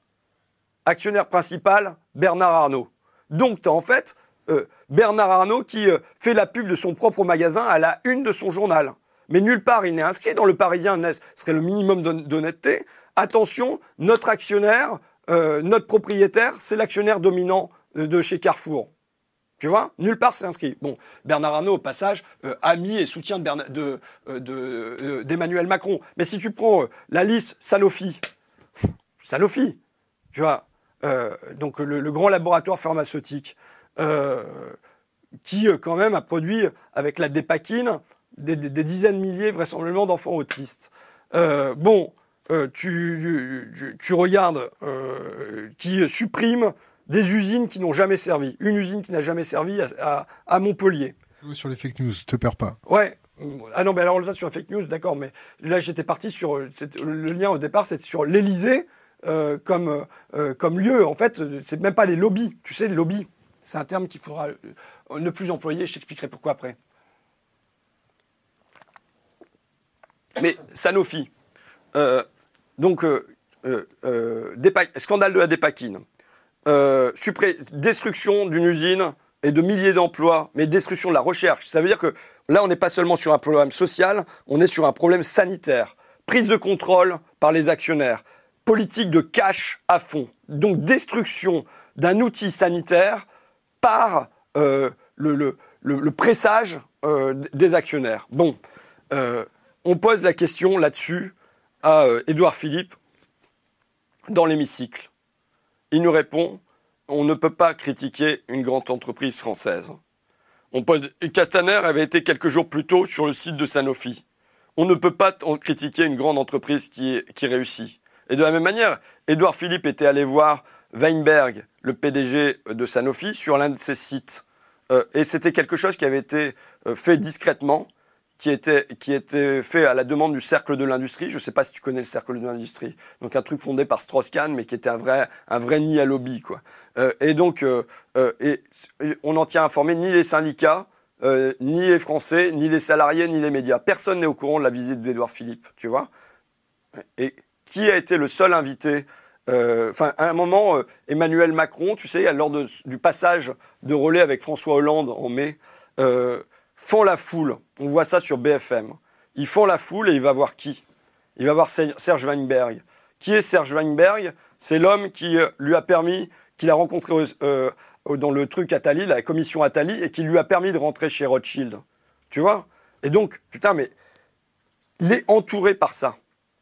actionnaire principal, Bernard Arnault. Donc, tu as en fait euh, Bernard Arnault qui euh, fait la pub de son propre magasin à la une de son journal. Mais nulle part, il n'est inscrit dans le Parisien, ce serait le minimum d'honnêteté. Attention, notre actionnaire, euh, notre propriétaire, c'est l'actionnaire dominant euh, de chez Carrefour. Tu vois ? Nulle part, c'est inscrit. Bon, Bernard Arnault, au passage, euh, ami et soutien de Berna- de, euh, de, euh, d'Emmanuel Macron. Mais si tu prends euh, la liste Sanofi, Sanofi, tu vois, Euh, donc le, le grand laboratoire pharmaceutique euh, qui euh, quand même a produit avec la Dépakine des, des, des dizaines de milliers vraisemblablement d'enfants autistes. Euh, bon, euh, tu, tu, tu regardes euh, qui supprime des usines qui n'ont jamais servi. Une usine qui n'a jamais servi à, à, à Montpellier. Sur les fake news, te perds pas. Ouais. Ah non, mais alors là sur les fake news, d'accord, mais là j'étais parti sur... Le lien au départ, c'était sur l'Élysée. Euh, comme, euh, comme lieu, en fait, c'est même pas les lobbies. Tu sais, les lobbies, c'est un terme qu'il faudra ne plus employer, je t'expliquerai pourquoi après. Mais Sanofi, euh, donc, euh, euh, dépa... scandale de la Dépakine, euh, suppré... destruction d'une usine et de milliers d'emplois, mais destruction de la recherche. Ça veut dire que là, on n'est pas seulement sur un problème social, on est sur un problème sanitaire. Prise de contrôle par les actionnaires. Politique de cash à fond. Donc, destruction d'un outil sanitaire par euh, le, le, le, le pressage euh, des actionnaires. Bon, euh, on pose la question là-dessus à euh, Édouard Philippe dans l'hémicycle. Il nous répond, on ne peut pas critiquer une grande entreprise française. On pose, Castaner avait été quelques jours plus tôt sur le site de Sanofi. On ne peut pas t- critiquer une grande entreprise qui, qui réussit. Et de la même manière, Édouard Philippe était allé voir Weinberg, le P D G de Sanofi, sur l'un de ses sites. Euh, et c'était quelque chose qui avait été euh, fait discrètement, qui était, qui était fait à la demande du Cercle de l'Industrie. Je ne sais pas si tu connais le Cercle de l'Industrie. Donc un truc fondé par Strauss-Kahn, mais qui était un vrai, un vrai nid à lobby, quoi. Euh, et donc, euh, euh, et, on n'en tient informé ni les syndicats, euh, ni les Français, ni les salariés, ni les médias. Personne n'est au courant de la visite d'Édouard Philippe, tu vois. Et... Qui a été le seul invité euh, enfin, à un moment, euh, Emmanuel Macron, tu sais, lors de, du passage de relais avec François Hollande en mai, euh, fend la foule. On voit ça sur B F M. Il fend la foule et il va voir qui? Il va voir Serge Weinberg. Qui est Serge Weinberg? C'est l'homme qui euh, lui a permis, qu'il a rencontré euh, dans le truc Attali, la commission Attali, et qui lui a permis de rentrer chez Rothschild. Tu vois? Et donc, putain, mais il est entouré par ça.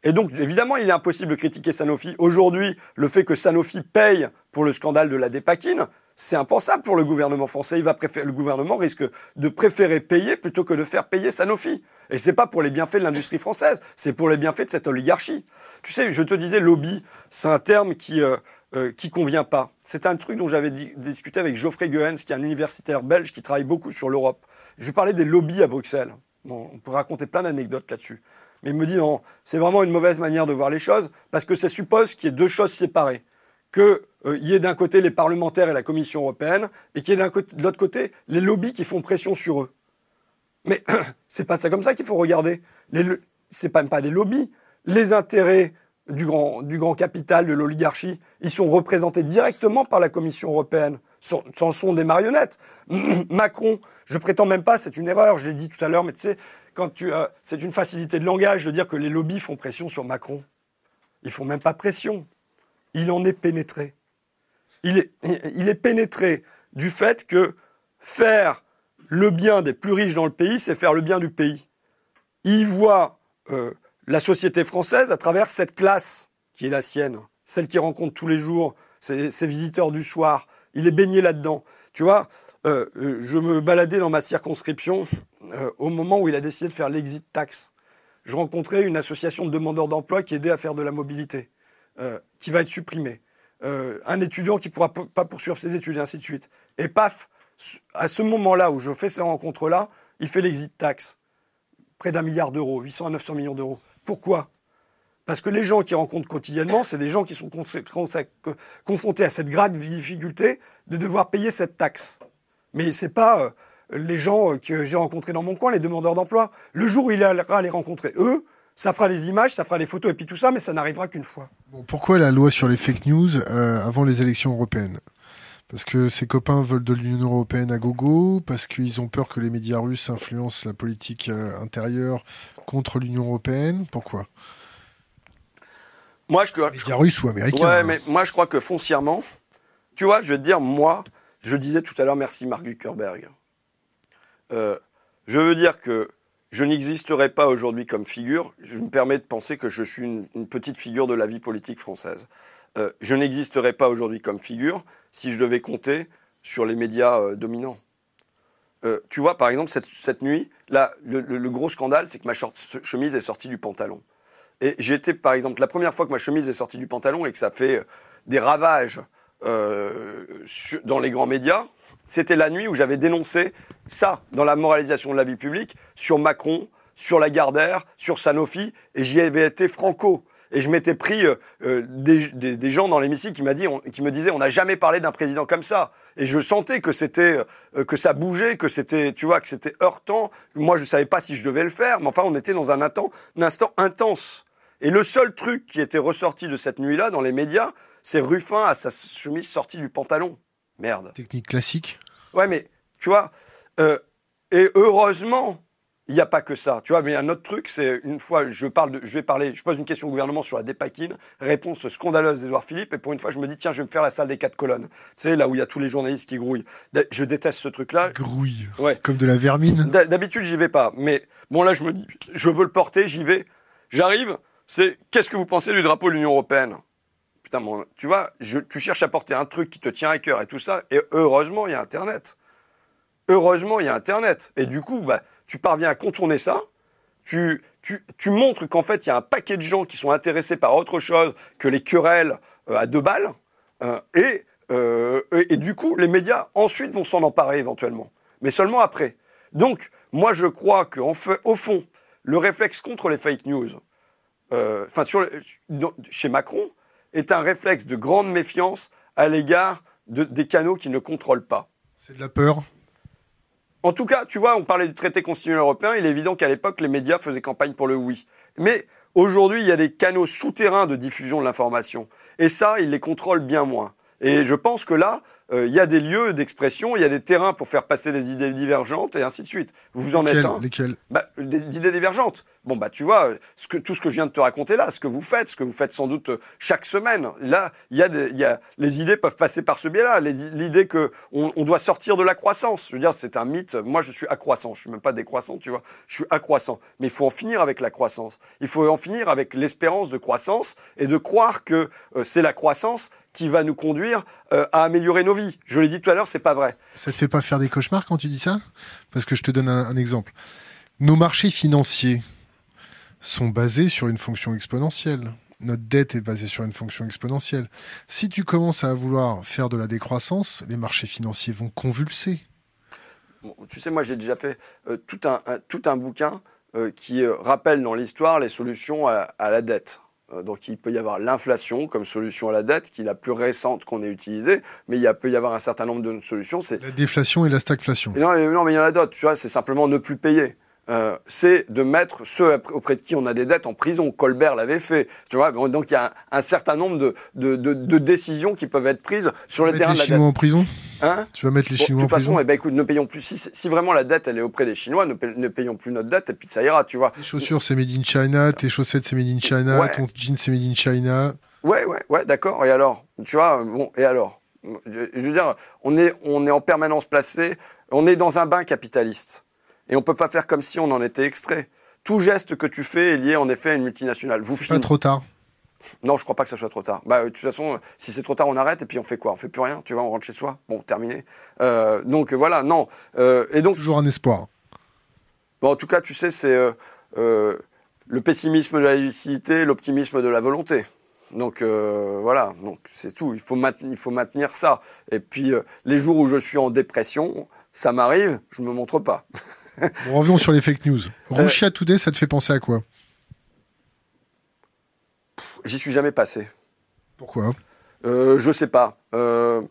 Et donc, évidemment, il est impossible de critiquer Sanofi. Aujourd'hui, le fait que Sanofi paye pour le scandale de la Dépakine, c'est impensable pour le gouvernement français. Il va préférer, le gouvernement risque de préférer payer plutôt que de faire payer Sanofi. Et c'est pas pour les bienfaits de l'industrie française, c'est pour les bienfaits de cette oligarchie. Tu sais, je te disais, lobby, c'est un terme qui euh, euh, qui convient pas. C'est un truc dont j'avais di- discuté avec Geoffrey Goehens, qui est un universitaire belge qui travaille beaucoup sur l'Europe. Je lui parlais des lobbies à Bruxelles. Bon, on peut raconter plein d'anecdotes là-dessus. Mais il me dit non, c'est vraiment une mauvaise manière de voir les choses parce que ça suppose qu'il y ait deux choses séparées. Que euh, y ait d'un côté les parlementaires et la Commission européenne, et qu'il y ait d'un côté, de l'autre côté les lobbies qui font pression sur eux. Mais c'est pas ça comme ça qu'il faut regarder. Les, c'est pas, pas des lobbies. Les intérêts du grand, du grand capital, de l'oligarchie, ils sont représentés directement par la Commission européenne. C'en sont des marionnettes. Macron, je prétends même pas, c'est une erreur, je l'ai dit tout à l'heure, mais tu sais, quand tu, euh, c'est une facilité de langage de dire que les lobbies font pression sur Macron. Ils font même pas pression. Il en est pénétré. Il est, il est pénétré du fait que faire le bien des plus riches dans le pays, c'est faire le bien du pays. Il voit euh, la société française à travers cette classe qui est la sienne, celle qu'il rencontre tous les jours, ses, ses visiteurs du soir. Il est baigné là-dedans. Tu vois, euh, je me baladais dans ma circonscription euh, au moment où il a décidé de faire l'exit tax. Je rencontrais une association de demandeurs d'emploi qui aidait à faire de la mobilité, euh, qui va être supprimée. Euh, un étudiant qui ne pourra p- pas poursuivre ses études, et ainsi de suite. Et paf, à ce moment-là où je fais ces rencontres-là, il fait l'exit tax. Près d'un milliard d'euros, huit cents à neuf cents millions d'euros. Pourquoi ? Parce que les gens qui rencontrent quotidiennement, c'est des gens qui sont cons- cons- confrontés à cette grave difficulté de devoir payer cette taxe. Mais c'est pas euh, les gens euh, que j'ai rencontrés dans mon coin, les demandeurs d'emploi. Le jour où il ira les rencontrer, eux, ça fera les images, ça fera les photos et puis tout ça, mais ça n'arrivera qu'une fois. Bon, pourquoi la loi sur les fake news euh, avant les élections européennes ? Parce que ses copains veulent de l'Union européenne à gogo, parce qu'ils ont peur que les médias russes influencent la politique euh, intérieure contre l'Union européenne. Pourquoi ? Moi, je crois. Les médias russes ou américains. Ouais, hein. Mais moi, je crois que foncièrement, tu vois, je vais te dire, moi, je disais tout à l'heure, merci Mark Zuckerberg. Euh, je veux dire que je n'existerai pas aujourd'hui comme figure. Je me permets de penser que je suis une, une petite figure de la vie politique française. Euh, je n'existerais pas aujourd'hui comme figure si je devais compter sur les médias euh, dominants. Euh, tu vois, par exemple, cette, cette nuit, là, le, le, le gros scandale, c'est que ma short- chemise est sortie du pantalon. Et j'étais, par exemple, la première fois que ma chemise est sortie du pantalon et que ça fait euh, des ravages euh, sur, dans les grands médias, c'était la nuit où j'avais dénoncé ça dans la moralisation de la vie publique, sur Macron, sur Lagardère, sur Sanofi, et j'y avais été franco. Et je m'étais pris euh, euh, des, des, des gens dans l'hémicycle qui, m'a dit, on, qui me disaient « on n'a jamais parlé d'un président comme ça ». Et je sentais que, c'était, euh, que ça bougeait, que c'était, tu vois, que c'était heurtant. Moi, je ne savais pas si je devais le faire, mais enfin, on était dans un instant, un instant intense. Et le seul truc qui était ressorti de cette nuit-là dans les médias, c'est Ruffin à sa chemise sortie du pantalon. Merde. Technique classique. Ouais, mais tu vois, euh, et heureusement... Il n'y a pas que ça, tu vois, mais un autre truc, c'est une fois, je parle, de, je vais parler, je pose une question au gouvernement sur la Dépakine, réponse scandaleuse d'Edouard Philippe, et pour une fois, je me dis, tiens, je vais me faire la salle des quatre colonnes. Tu sais, là où il y a tous les journalistes qui grouillent. Je déteste ce truc-là. Grouille, ouais. Comme de la vermine. D'a- d'habitude, j'y vais pas, mais bon, là, je me dis, je veux le porter, j'y vais. J'arrive, c'est, qu'est-ce que vous pensez du drapeau de l'Union européenne ? Putain, bon, tu vois, je, tu cherches à porter un truc qui te tient à cœur et tout ça, et heureusement, il y a Internet. Heureusement, il y a Internet. Et du coup, bah, tu parviens à contourner ça, tu, tu, tu montres qu'en fait, il y a un paquet de gens qui sont intéressés par autre chose que les querelles euh, à deux balles, euh, et, euh, et, et du coup, les médias, ensuite, vont s'en emparer éventuellement, mais seulement après. Donc, moi, je crois qu'en fait, au fond, le réflexe contre les fake news, euh, enfin, sur, chez Macron, est un réflexe de grande méfiance à l'égard de, des canaux qu'il ne contrôle pas. C'est de la peur. En tout cas, tu vois, on parlait du traité constitutionnel européen. Il est évident qu'à l'époque, les médias faisaient campagne pour le oui. Mais aujourd'hui, il y a des canaux souterrains de diffusion de l'information. Et ça, ils les contrôlent bien moins. Et je pense que là, euh, il y a des lieux d'expression, il y a des terrains pour faire passer des idées divergentes et ainsi de suite. Vous en êtes un ? Lesquelles ? Bah, des, des idées divergentes. Bon, bah, tu vois, ce que, tout ce que je viens de te raconter là, ce que vous faites, ce que vous faites sans doute chaque semaine, là, il y a des, il y a, les idées peuvent passer par ce biais-là. Les, l'idée que on, on doit sortir de la croissance. Je veux dire, c'est un mythe. Moi, je suis accroissant. Je suis même pas décroissant, tu vois. Je suis accroissant. Mais il faut en finir avec la croissance. Il faut en finir avec l'espérance de croissance et de croire que euh, c'est la croissance qui va nous conduire euh, à améliorer nos vies. Je l'ai dit tout à l'heure, c'est pas vrai. Ça te fait pas faire des cauchemars quand tu dis ça ? Parce que je te donne un, un exemple. Nos marchés financiers sont basés sur une fonction exponentielle. Notre dette est basée sur une fonction exponentielle. Si tu commences à vouloir faire de la décroissance, les marchés financiers vont convulser. Bon, tu sais, moi, j'ai déjà fait euh, tout, un, un, tout un bouquin euh, qui euh, rappelle dans l'histoire les solutions à, à la dette. Donc il peut y avoir l'inflation comme solution à la dette, qui est la plus récente qu'on ait utilisée, mais il peut y avoir un certain nombre de solutions. C'est... La déflation et la stagflation. Et non, non, mais il y en a d'autres, tu vois, c'est simplement ne plus payer. Euh, c'est de mettre ceux auprès de qui on a des dettes en prison. Colbert l'avait fait, tu vois. Donc il y a un, un certain nombre de, de, de, de décisions qui peuvent être prises sur le terrain de la dette. Tu vas mettre les Chinois en prison ? Hein ? Tu vas mettre les bon, Chinois en prison ? De toute façon, eh ben, écoute, ne payons plus. Si, si vraiment la dette, elle est auprès des Chinois, ne, paye, ne payons plus notre dette et puis ça ira, tu vois. Tes chaussures, c'est made in China. Tes chaussettes, c'est made in China. Ouais. Ton jean, c'est made in China. Ouais, ouais, ouais, d'accord. Et alors ? Tu vois, bon, et alors ? je, je veux dire, on est, on est en permanence placé. On est dans un bain capitaliste. Et on ne peut pas faire comme si on en était extrait. Tout geste que tu fais est lié en effet à une multinationale. Vous c'est fin... pas trop tard. Non, je ne crois pas que ça soit trop tard. Bah, de toute façon, si c'est trop tard, on arrête et puis on fait quoi ? On fait plus rien, tu vois, on rentre chez soi. Bon, terminé. Euh, donc voilà, non. Euh, et donc... Toujours un espoir. Bon, en tout cas, tu sais, c'est euh, euh, le pessimisme de la lucidité, l'optimisme de la volonté. Donc euh, voilà, donc, c'est tout. Il faut, maintenir, il faut maintenir ça. Et puis, euh, les jours où je suis en dépression, ça m'arrive, je ne me montre pas. Bon, revenons sur les fake news. Russia euh, Today, ça te fait penser à quoi ? J'y suis jamais passé. Pourquoi ? euh, Je sais pas. Euh...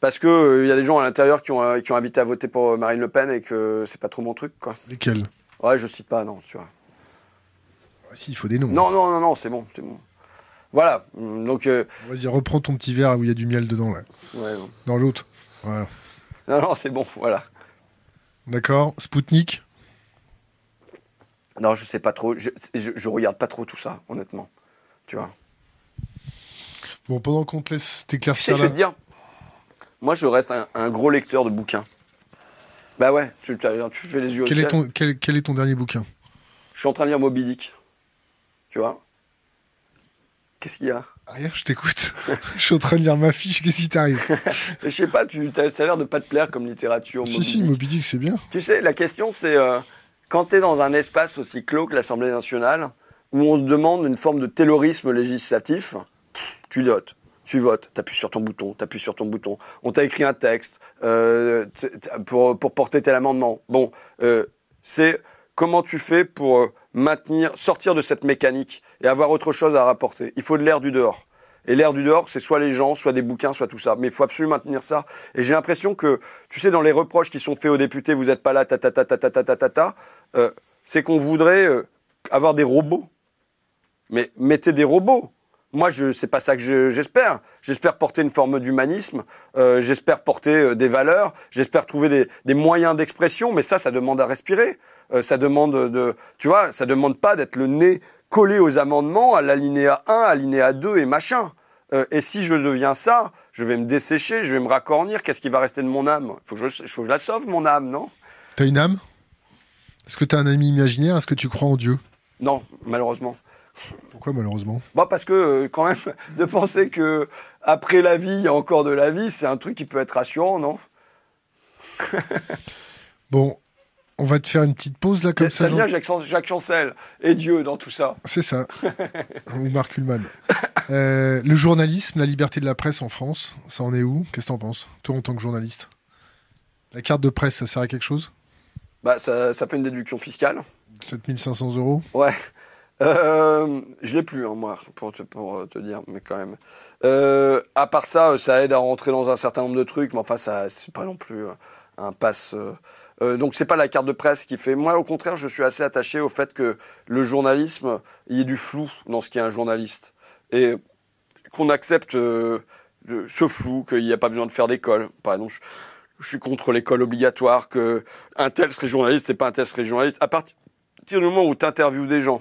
Parce que il euh, y a des gens à l'intérieur qui ont, euh, qui ont invité à voter pour Marine Le Pen et que euh, c'est pas trop mon truc, quoi. Lesquels ? Ouais, je cite pas, non, tu vois. Ah, si, il faut des noms. Non, hein. non, non, non, c'est bon, c'est bon. Voilà. Donc. Euh... Vas-y, reprends ton petit verre où il y a du miel dedans, là. Ouais, bon. Dans l'autre. Voilà. Non, non, c'est bon, voilà. D'accord. Spoutnik ? Non, je sais pas trop. Je, je, je regarde pas trop tout ça, honnêtement. Tu vois. Bon, pendant qu'on te laisse t'éclaircir là... Je vais te dire, moi, je reste un, un gros lecteur de bouquins. Bah ouais, tu, tu fais les yeux au ciel. Quel est ton, quel, quel est ton dernier bouquin ? Je suis en train de lire Moby Dick. Tu vois ? Qu'est-ce qu'il y a ? Rien, je t'écoute. Je suis en train de lire ma fiche, qu'est-ce qui t'arrive ? Je sais pas, tu as l'air de pas te plaire comme littérature. Si, Moby si, Dick. Moby Dick, c'est bien. Tu sais, la question, c'est euh, quand tu es dans un espace aussi clos que l'Assemblée nationale, où on se demande une forme de taylorisme législatif, tu votes, tu votes, t'appuies sur ton bouton, t'appuies sur ton bouton. On t'a écrit un texte euh, pour, pour porter tel amendement. Bon, euh, c'est comment tu fais pour... Euh, maintenir, sortir de cette mécanique et avoir autre chose à rapporter. Il faut de l'air du dehors. Et l'air du dehors, c'est soit les gens, soit des bouquins, soit tout ça. Mais il faut absolument maintenir ça. Et j'ai l'impression que, tu sais, dans les reproches qui sont faits aux députés, vous n'êtes pas là, ta ta ta ta ta ta ta ta ta, euh, c'est qu'on voudrait euh, avoir des robots. Mais mettez des robots. Moi, je, c'est pas ça que je, j'espère. J'espère porter une forme d'humanisme. Euh, j'espère porter euh, des valeurs. J'espère trouver des, des moyens d'expression. Mais ça, ça demande à respirer. Euh, ça demande de, tu vois, ça demande pas d'être le nez collé aux amendements, à l'alinéa un, à l'alinéa deux et machin. Euh, et si je deviens ça, je vais me dessécher, je vais me racornir. Qu'est-ce qui va rester de mon âme ? Faut que je, faut que je la sauve, mon âme, non ? T'as une âme ? Est-ce que t'as un ami imaginaire ? Est-ce que tu crois en Dieu ? Non, malheureusement. Pourquoi malheureusement ? Bah parce que euh, quand même, de penser que après la vie, il y a encore de la vie, c'est un truc qui peut être rassurant, non ? Bon, on va te faire une petite pause là comme ça. Ça vient Jacques Chancel et Dieu dans tout ça. C'est ça. Ou Marc Ullmann. Euh, le journalisme, la liberté de la presse en France, ça en est où ? Qu'est-ce que t'en penses ? Toi en tant que journaliste ? La carte de presse, ça sert à quelque chose ? Bah ça, ça fait une déduction fiscale. sept mille cinq cents euros ? Ouais. Euh, je l'ai plus, hein, moi, pour te, pour te dire, mais quand même. Euh, à part ça, ça aide à rentrer dans un certain nombre de trucs, mais enfin, ça, c'est pas non plus un passe. Euh, euh, donc, c'est pas la carte de presse qui fait. Moi, au contraire, je suis assez attaché au fait que le journalisme, il y ait du flou dans ce qu'est un journaliste. Et qu'on accepte euh, ce flou, qu'il n'y a pas besoin de faire d'école. Par exemple, je, je suis contre l'école obligatoire, qu'un tel serait journaliste et pas un tel serait journaliste. À partir du moment où tu interviews des gens,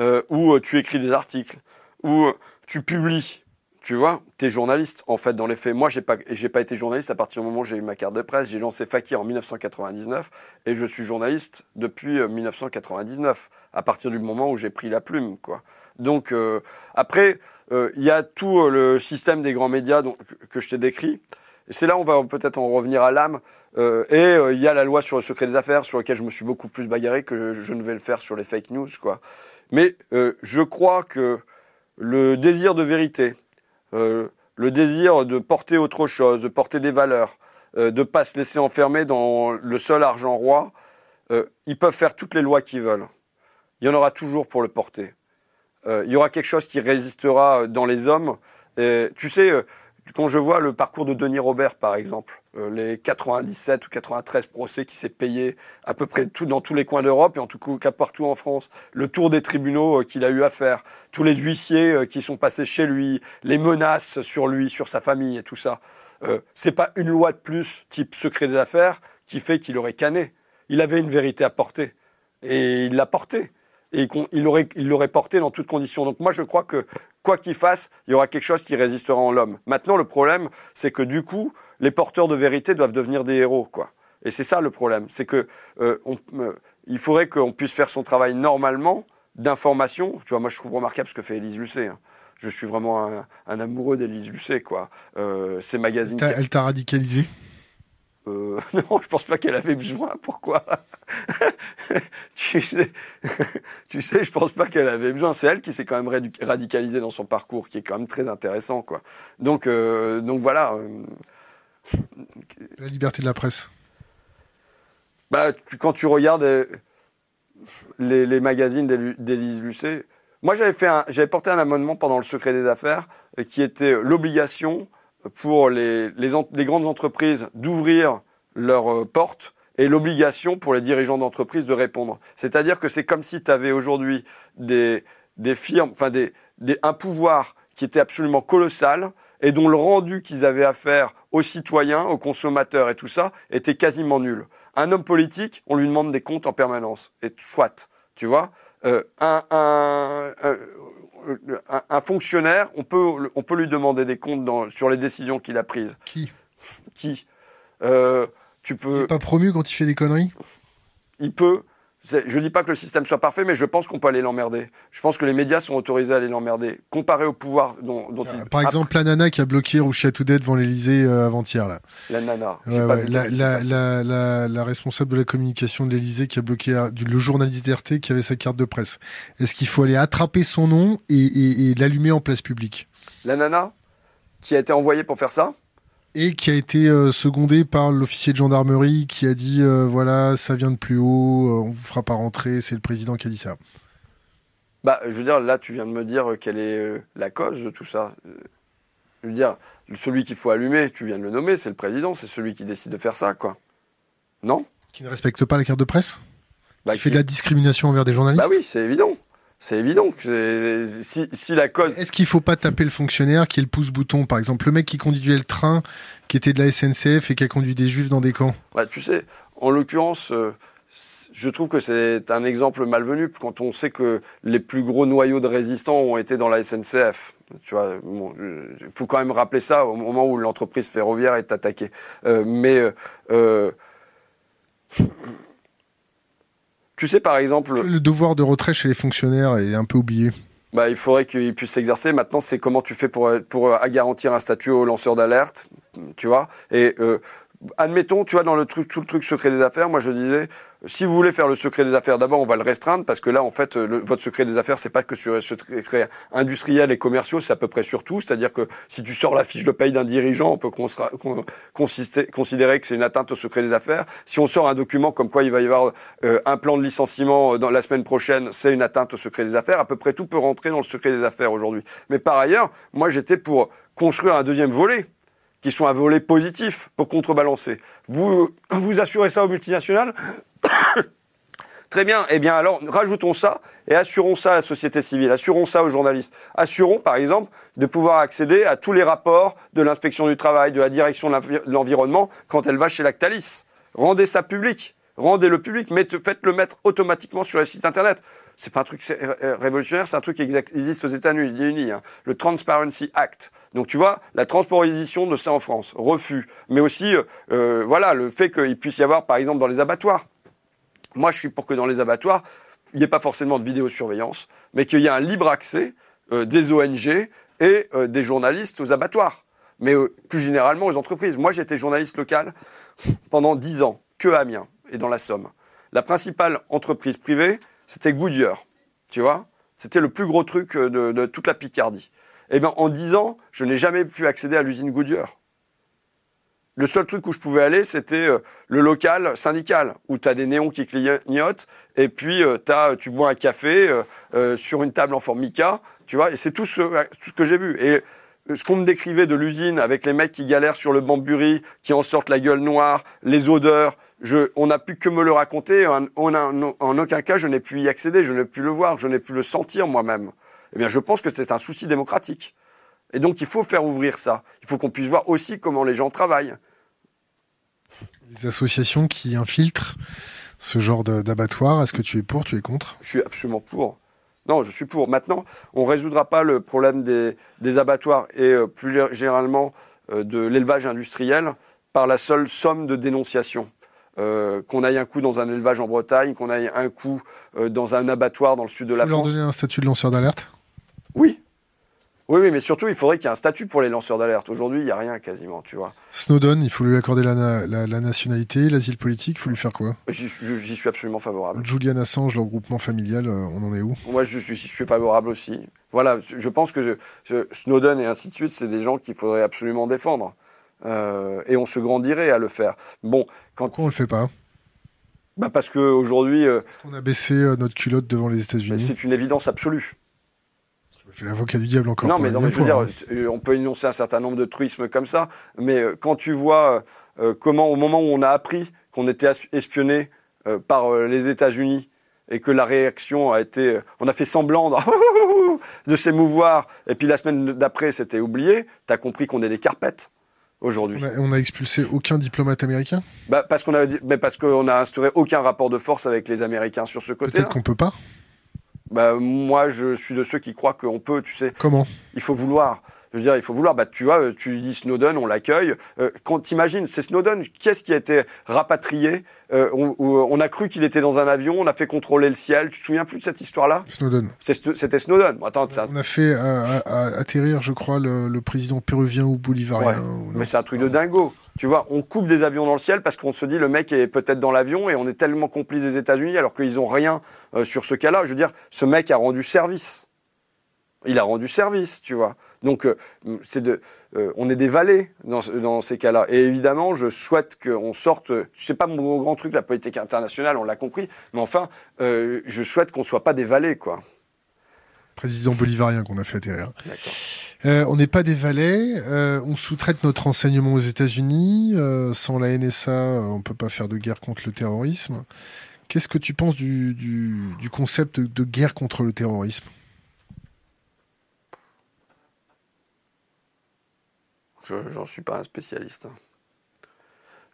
Euh, où euh, tu écris des articles, où euh, tu publies, tu vois, t'es journaliste, en fait, dans les faits. Moi, j'ai pas, j'ai pas été journaliste à partir du moment où j'ai eu ma carte de presse. J'ai lancé Fakir en dix-neuf cent quatre-vingt-dix-neuf et je suis journaliste depuis euh, dix-neuf cent quatre-vingt-dix-neuf, à partir du moment où j'ai pris la plume, quoi. Donc, euh, après, il euh, y a tout euh, le système des grands médias donc, que je t'ai décrit. Et c'est là où on va peut-être en revenir à l'âme. Euh, et il euh, y a la loi sur le secret des affaires, sur laquelle je me suis beaucoup plus bagarré que je, je ne vais le faire sur les fake news, quoi. Mais euh, je crois que le désir de vérité, euh, le désir de porter autre chose, de porter des valeurs, euh, de ne pas se laisser enfermer dans le seul argent roi, euh, ils peuvent faire toutes les lois qu'ils veulent. il y en aura toujours pour le porter. Euh, il y aura quelque chose qui résistera dans les hommes. Et, tu sais, quand je vois le parcours de Denis Robert, par exemple, euh, les quatre-vingt-dix-sept ou quatre-vingt-treize procès qui s'est payé à peu près tout, dans tous les coins d'Europe et en tout cas partout en France, le tour des tribunaux euh, qu'il a eu à faire, tous les huissiers euh, qui sont passés chez lui, les menaces sur lui, sur sa famille et tout ça. Euh, c'est pas une loi de plus type secret des affaires qui fait qu'il aurait canné. Il avait une vérité à porter et il l'a portée. Et il l'aurait, il l'aurait porté dans toutes conditions. Donc moi, je crois que, quoi qu'il fasse, il y aura quelque chose qui résistera en l'homme. Maintenant, le problème, c'est que du coup, les porteurs de vérité doivent devenir des héros, quoi. Et c'est ça le problème. C'est que euh, on, euh, il faudrait qu'on puisse faire son travail normalement, d'information. Tu vois, moi, je trouve remarquable ce que fait Élise Lucet, hein. Je suis vraiment un, un amoureux d'Élise Lucet, quoi. Euh, ces magazines... T'a, elle t'a radicalisé ? Euh, non, je pense pas qu'elle avait besoin. Pourquoi ? tu, sais, tu sais, je pense pas qu'elle avait besoin. C'est elle qui s'est quand même radicalisée dans son parcours, qui est quand même très intéressant, quoi. Donc, euh, donc voilà. La liberté de la presse. Bah, tu, quand tu regardes les, les, les magazines d'Élise Lucet, moi j'avais fait, un, j'avais porté un amendement pendant le secret des affaires, qui était l'obligation pour les, les, les grandes entreprises d'ouvrir leurs euh, portes et l'obligation pour les dirigeants d'entreprises de répondre. C'est-à-dire que c'est comme si tu avais aujourd'hui des, des firmes, enfin des, des, un pouvoir qui était absolument colossal et dont le rendu qu'ils avaient à faire aux citoyens, aux consommateurs et tout ça était quasiment nul. Un homme politique, on lui demande des comptes en permanence. Et soit, tu vois, euh, un... un, un Un, un fonctionnaire, on peut, on peut lui demander des comptes dans, sur les décisions qu'il a prises. Qui ? Qui ? euh, tu peux... Il n'est pas promu quand il fait des conneries ? Il peut. C'est, je ne dis pas que le système soit parfait, mais je pense qu'on peut aller l'emmerder. Je pense que les médias sont autorisés à aller l'emmerder, comparé au pouvoir dont, dont il... Par exemple, la nana qui a bloqué Rouchatoudet devant l'Elysée euh, avant-hier. Là. La nana. Ouais, ouais, la, la, la, la, la responsable de la communication de l'Elysée qui a bloqué du, le journaliste R T qui avait sa carte de presse. Est-ce qu'il faut aller attraper son nom et, et, et l'allumer en place publique ? La nana qui a été envoyée pour faire ça ? Et qui a été euh, secondé par l'officier de gendarmerie qui a dit euh, « Voilà, ça vient de plus haut, euh, on ne vous fera pas rentrer, c'est le président qui a dit ça. » Bah, je veux dire, là, tu viens de me dire quelle est euh, la cause de tout ça. Euh, je veux dire, celui qu'il faut allumer, tu viens de le nommer, c'est le président, c'est celui qui décide de faire ça, quoi. Non ? Qui ne respecte pas la carte de presse ? Bah, qui, qui fait de la discrimination envers des journalistes ? Bah oui, c'est évident. C'est évident que c'est, si, si la cause... Est-ce qu'il ne faut pas taper le fonctionnaire qui est le pouce-bouton ? Par exemple, le mec qui conduisait le train, qui était de la S N C F et qui a conduit des juifs dans des camps. Ouais, tu sais, en l'occurrence, euh, je trouve que c'est un exemple malvenu quand on sait que les plus gros noyaux de résistants ont été dans la S N C F. Tu vois, bon, faut quand même rappeler ça au moment où l'entreprise ferroviaire est attaquée. Euh, mais... Euh, euh... Tu sais, par exemple... Est-ce que le devoir de retrait chez les fonctionnaires est un peu oublié ? Bah, il faudrait qu'ils puissent s'exercer. Maintenant, c'est comment tu fais pour, pour à garantir un statut aux lanceurs d'alerte, tu vois ? Et euh, admettons, tu vois, dans le truc, tout le truc secret des affaires, moi, je disais, si vous voulez faire le secret des affaires, d'abord, on va le restreindre, parce que là, en fait, le, votre secret des affaires, c'est pas que sur le secret industriel et commerciaux, c'est à peu près sur tout. C'est-à-dire que si tu sors la fiche de paye d'un dirigeant, on peut constra- con- consister, considérer que c'est une atteinte au secret des affaires. Si on sort un document comme quoi il va y avoir euh, un plan de licenciement euh, dans la semaine prochaine, c'est une atteinte au secret des affaires. À peu près tout peut rentrer dans le secret des affaires aujourd'hui. Mais par ailleurs, moi, j'étais pour construire un deuxième volet, qui sont un volet positif pour contrebalancer. Vous, vous assurez ça aux multinationales ? Très bien, eh bien alors rajoutons ça et assurons ça à la société civile, assurons ça aux journalistes. Assurons par exemple de pouvoir accéder à tous les rapports de l'inspection du travail, de la direction de l'environnement quand elle va chez Lactalis. Rendez ça public, rendez-le public, faites-le mettre automatiquement sur les sites internet. C'est pas un truc révolutionnaire, c'est un truc qui existe aux États-Unis, hein. Le Transparency Act. Donc tu vois, la transposition de ça en France, refus. Mais aussi, euh, voilà, le fait qu'il puisse y avoir, par exemple, dans les abattoirs. Moi, je suis pour que dans les abattoirs, il n'y ait pas forcément de vidéosurveillance, mais qu'il y ait un libre accès euh, des O N G et euh, des journalistes aux abattoirs. Mais euh, plus généralement aux entreprises. Moi, j'étais journaliste local pendant dix ans, que à Amiens et dans la Somme. La principale entreprise privée, c'était Goodyear, tu vois. C'était le plus gros truc de, de toute la Picardie. Eh bien, en dix ans, je n'ai jamais pu accéder à l'usine Goodyear. Le seul truc où je pouvais aller, c'était le local syndical, où tu as des néons qui clignotent, et puis t'as, tu bois un café euh, sur une table en formica, tu vois, et c'est tout ce, tout ce que j'ai vu. Et ce qu'on me décrivait de l'usine, avec les mecs qui galèrent sur le bamburi, qui en sortent la gueule noire, les odeurs, je, on n'a pu que me le raconter, en, on a, en aucun cas je n'ai pu y accéder, je n'ai pu le voir, je n'ai pu le sentir moi-même. Eh bien, je pense que c'est un souci démocratique. Et donc, il faut faire ouvrir ça. Il faut qu'on puisse voir aussi comment les gens travaillent. Les associations qui infiltrent ce genre de, d'abattoir, est-ce que tu es pour, tu es contre ? Je suis absolument pour. Non, je suis pour. Maintenant, on ne résoudra pas le problème des, des abattoirs et euh, plus généralement euh, de l'élevage industriel par la seule somme de dénonciation. Euh, qu'on aille un coup dans un élevage en Bretagne, qu'on aille un coup euh, dans un abattoir dans le sud de la France. Vous leur donnez un statut de lanceur d'alerte ? Oui. Oui, oui, mais surtout, il faudrait qu'il y ait un statut pour les lanceurs d'alerte. Aujourd'hui, il n'y a rien quasiment, tu vois. Snowden, il faut lui accorder la, na- la, la nationalité, l'asile politique, il faut lui faire quoi ? J'y, j'y suis absolument favorable. Julian Assange, le regroupement familial, on en est où ? Moi, j'y suis favorable aussi. Voilà, je pense que je, Snowden et ainsi de suite, c'est des gens qu'il faudrait absolument défendre. Euh, et on se grandirait à le faire. Bon, quand... Pourquoi on ne le fait pas ? Bah parce qu'aujourd'hui... Euh... Parce qu'on a baissé notre culotte devant les États-Unis. Mais c'est une évidence absolue. Je fais l'avocat du diable encore. Non, mais, non, mais je veux dire, hein. On peut énoncer un certain nombre de truismes comme ça, mais quand tu vois euh, comment, au moment où on a appris qu'on était espionné euh, par euh, les États-Unis et que la réaction a été... Euh, on a fait semblant de s'émouvoir, et puis la semaine d'après, c'était oublié, t'as compris qu'on est des carpettes aujourd'hui. On n'a expulsé aucun diplomate américain ? Bah, parce qu'on a, mais parce qu'on n'a instauré aucun rapport de force avec les Américains sur ce côté-là. Peut-être qu'on ne peut pas ? Bah, moi, je suis de ceux qui croient qu'on peut, tu sais. Comment ? Il faut vouloir. Je veux dire, il faut vouloir. Bah, tu vois, tu dis Snowden, on l'accueille. Euh, quand t'imagines, c'est Snowden, qu'est-ce qui a été rapatrié ? euh, on, on a cru qu'il était dans un avion, on a fait contrôler le ciel. Tu te souviens plus de cette histoire-là ? Snowden. C'est, c'était Snowden. Bon, attends, ça... On a fait à, à, atterrir, je crois, le, le président péruvien ou bolivarien. Ouais. Ou non. Mais c'est un truc de dingo. Tu vois, on coupe des avions dans le ciel parce qu'on se dit le mec est peut-être dans l'avion et on est tellement complice des États-Unis alors qu'ils n'ont rien euh, sur ce cas-là. Je veux dire, ce mec a rendu service. Il a rendu service, tu vois. Donc, euh, c'est de, euh, on est des valets dans, dans ces cas-là. Et évidemment, je souhaite qu'on sorte... Euh, c'est pas mon grand truc, la politique internationale, on l'a compris. Mais enfin, euh, je souhaite qu'on ne soit pas des valets, quoi. Président bolivarien qu'on a fait atterrir. D'accord. Euh, on n'est pas des valets, euh, on sous-traite notre renseignement aux États-Unis. Euh, sans la N S A, euh, on ne peut pas faire de guerre contre le terrorisme. Qu'est-ce que tu penses du, du, du concept de, de guerre contre le terrorisme ? Je, j'en suis pas un spécialiste.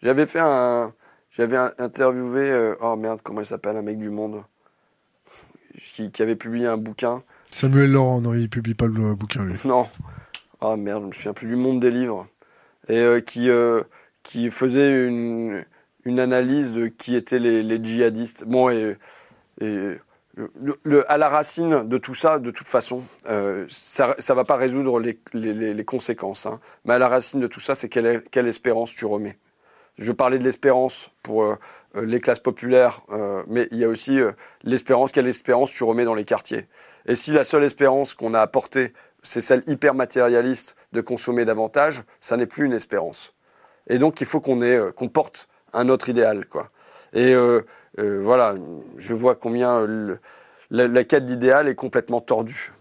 J'avais fait un... J'avais interviewé... Euh, oh merde, comment il s'appelle, un mec du Monde qui, qui avait publié un bouquin... Samuel Laurent, non, il publie pas le bouquin, lui. Non. Ah oh, merde, je me souviens plus du Monde des livres. Et euh, qui, euh, qui faisait une, une analyse de qui étaient les, les djihadistes. Bon, et, et le, le, à la racine de tout ça, de toute façon, euh, ça ne va pas résoudre les, les, les conséquences. Hein. Mais à la racine de tout ça, c'est quelle, quelle espérance tu remets. Je parlais de l'espérance pour euh, les classes populaires, euh, mais il y a aussi euh, l'espérance, quelle espérance tu remets dans les quartiers. Et si la seule espérance qu'on a apportée, c'est celle hyper matérialiste de consommer davantage, ça n'est plus une espérance. Et donc il faut qu'on ait, euh, qu'on porte un autre idéal, quoi. Et euh, euh, voilà, je vois combien euh, le, la, la quête d'idéal est complètement tordue.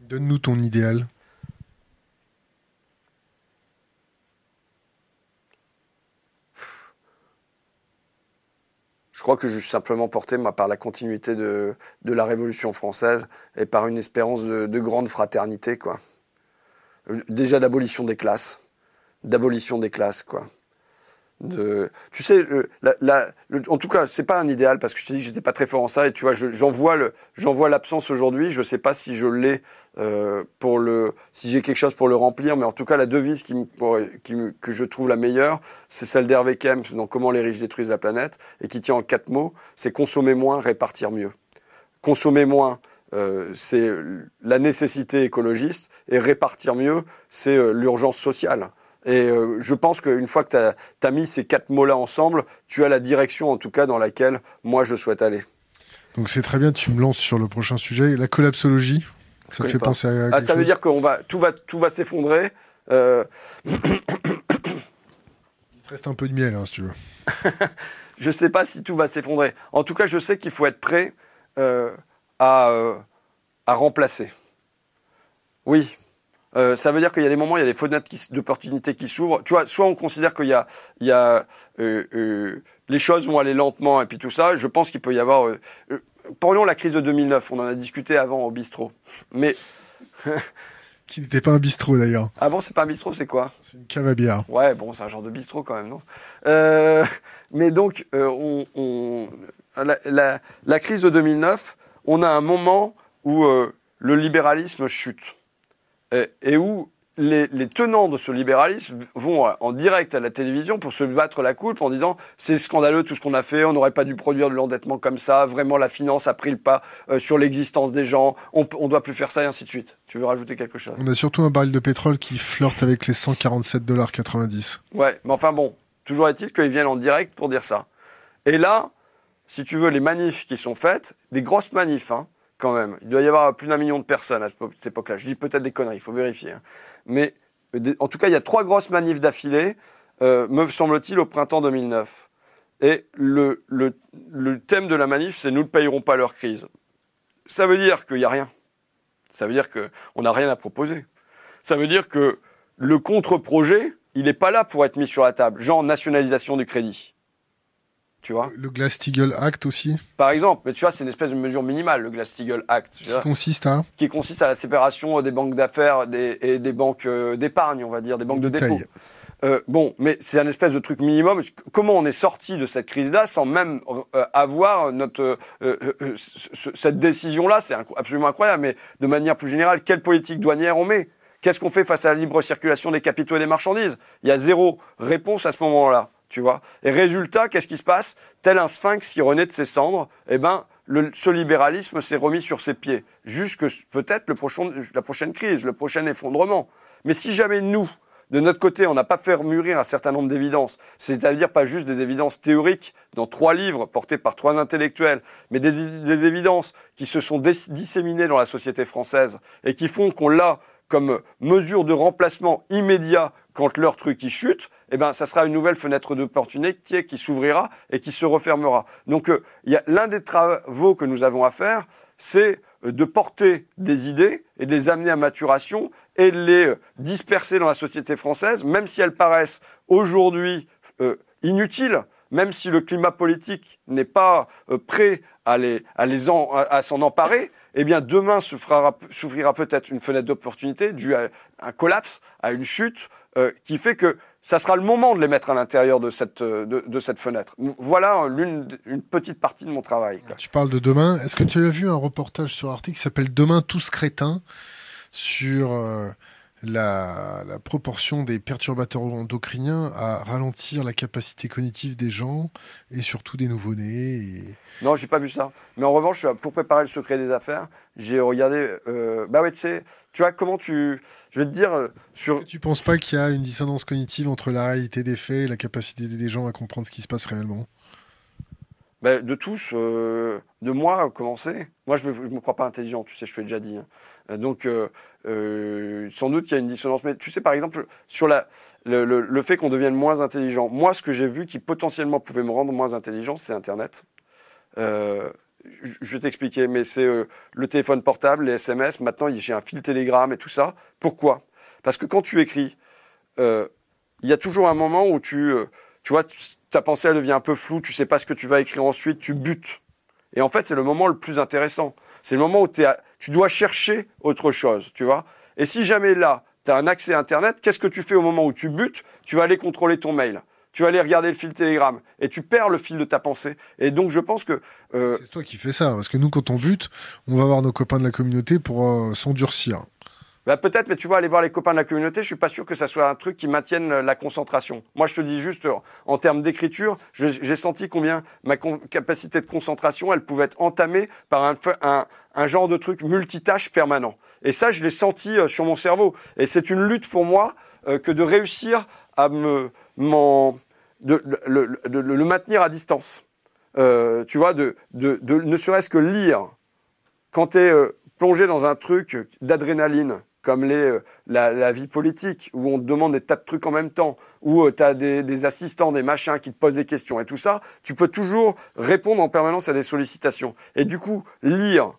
Donne-nous ton idéal. Je crois que je suis simplement porté moi, par la continuité de, de la Révolution française et par une espérance de, de grande fraternité, quoi. Déjà d'abolition des classes, d'abolition des classes, quoi. De, tu sais, le, la, la, le, en tout cas, c'est pas un idéal parce que je t'ai dit que j'étais pas très fort en ça et tu vois, je, j'en vois le, j'en vois l'absence aujourd'hui. Je sais pas si je l'ai euh, pour le, si j'ai quelque chose pour le remplir, mais en tout cas, la devise qui, pour, qui que je trouve la meilleure, c'est celle d'Hervé Kemp dans Comment les riches détruisent la planète et qui tient en quatre mots, c'est consommer moins, répartir mieux. Consommer moins, euh, c'est la nécessité écologiste et répartir mieux, c'est euh, l'urgence sociale. Et euh, je pense qu'une fois que tu as mis ces quatre mots-là ensemble, tu as la direction, en tout cas, dans laquelle moi, je souhaite aller. Donc, c'est très bien. Tu me lances sur le prochain sujet. La collapsologie, je ça te fait pas. penser à quelque ah, ça chose. Veut dire que on va, tout, va, tout va s'effondrer Euh... Il te reste un peu de miel, hein, si tu veux. Je ne sais pas si tout va s'effondrer. En tout cas, je sais qu'il faut être prêt euh, à, euh, à remplacer. Oui. Euh, ça veut dire qu'il y a des moments, il y a des fenêtres qui, d'opportunités qui s'ouvrent. Tu vois, soit on considère qu'il y a... Il y a euh, euh, les choses vont aller lentement et puis tout ça. Je pense qu'il peut y avoir... Euh, euh, parlons de la crise de deux mille neuf. On en a discuté avant au bistrot. Mais... Qui n'était pas un bistrot, d'ailleurs. Ah bon, c'est pas un bistrot, c'est quoi? C'est une cave à bière. Ouais, bon, c'est un genre de bistrot, quand même, non euh, Mais donc, euh, on, on, la, la, la crise de deux mille neuf, on a un moment où euh, le libéralisme chute. Et, et où les, les tenants de ce libéralisme vont en direct à la télévision pour se battre la coupe en disant « C'est scandaleux tout ce qu'on a fait, on n'aurait pas dû produire de l'endettement comme ça, vraiment la finance a pris le pas euh, sur l'existence des gens, on ne doit plus faire ça, et ainsi de suite. » Tu veux rajouter quelque chose? On a surtout un baril de pétrole qui flirte avec les cent quarante-sept dollars quatre-vingt-dix. Ouais, mais enfin bon, toujours est-il qu'ils viennent en direct pour dire ça. Et là, si tu veux, les manifs qui sont faites, des grosses manifs, hein, quand même. Il doit y avoir plus d'un million de personnes à cette époque-là. Je dis peut-être des conneries, il faut vérifier. Hein. Mais en tout cas, il y a trois grosses manifs d'affilée, euh, me semble-t-il, au printemps deux mille neuf. Et le, le, le thème de la manif, c'est « Nous ne payerons pas leur crise ». Ça veut dire qu'il n'y a rien. Ça veut dire qu'on n'a rien à proposer. Ça veut dire que le contre-projet, il n'est pas là pour être mis sur la table. Genre nationalisation du crédit. Tu vois ? Le Glass-Steagall Act aussi ? Par exemple. Mais tu vois, c'est une espèce de mesure minimale, le Glass-Steagall Act. Qui consiste à ? Qui consiste à la séparation des banques d'affaires des, et des banques euh, d'épargne, on va dire, des banques de, de dépôt. Euh, bon, mais c'est un espèce de truc minimum. Comment on est sorti de cette crise-là sans même euh, avoir notre euh, euh, ce, cette décision-là ? C'est inc- absolument incroyable. Mais de manière plus générale, quelle politique douanière on met ? Qu'est-ce qu'on fait face à la libre circulation des capitaux et des marchandises ? Il y a zéro réponse à ce moment-là, tu vois. Et résultat, qu'est-ce qui se passe ? Tel un sphinx qui renaît de ses cendres, eh ben, le, ce libéralisme s'est remis sur ses pieds. Jusque peut-être le prochain, la prochaine crise, le prochain effondrement. Mais si jamais nous, de notre côté, on n'a pas fait mûrir un certain nombre d'évidences, c'est-à-dire pas juste des évidences théoriques dans trois livres portés par trois intellectuels, mais des, des évidences qui se sont dé- disséminées dans la société française et qui font qu'on l'a comme mesure de remplacement immédiat quand leur truc y chute, eh ben, ça sera une nouvelle fenêtre d'opportunité qui, qui s'ouvrira et qui se refermera. Donc, euh, y a, l'un des travaux que nous avons à faire, c'est de porter des idées et de les amener à maturation et de les disperser dans la société française, même si elles paraissent aujourd'hui euh, inutiles, même si le climat politique n'est pas euh, prêt à, les, à, les en, à s'en emparer. Eh bien, demain souffrira, souffrira peut-être une fenêtre d'opportunité due à un collapse, à une chute, euh, qui fait que ça sera le moment de les mettre à l'intérieur de cette, de, de cette fenêtre. Voilà l'une, une petite partie de mon travail. Quoi. Tu parles de demain. Est-ce que tu as vu un reportage sur Arte qui s'appelle « Demain, tous crétins » sur euh, la, la proportion des perturbateurs endocriniens à ralentir la capacité cognitive des gens et surtout des nouveau-nés et... Non, j'ai pas vu ça. Mais en revanche, pour préparer le secret des affaires, j'ai regardé... Euh, bah ouais, tu sais, tu vois, comment tu... Je vais te dire... Euh, sur... Tu penses pas qu'il y a une dissonance cognitive entre la réalité des faits et la capacité des gens à comprendre ce qui se passe réellement ? Bah, de tous, euh, de moi, à commencer. Moi, je me, je me crois pas intelligent, tu sais, je te l'ai déjà dit. Hein. Donc, euh, euh, sans doute qu'il y a une dissonance. Mais tu sais, par exemple, sur la, le, le, le fait qu'on devienne moins intelligent, moi, ce que j'ai vu qui potentiellement pouvait me rendre moins intelligent, c'est Internet. Euh, je vais t'expliquer, mais c'est euh, le téléphone portable, les S M S, maintenant j'ai un fil Telegram et tout ça. Pourquoi ? Parce que quand tu écris, il euh, y a toujours un moment où tu, euh, tu vois, ta pensée elle devient un peu floue, tu sais pas ce que tu vas écrire ensuite, tu butes. Et en fait, c'est le moment le plus intéressant. C'est le moment où t'es à... tu dois chercher autre chose, tu vois. Et si jamais là, tu as un accès à Internet, qu'est-ce que tu fais au moment où tu butes ? Tu vas aller contrôler ton mail. Tu vas aller regarder le fil Telegram et tu perds le fil de ta pensée. Et donc, je pense que... Euh... C'est toi qui fais ça, parce que nous, quand on bute, on va voir nos copains de la communauté pour euh, s'endurcir. Bah, peut-être, mais tu vois, aller voir les copains de la communauté, je suis pas sûr que ça soit un truc qui maintienne la concentration. Moi, je te dis juste, en termes d'écriture, je, j'ai senti combien ma com- capacité de concentration, elle pouvait être entamée par un, un, un genre de truc multitâche permanent. Et ça, je l'ai senti euh, sur mon cerveau. Et c'est une lutte pour moi euh, que de réussir à me... Mon, de, le, le, de, le maintenir à distance. Euh, tu vois, de, de, de ne serait-ce que lire. Quand tu es euh, plongé dans un truc d'adrénaline, comme les, la, la vie politique, où on te demande des tas de trucs en même temps, où tu as des, des assistants, des machins qui te posent des questions et tout ça, tu peux toujours répondre en permanence à des sollicitations. Et du coup, lire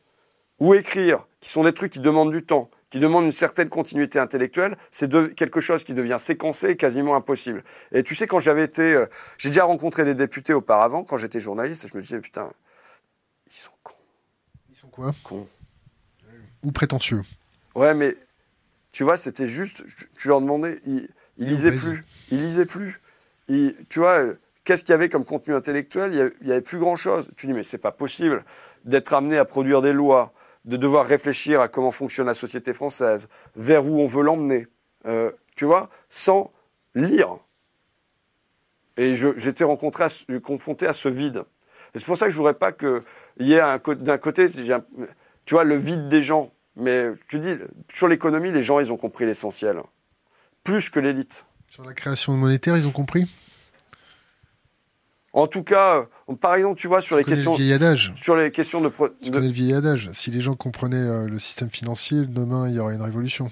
ou écrire, qui sont des trucs qui demandent du temps, qui demande une certaine continuité intellectuelle, c'est de, quelque chose qui devient séquencé et quasiment impossible. Et tu sais, quand j'avais été... Euh, j'ai déjà rencontré des députés auparavant, quand j'étais journaliste, et je me disais, putain, ils sont cons. Ils sont quoi ? Cons. Ou prétentieux. Ouais, mais tu vois, c'était juste... Tu leur demandais... Ils, ils lisaient plus. Ils lisaient plus. Ils, tu vois, qu'est-ce qu'il y avait comme contenu intellectuel ? Il n'y avait plus grand-chose. Tu dis, mais c'est pas possible d'être amené à produire des lois, de devoir réfléchir à comment fonctionne la société française, vers où on veut l'emmener, euh, tu vois, sans lire. Et je, j'étais rencontré à, confronté à ce vide. Et c'est pour ça que je ne voudrais pas qu'il y ait un, d'un côté, un, tu vois, le vide des gens. Mais tu dis, sur l'économie, les gens, ils ont compris l'essentiel. Plus que l'élite. Sur la création monétaire, ils ont compris ? En tout cas, par exemple, tu vois, sur, tu les, questions, le sur les questions de... Pro- tu de... connais le vieil adage. Si les gens comprenaient euh, le système financier, demain, il y aurait une révolution.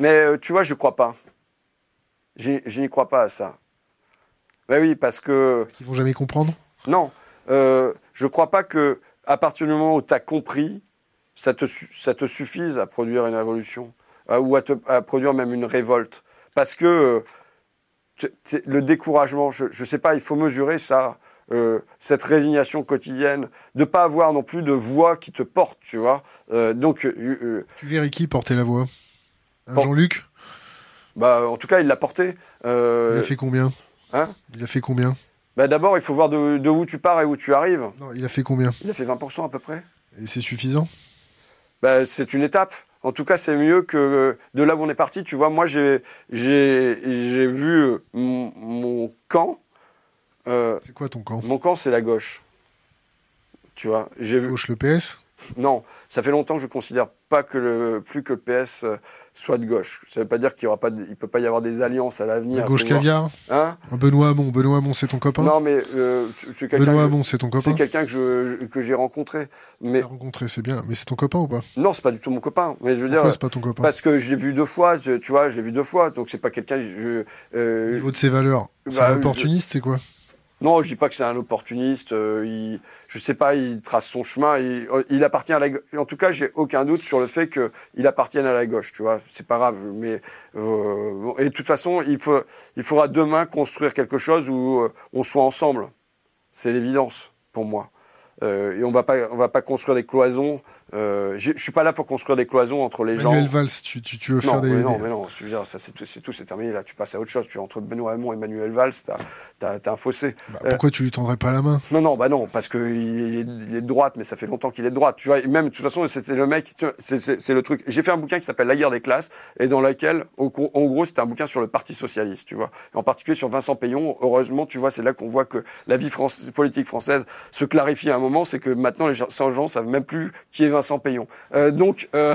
Mais euh, tu vois, je ne crois pas. J'y, je n'y crois pas à ça. Ben oui, parce que... Ils ne vont jamais comprendre ? Non. Euh, je ne crois pas qu'à partir du moment où tu as compris, ça te, ça te suffise à produire une révolution euh, ou à, te, à produire même une révolte. Parce que... Euh, le découragement, je ne sais pas, il faut mesurer ça, euh, cette résignation quotidienne, de ne pas avoir non plus de voix qui te porte, tu vois. Euh, donc, euh, tu verrais qui porter la voix ? Un por- Jean-Luc ? Bah, en tout cas, il l'a porté. Euh... Il a fait combien ? Hein ? Il a fait combien ? Bah, d'abord, il faut voir de, de où tu pars et où tu arrives. Non, il a fait combien ? Il a fait vingt pour cent à peu près. Et c'est suffisant ? Bah, c'est une étape. En tout cas, c'est mieux que de là où on est parti. Tu vois, moi, j'ai, j'ai, j'ai vu mon, mon camp. Euh, c'est quoi ton camp ? Mon camp, c'est la gauche. Tu vois, j'ai vu... Gauche, le P S ? Non, ça fait longtemps que je ne considère pas que le, plus que le P S soit de gauche. Ça ne veut pas dire qu'il ne peut pas y avoir des alliances à l'avenir. La gauche caviar ? Hein ? Benoît Hamon, Benoît Hamon, c'est ton copain ? Non, mais... Euh, c'est Benoît que, Hamon, c'est ton copain ? C'est quelqu'un que, je, que j'ai rencontré. Mais... T'as rencontré, c'est bien. Mais c'est ton copain ou pas ? Non, c'est pas du tout mon copain. Mais je veux Pourquoi dire, c'est pas ton copain ? Parce que je l'ai vu deux fois, tu, tu vois, je l'ai vu deux fois. Donc c'est pas quelqu'un... Je, euh... Au niveau de ses valeurs, bah, c'est un opportuniste, je... c'est quoi ? Non, je ne dis pas que c'est un opportuniste. Euh, il, je ne sais pas, il trace son chemin. Il, il appartient à la. En tout cas, j'ai aucun doute sur le fait qu'il appartienne à la gauche. Tu vois, c'est pas grave. Mais euh, bon, et de toute façon, il faut, il faudra demain construire quelque chose où euh, on soit ensemble. C'est l'évidence pour moi. Euh, et on va pas, on va pas construire des cloisons. Euh, je suis pas là pour construire des cloisons entre les Manuel gens. Manuel Valls, tu, tu, tu veux non, faire des... Mais non, mais non, je veux dire, ça, c'est, tout, c'est tout, c'est terminé, là, tu passes à autre chose. Tu es entre Benoît Hamon et Manuel Valls, t'as, t'as, t'as un fossé. Bah, euh, pourquoi tu lui tendrais pas la main ? Non, non, bah non, parce qu'il est, il est de droite, mais ça fait longtemps qu'il est de droite. Tu vois, même, de toute façon, c'était le mec, tu vois, c'est, c'est, c'est le truc. J'ai fait un bouquin qui s'appelle « La guerre des classes » et dans laquelle, en gros, c'était un bouquin sur le Parti Socialiste, tu vois. Et en particulier sur Vincent Payon, heureusement, tu vois, c'est là qu'on voit que la vie France, politique française se clarifie à un moment, c'est que maintenant, les gens, gens savent même plus qui est Vincent Payon. Euh, donc, euh,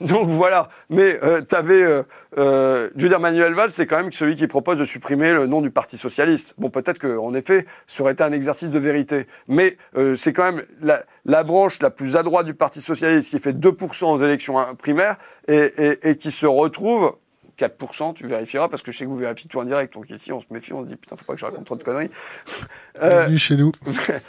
donc voilà. Mais euh, t'avais, euh, euh, je veux dire, Manuel Valls, c'est quand même celui qui propose de supprimer le nom du Parti socialiste. Bon, peut-être que, en effet, ça aurait été un exercice de vérité. Mais euh, c'est quand même la, la branche la plus à droite du Parti socialiste qui fait deux pour cent aux élections primaires et, et, et qui se retrouve quatre pour cent, tu vérifieras, parce que je sais que vous vérifiez tout en direct. Donc ici, on se méfie, on se dit, putain, faut pas que je raconte trop de conneries. Euh, Bienvenue chez nous.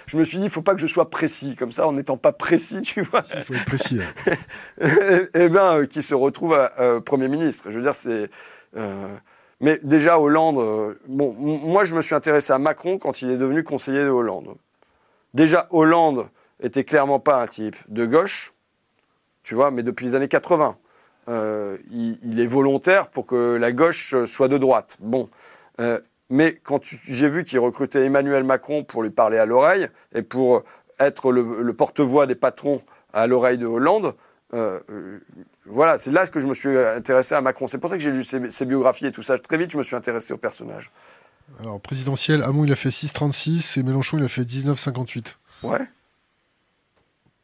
Je me suis dit, faut pas que je sois précis, comme ça, en n'étant pas précis, tu vois. Il faut être précis. Hein. Eh bien, euh, qui se retrouve à, euh, Premier ministre. Je veux dire, c'est... Euh... Mais déjà, Hollande... Euh... Bon, m- moi, je me suis intéressé à Macron quand il est devenu conseiller de Hollande. Déjà, Hollande était clairement pas un type de gauche, tu vois, mais depuis les années quatre-vingts. Euh, il, il est volontaire pour que la gauche soit de droite. Bon, euh, mais quand tu, j'ai vu qu'il recrutait Emmanuel Macron pour lui parler à l'oreille et pour être le, le porte-voix des patrons à l'oreille de Hollande, euh, euh, voilà, c'est là que je me suis intéressé à Macron. C'est pour ça que j'ai lu ses, ses biographies et tout ça. Très vite, je me suis intéressé au personnage. Alors, présidentiel, Hamon, il a fait six virgule trente-six et Mélenchon, il a fait dix-neuf virgule cinquante-huit. Ouais.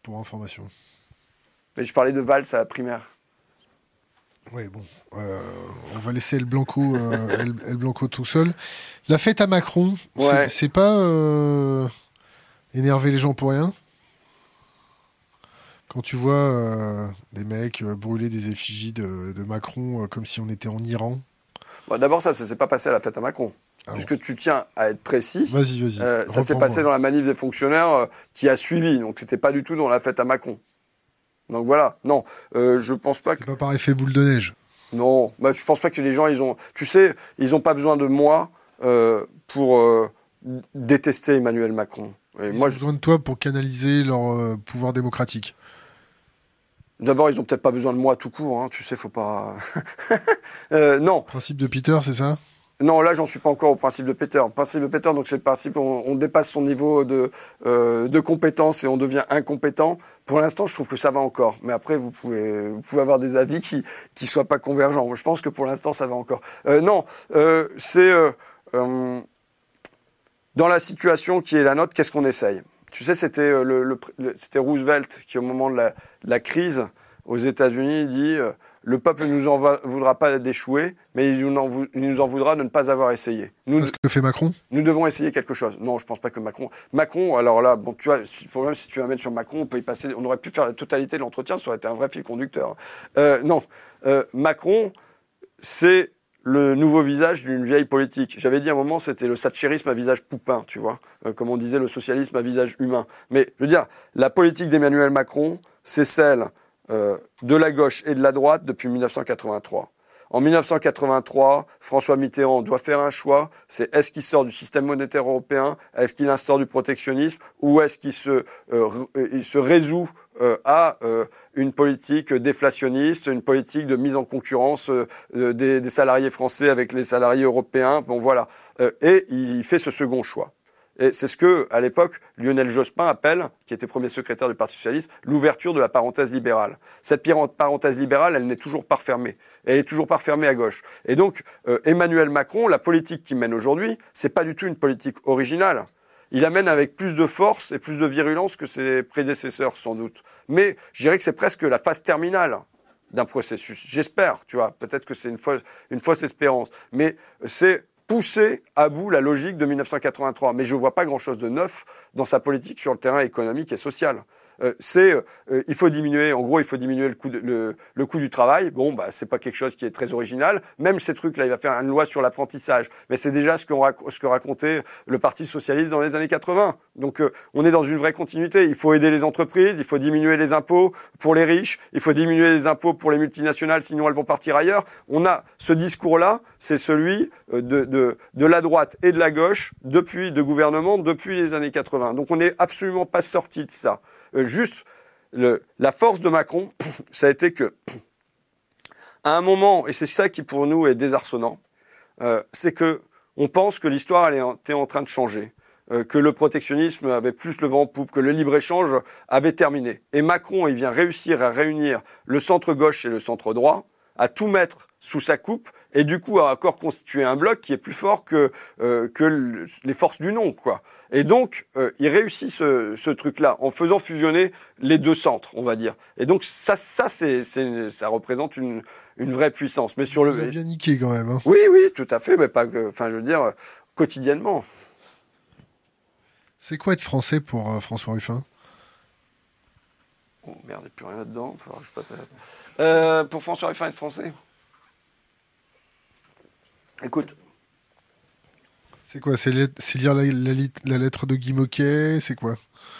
Pour information. Mais je parlais de Valls à la primaire. Oui, bon, euh, on va laisser El Blanco, euh, El, El Blanco tout seul. La fête à Macron, ouais. c'est, c'est pas euh, énerver les gens pour rien ? Quand tu vois euh, des mecs euh, brûler des effigies de, de Macron euh, comme si on était en Iran. Bon, d'abord, ça, ça s'est pas passé à la fête à Macron. Ah puisque bon. Tu tiens à être précis. Vas-y, vas-y. Euh, ça s'est passé dans la manif des fonctionnaires euh, qui a suivi. Donc, c'était pas du tout dans la fête à Macron. Donc, voilà. Non, euh, je pense pas c'est que... C'est pas par effet boule de neige. Non. Bah, je pense pas que les gens, ils ont... Tu sais, ils ont pas besoin de moi euh, pour euh, détester Emmanuel Macron. Et ils moi, ont je... besoin de toi pour canaliser leur euh, pouvoir démocratique. D'abord, ils ont peut-être pas besoin de moi tout court. Hein. Tu sais, faut pas... euh, non. Principe de Peter, c'est ça ? Non, là, j'en suis pas encore au principe de Peter. Principe de Peter, donc c'est le principe on, on dépasse son niveau de, euh, de compétence et on devient incompétent. Pour l'instant, je trouve que ça va encore. Mais après, vous pouvez, vous pouvez avoir des avis qui qui soient pas convergents. Je pense que pour l'instant, ça va encore. Euh, non, euh, c'est euh, euh, dans la situation qui est la nôtre, qu'est-ce qu'on essaye ? Tu sais, c'était euh, le, le, le c'était Roosevelt qui, au moment de la, de la crise aux États-Unis, dit. Euh, Le peuple ne nous en va, voudra pas d'échouer, mais il nous, en, il nous en voudra de ne pas avoir essayé. Nous, c'est ce que fait Macron ? Nous devons essayer quelque chose. Non, je ne pense pas que Macron... Macron, alors là, bon, tu vois, si, problème, si tu vas mettre sur Macron, on peut y passer, on aurait pu faire la totalité de l'entretien, ça aurait été un vrai fil conducteur. Euh, non, euh, Macron, c'est le nouveau visage d'une vieille politique. J'avais dit à un moment, c'était le thatchérisme à visage poupin, tu vois, euh, comme on disait, le socialisme à visage humain. Mais, je veux dire, la politique d'Emmanuel Macron, c'est celle... Euh, de la gauche et de la droite depuis dix-neuf cent quatre-vingt-trois. En dix-neuf cent quatre-vingt-trois, François Mitterrand doit faire un choix, c'est est-ce qu'il sort du système monétaire européen, est-ce qu'il instaure du protectionnisme, ou est-ce qu'il se, euh, il se résout euh, à euh, une politique déflationniste, une politique de mise en concurrence euh, des, des salariés français avec les salariés européens, bon voilà. Euh, et il fait ce second choix. Et c'est ce que, à l'époque, Lionel Jospin appelle, qui était premier secrétaire du Parti socialiste, l'ouverture de la parenthèse libérale. Cette parenthèse libérale, elle n'est toujours pas refermée. Elle est toujours pas refermée à gauche. Et donc, euh, Emmanuel Macron, la politique qu'il mène aujourd'hui, c'est pas du tout une politique originale. Il amène avec plus de force et plus de virulence que ses prédécesseurs, sans doute. Mais je dirais que c'est presque la phase terminale d'un processus. J'espère, tu vois. Peut-être que c'est une fausse, une fausse espérance. Mais c'est... pousser à bout la logique de dix-neuf cent quatre-vingt-trois. Mais je ne vois pas grand-chose de neuf dans sa politique sur le terrain économique et social. Euh, c'est, euh, il faut diminuer, en gros, il faut diminuer le coût, de, le, le coût du travail. Bon, bah, c'est pas quelque chose qui est très original. Même ces trucs-là, il va faire une loi sur l'apprentissage. Mais c'est déjà ce que, rac- ce que racontait le Parti socialiste dans les années quatre-vingts. Donc, euh, on est dans une vraie continuité. Il faut aider les entreprises, il faut diminuer les impôts pour les riches, il faut diminuer les impôts pour les multinationales, sinon elles vont partir ailleurs. On a ce discours-là, c'est celui de, de, de la droite et de la gauche depuis, de gouvernement, depuis les années quatre-vingts. Donc, on n'est absolument pas sorti de ça. Euh, juste, le, la force de Macron, ça a été que, à un moment, et c'est ça qui pour nous est désarçonnant, euh, c'est que on pense que l'histoire elle était en train de changer, euh, que le protectionnisme avait plus le vent en poupe, que le libre-échange avait terminé. Et Macron, il vient réussir à réunir le centre-gauche et le centre-droit, à tout mettre sous sa coupe, et du coup à encore constituer un bloc qui est plus fort que, euh, que le, les forces du non, quoi. Et donc, euh, il réussit ce, ce truc-là, en faisant fusionner les deux centres, on va dire. Et donc, ça, ça, c'est, c'est, ça représente une, une vraie puissance. Mais sur le... Vous avez bien niqué, quand même. Hein. Oui, oui, tout à fait, mais pas que... Enfin, je veux dire, euh, quotidiennement. C'est quoi être français pour euh, François Ruffin ? Oh merde, il n'y a plus rien là-dedans. Il faudra que je passe à la... Euh, pour François Ruffin être français. Écoute. C'est quoi ? C'est, let... c'est lire la, la, la lettre de Guy Moquet ? C'est quoi ?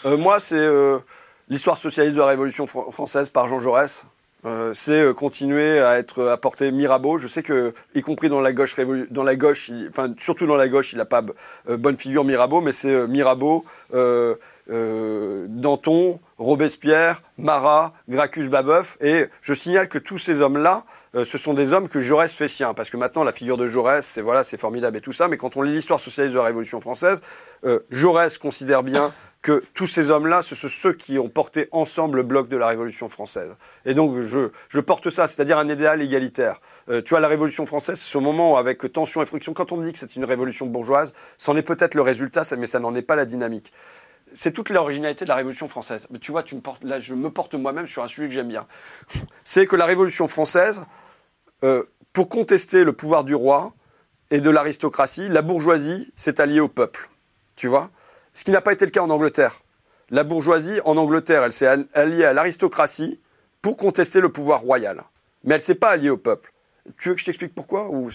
euh, Moi, c'est euh, l'histoire socialiste de la Révolution fr- française par Jean Jaurès. Euh, c'est euh, continuer à être à porter Mirabeau. Je sais que, y compris dans la gauche, révolu- dans la gauche, il... enfin surtout dans la gauche, il n'a pas b- euh, bonne figure Mirabeau, mais c'est euh, Mirabeau. Euh, Euh, Danton, Robespierre, Marat, Gracchus-Babeuf, et je signale que tous ces hommes-là, euh, ce sont des hommes que Jaurès fait sien, parce que maintenant la figure de Jaurès, c'est voilà, c'est formidable et tout ça, mais quand on lit l'histoire socialiste de la Révolution française, euh, Jaurès considère bien que tous ces hommes-là, ce sont ceux qui ont porté ensemble le bloc de la Révolution française. Et donc je, je porte ça, c'est-à-dire un idéal égalitaire. Euh, tu vois, la Révolution française, c'est ce moment avec tension et friction. Quand on me dit que c'est une révolution bourgeoise, c'en est peut-être le résultat, mais ça n'en est pas la dynamique. C'est toute l'originalité de la Révolution française. Mais tu vois, tu me portes, là, je me porte moi-même sur un sujet que j'aime bien. C'est que la Révolution française, euh, pour contester le pouvoir du roi et de l'aristocratie, la bourgeoisie s'est alliée au peuple. Tu vois ? Ce qui n'a pas été le cas en Angleterre. la bourgeoisie, en Angleterre, elle s'est alliée à l'aristocratie pour contester le pouvoir royal. Mais elle ne s'est pas alliée au peuple. Tu veux que je t'explique pourquoi ou...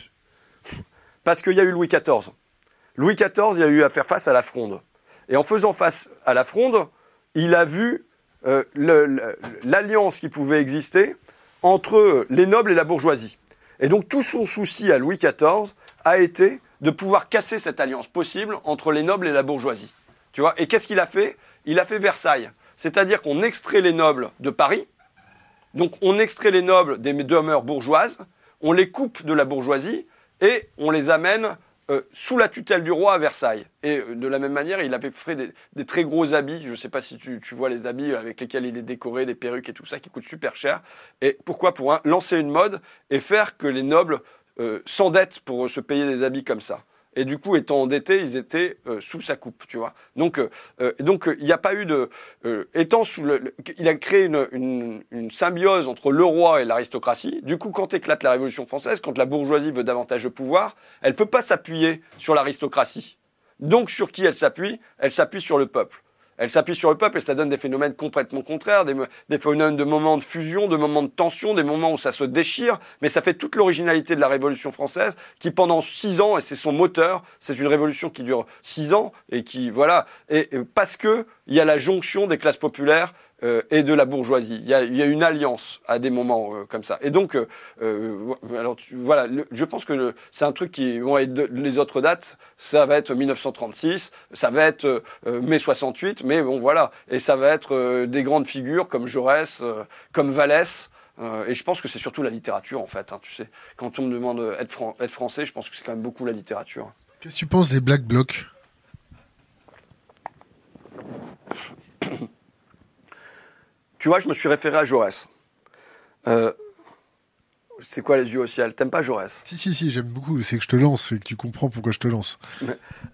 Parce qu'il y a eu Louis quatorze. Louis quatorze, il a eu à faire face à la fronde. Et en faisant face à la fronde, il a vu euh, le, le, l'alliance qui pouvait exister entre les nobles et la bourgeoisie. Et donc tout son souci à Louis quatorze a été de pouvoir casser cette alliance possible entre les nobles et la bourgeoisie. Tu vois ? Et qu'est-ce qu'il a fait ? Il a fait Versailles. C'est-à-dire qu'on extrait les nobles de Paris, donc on extrait les nobles des demeures bourgeoises, on les coupe de la bourgeoisie et on les amène euh, sous la tutelle du roi à Versailles. Et euh, de la même manière, il avait fait des, des très gros habits. Je ne sais pas si tu, tu vois les habits avec lesquels il est décoré, des perruques et tout ça qui coûtent super cher. Et pourquoi ? Pour un, lancer une mode et faire que les nobles euh, s'endettent pour se payer des habits comme ça. Et du coup, étant endettés, ils étaient euh, sous sa coupe, tu vois. Donc, euh, donc, il n'y a pas eu de... Euh, étant sous le, le, il a créé une, une, une symbiose entre le roi et l'aristocratie. Du coup, quand éclate la Révolution française, quand la bourgeoisie veut davantage de pouvoir, elle ne peut pas s'appuyer sur l'aristocratie. Donc, sur qui elle s'appuie ? Elle s'appuie sur le peuple. Elle s'appuie sur le peuple et ça donne des phénomènes complètement contraires, des, des phénomènes de moments de fusion, de moments de tension, des moments où ça se déchire. Mais ça fait toute l'originalité de la Révolution française qui, pendant six ans, et c'est son moteur, c'est une révolution qui dure six ans et qui, voilà, et, et parce que il y a la jonction des classes populaires euh, et de la bourgeoisie. Il y a, y a une alliance à des moments euh, comme ça. Et donc, euh, euh, alors tu, voilà, le, je pense que le, c'est un truc qui vont être de, les autres dates. Ça va être mille neuf cent trente-six, ça va être euh, mai soixante-huit, mais bon voilà, et ça va être euh, des grandes figures comme Jaurès, euh, comme Vallès, euh, et je pense que c'est surtout la littérature en fait, hein, tu sais. Quand on me demande être, fran- être français, je pense que c'est quand même beaucoup la littérature. Qu'est-ce que tu penses des Black Blocs ? Tu vois, je me suis référé à Jaurès. Euh, c'est quoi les yeux au ciel ? T'aimes pas Jaurès ? Si, si, si, j'aime beaucoup. C'est que je te lance, c'est que tu comprends pourquoi je te lance.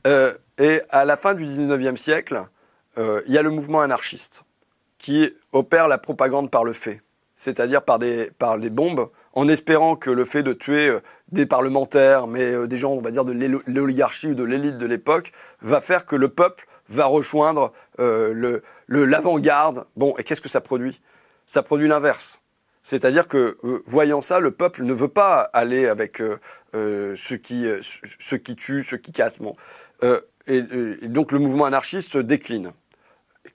euh, et à la fin du dix-neuvième siècle, il euh, y a le mouvement anarchiste qui opère la propagande par le fait, c'est-à-dire par des, par des bombes, en espérant que le fait de tuer euh, des parlementaires, mais euh, des gens, on va dire, de l'oligarchie ou de l'élite de l'époque, va faire que le peuple va rejoindre euh, le, le, l'avant-garde. Bon, et qu'est-ce que ça produit ? Ça produit l'inverse. C'est-à-dire que, euh, voyant ça, le peuple ne veut pas aller avec euh, euh, ceux qui, euh, ceux qui tuent, ceux qui cassent. Bon. Euh, et, et donc, le mouvement anarchiste décline.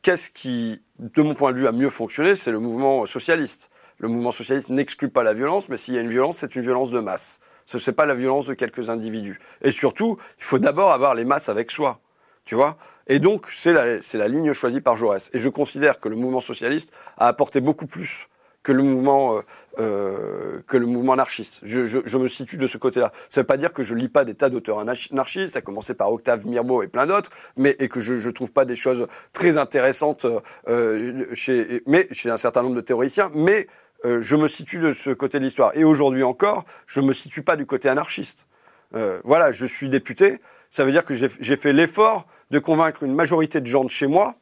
Qu'est-ce qui, de mon point de vue, a mieux fonctionné ? C'est le mouvement socialiste. Le mouvement socialiste n'exclut pas la violence, mais s'il y a une violence, c'est une violence de masse. Ce n'est pas la violence de quelques individus. Et surtout, il faut d'abord avoir les masses avec soi. Tu vois ? Et donc, c'est la, c'est la ligne choisie par Jaurès. Et je considère que le mouvement socialiste a apporté beaucoup plus que le mouvement, euh, euh, que le mouvement anarchiste. Je, je, je me situe de ce côté-là. Ça ne veut pas dire que je ne lis pas des tas d'auteurs anarchistes, à commencer par Octave Mirbeau et plein d'autres, mais, et que je ne trouve pas des choses très intéressantes euh, chez, mais, chez un certain nombre de théoriciens, mais euh, je me situe de ce côté de l'histoire. Et aujourd'hui encore, je ne me situe pas du côté anarchiste. Euh, voilà, je suis député, ça veut dire que j'ai, j'ai fait l'effort de convaincre une majorité de gens de chez moi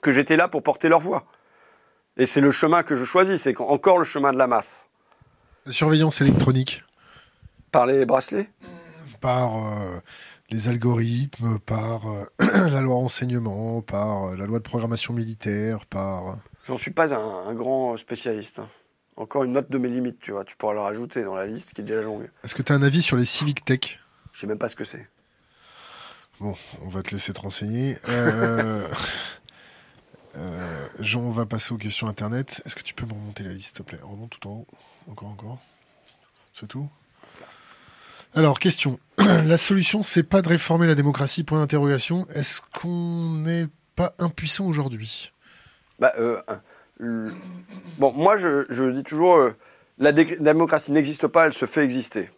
que j'étais là pour porter leur voix. Et c'est le chemin que je choisis, c'est encore le chemin de la masse. La surveillance électronique. Par les bracelets ? Par euh, les algorithmes, par euh, la loi renseignement, par euh, la loi de programmation militaire, par... J'en suis pas un, un grand spécialiste. Encore une note de mes limites, tu vois. Tu pourras la rajouter dans la liste qui est déjà longue. Est-ce que tu as un avis sur les civic tech ? Je sais même pas ce que c'est. Bon, on va te laisser te renseigner. Euh, euh, Jean, on va passer aux questions Internet. Est-ce que tu peux me remonter la liste, s'il te plaît ? Remonte tout en haut. Encore, encore. C'est tout ? Alors, question. La solution, c'est pas de réformer la démocratie, point d'interrogation. Est-ce qu'on n'est pas impuissant aujourd'hui ? Bah, euh, euh, bon, moi, je, je dis toujours, euh, la, dé- la démocratie n'existe pas, elle se fait exister.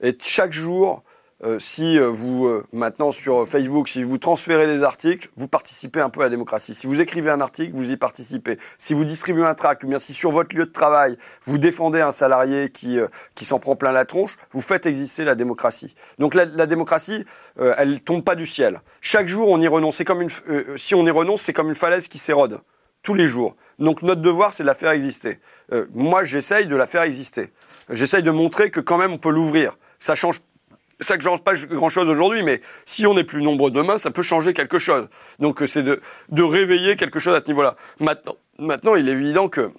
Et chaque jour... Euh, si euh, vous, euh, maintenant sur euh, Facebook, si vous transférez des articles, vous participez un peu à la démocratie. Si vous écrivez un article, vous y participez. Si vous distribuez un tract, ou bien si sur votre lieu de travail, vous défendez un salarié qui, euh, qui s'en prend plein la tronche, vous faites exister la démocratie. Donc la, la démocratie, euh, elle tombe pas du ciel. Chaque jour, on y renonce. C'est comme une, euh, si on y renonce, c'est comme une falaise qui s'érode. Tous les jours. Donc notre devoir, c'est de la faire exister. Euh, moi, j'essaye de la faire exister. J'essaye de montrer que quand même, on peut l'ouvrir. Ça change ça ne change pas grand-chose aujourd'hui, mais si on est plus nombreux demain, ça peut changer quelque chose. Donc c'est de, de réveiller quelque chose à ce niveau-là. Maintenant, maintenant, il est évident que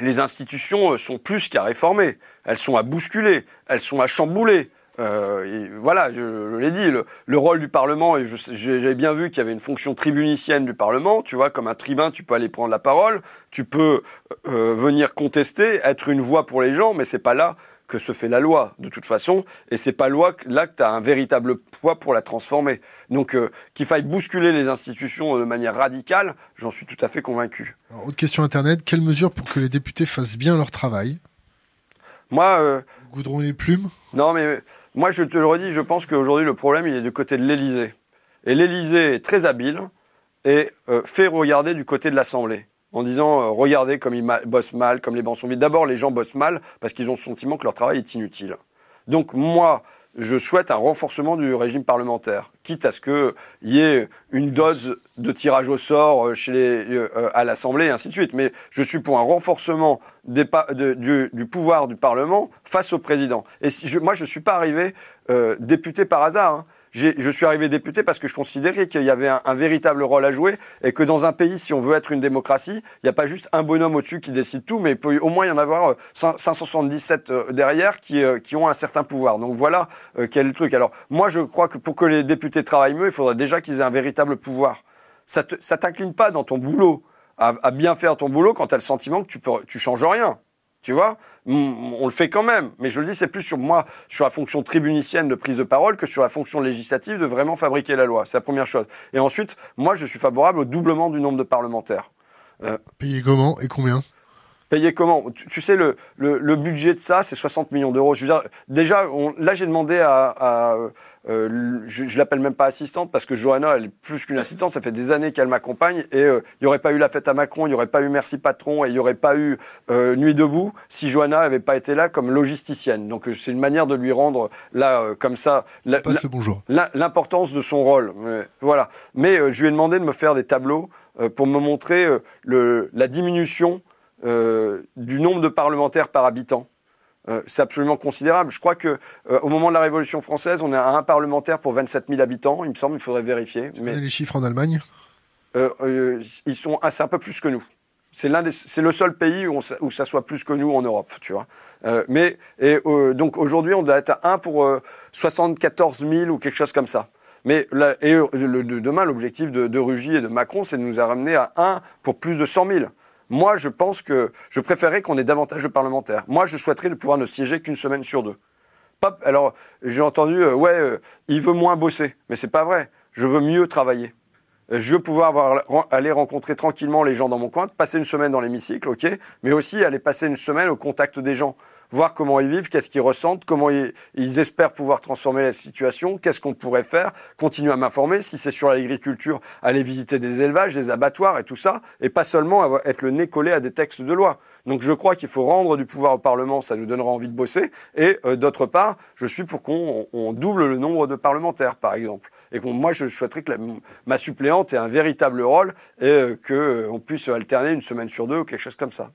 les institutions sont plus qu'à réformer. Elles sont à bousculer, elles sont à chambouler. Euh, voilà, je, je l'ai dit, le, le rôle du Parlement, et je, j'ai bien vu qu'il y avait une fonction tribunicienne du Parlement, tu vois, comme un tribun, tu peux aller prendre la parole, tu peux euh, venir contester, être une voix pour les gens, mais c'est pas là que se fait la loi, de toute façon, et c'est pas loi, là que tu as un véritable poids pour la transformer. Donc, euh, qu'il faille bousculer les institutions de manière radicale, j'en suis tout à fait convaincu. Alors, autre question Internet, quelles mesures pour que les députés fassent bien leur travail ? Moi... Euh, Goudron et les plumes ? Non, mais... Moi, je te le redis, je pense qu'aujourd'hui, le problème, il est du côté de l'Élysée. Et l'Élysée est très habile et euh, fait regarder du côté de l'Assemblée, en disant euh, « Regardez comme ils ma- bossent mal, comme les bancs sont vides ». D'abord, les gens bossent mal parce qu'ils ont le sentiment que leur travail est inutile. Donc, moi, je souhaite un renforcement du régime parlementaire, quitte à ce qu'il y ait une dose de tirage au sort chez les, euh, à l'Assemblée, et ainsi de suite. Mais je suis pour un renforcement des pa- de, du, du pouvoir du Parlement face au président. Et si je, moi, je ne suis pas arrivé euh, député par hasard, hein. J'ai, je suis arrivé député parce que je considérais qu'il y avait un, un véritable rôle à jouer et que dans un pays, si on veut être une démocratie, il n'y a pas juste un bonhomme au-dessus qui décide tout, mais il peut au moins y en avoir cinq cent soixante-dix-sept derrière qui, qui ont un certain pouvoir. Donc voilà quel est le truc. Alors moi, je crois que pour que les députés travaillent mieux, il faudrait déjà qu'ils aient un véritable pouvoir. Ça te, ça t'incline pas dans ton boulot, à, à bien faire ton boulot quand tu as le sentiment que tu peux, tu changes rien. Tu vois, on le fait quand même. Mais je le dis, c'est plus sur moi, sur la fonction tribunicienne de prise de parole que sur la fonction législative de vraiment fabriquer la loi. C'est la première chose. Et ensuite, moi, je suis favorable au doublement du nombre de parlementaires. Euh, Payer comment et combien ? Payer comment ? tu, tu sais, le, le, le budget de ça, c'est soixante millions d'euros. Je veux dire, déjà, on, là, j'ai demandé à... à Euh, je, je l'appelle même pas assistante parce que Johanna, elle est plus qu'une assistante, ça fait des années qu'elle m'accompagne et il euh, n'y aurait pas eu la fête à Macron, il n'y aurait pas eu Merci Patron et il n'y aurait pas eu euh, Nuit Debout si Johanna n'avait pas été là comme logisticienne. Donc c'est une manière de lui rendre là euh, comme ça la, la, la, l'importance de son rôle. Mais, voilà. Mais euh, je lui ai demandé de me faire des tableaux euh, pour me montrer euh, le, la diminution euh, du nombre de parlementaires par habitant. Euh, c'est absolument considérable. Je crois que euh, au moment de la Révolution française, on est à un parlementaire pour vingt-sept mille habitants. Il me semble, il faudrait vérifier. Tu connais les chiffres en Allemagne ? euh, euh, Ils sont, ah, c'est un peu plus que nous. C'est l'un des, c'est le seul pays où, on, où ça soit plus que nous en Europe, tu vois. Euh, mais et euh, donc aujourd'hui, on doit être à un pour euh, soixante-quatorze mille ou quelque chose comme ça. Mais la, et euh, le, de, demain, l'objectif de, de Rugy et de Macron, c'est de nous ramener à un pour plus de cent mille. Moi, je pense que je préférerais qu'on ait davantage de parlementaires. Moi, je souhaiterais le pouvoir ne siéger qu'une semaine sur deux. Pas, alors, j'ai entendu, euh, ouais, euh, il veut moins bosser. Mais c'est pas vrai. Je veux mieux travailler. Je veux pouvoir avoir, aller rencontrer tranquillement les gens dans mon coin, passer une semaine dans l'hémicycle, ok, mais aussi aller passer une semaine au contact des gens, voir comment ils vivent, qu'est-ce qu'ils ressentent, comment ils, ils espèrent pouvoir transformer la situation, qu'est-ce qu'on pourrait faire, continuer à m'informer, si c'est sur l'agriculture, aller visiter des élevages, des abattoirs et tout ça, et pas seulement être le nez collé à des textes de loi. Donc je crois qu'il faut rendre du pouvoir au Parlement, ça nous donnera envie de bosser, et euh, d'autre part, je suis pour qu'on on double le nombre de parlementaires, par exemple. Et qu'on, moi, je souhaiterais que la, ma suppléante ait un véritable rôle, et euh, qu'on euh, puisse alterner une semaine sur deux, ou quelque chose comme ça.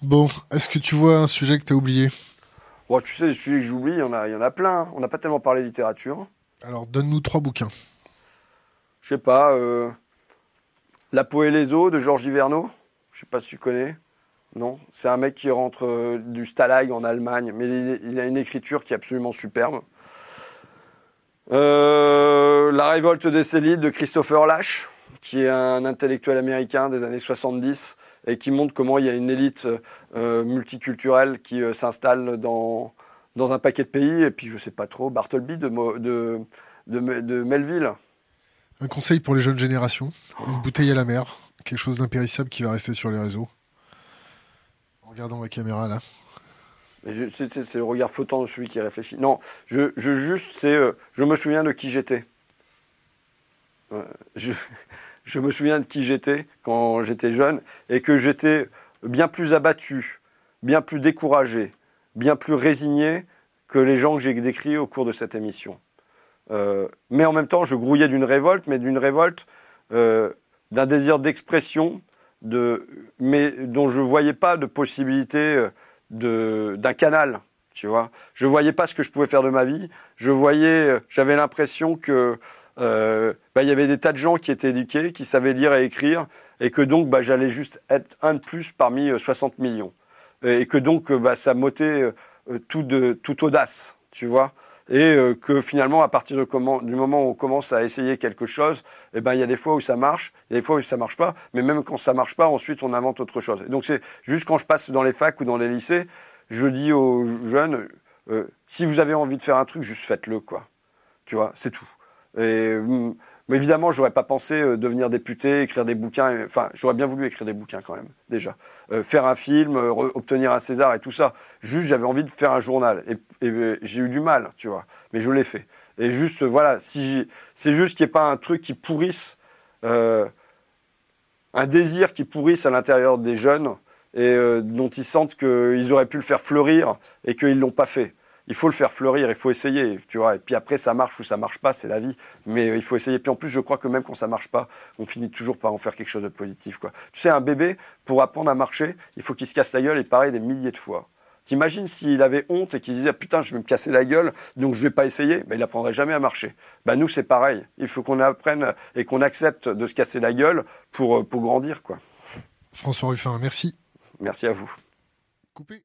Bon, est-ce que tu vois un sujet que tu as oublié ? Bon, tu sais, les sujets que j'oublie, il y en a, y en a plein. On n'a pas tellement parlé littérature. Alors, donne-nous trois bouquins. Je sais pas, euh, La peau et les os de Georges Hiverneau. Je sais pas si tu connais. Non, c'est un mec qui rentre euh, du Stalag en Allemagne, mais il, il a une écriture qui est absolument superbe. Euh, La révolte des Célides de Christopher Lash, qui est un intellectuel américain des années soixante-dix et qui montre comment il y a une élite euh, multiculturelle qui euh, s'installe dans, dans un paquet de pays. Et puis, je sais pas trop, Bartleby de, Mo, de, de, de Melville. Un conseil pour les jeunes générations, une bouteille à la mer. Quelque chose d'impérissable qui va rester sur les réseaux. En regardant la caméra, là. Je, c'est, c'est, c'est le regard flottant de celui qui réfléchit. Non, je, je juste, c'est... Euh, je me souviens de qui j'étais. Euh, je, je me souviens de qui j'étais quand j'étais jeune et que j'étais bien plus abattu, bien plus découragé, bien plus résigné que les gens que j'ai décrits au cours de cette émission. Euh, mais en même temps, je grouillais d'une révolte, mais d'une révolte... Euh, d'un désir d'expression, de, mais dont je ne voyais pas de possibilité de, d'un canal. tu vois. Je voyais pas ce que je pouvais faire de ma vie. Je voyais, j'avais l'impression que euh, bah, y avait des tas de gens qui étaient éduqués, qui savaient lire et écrire, et que donc bah, j'allais juste être un de plus parmi soixante millions. Et que donc bah, ça m'ôtait euh, tout de, toute audace, tu vois. Et euh, que finalement, à partir de comment, du moment où on commence à essayer quelque chose, eh ben, il y a des fois où ça marche, il y a des fois où ça marche pas, mais même quand ça marche pas, ensuite on invente autre chose. Et donc c'est juste quand je passe dans les facs ou dans les lycées, je dis aux jeunes, euh, si vous avez envie de faire un truc, juste faites-le, quoi. Tu vois, c'est tout. Et, euh, mais évidemment, j'aurais pas pensé euh, devenir député, écrire des bouquins, enfin, j'aurais bien voulu écrire des bouquins quand même, déjà. Euh, faire un film, euh, re- obtenir un César et tout ça. Juste, j'avais envie de faire un journal. Et, et euh, j'ai eu du mal, tu vois, mais je l'ai fait. Et juste, euh, voilà, si c'est juste qu'il n'y ait pas un truc qui pourrisse, euh, un désir qui pourrisse à l'intérieur des jeunes, et euh, dont ils sentent qu'ils auraient pu le faire fleurir et qu'ils ne l'ont pas fait. Il faut le faire fleurir, il faut essayer, tu vois. Et puis après, ça marche ou ça marche pas, c'est la vie. Mais euh, il faut essayer. Puis en plus, je crois que même quand ça marche pas, on finit toujours par en faire quelque chose de positif, quoi. Tu sais, un bébé, pour apprendre à marcher, il faut qu'il se casse la gueule, et pareil, des milliers de fois. T'imagines s'il avait honte et qu'il disait « Putain, je vais me casser la gueule, donc je vais pas essayer », ben, il n'apprendrait jamais à marcher. Ben, nous, c'est pareil. Il faut qu'on apprenne et qu'on accepte de se casser la gueule pour, pour grandir, quoi. François Ruffin, merci. Merci à vous. Coupé.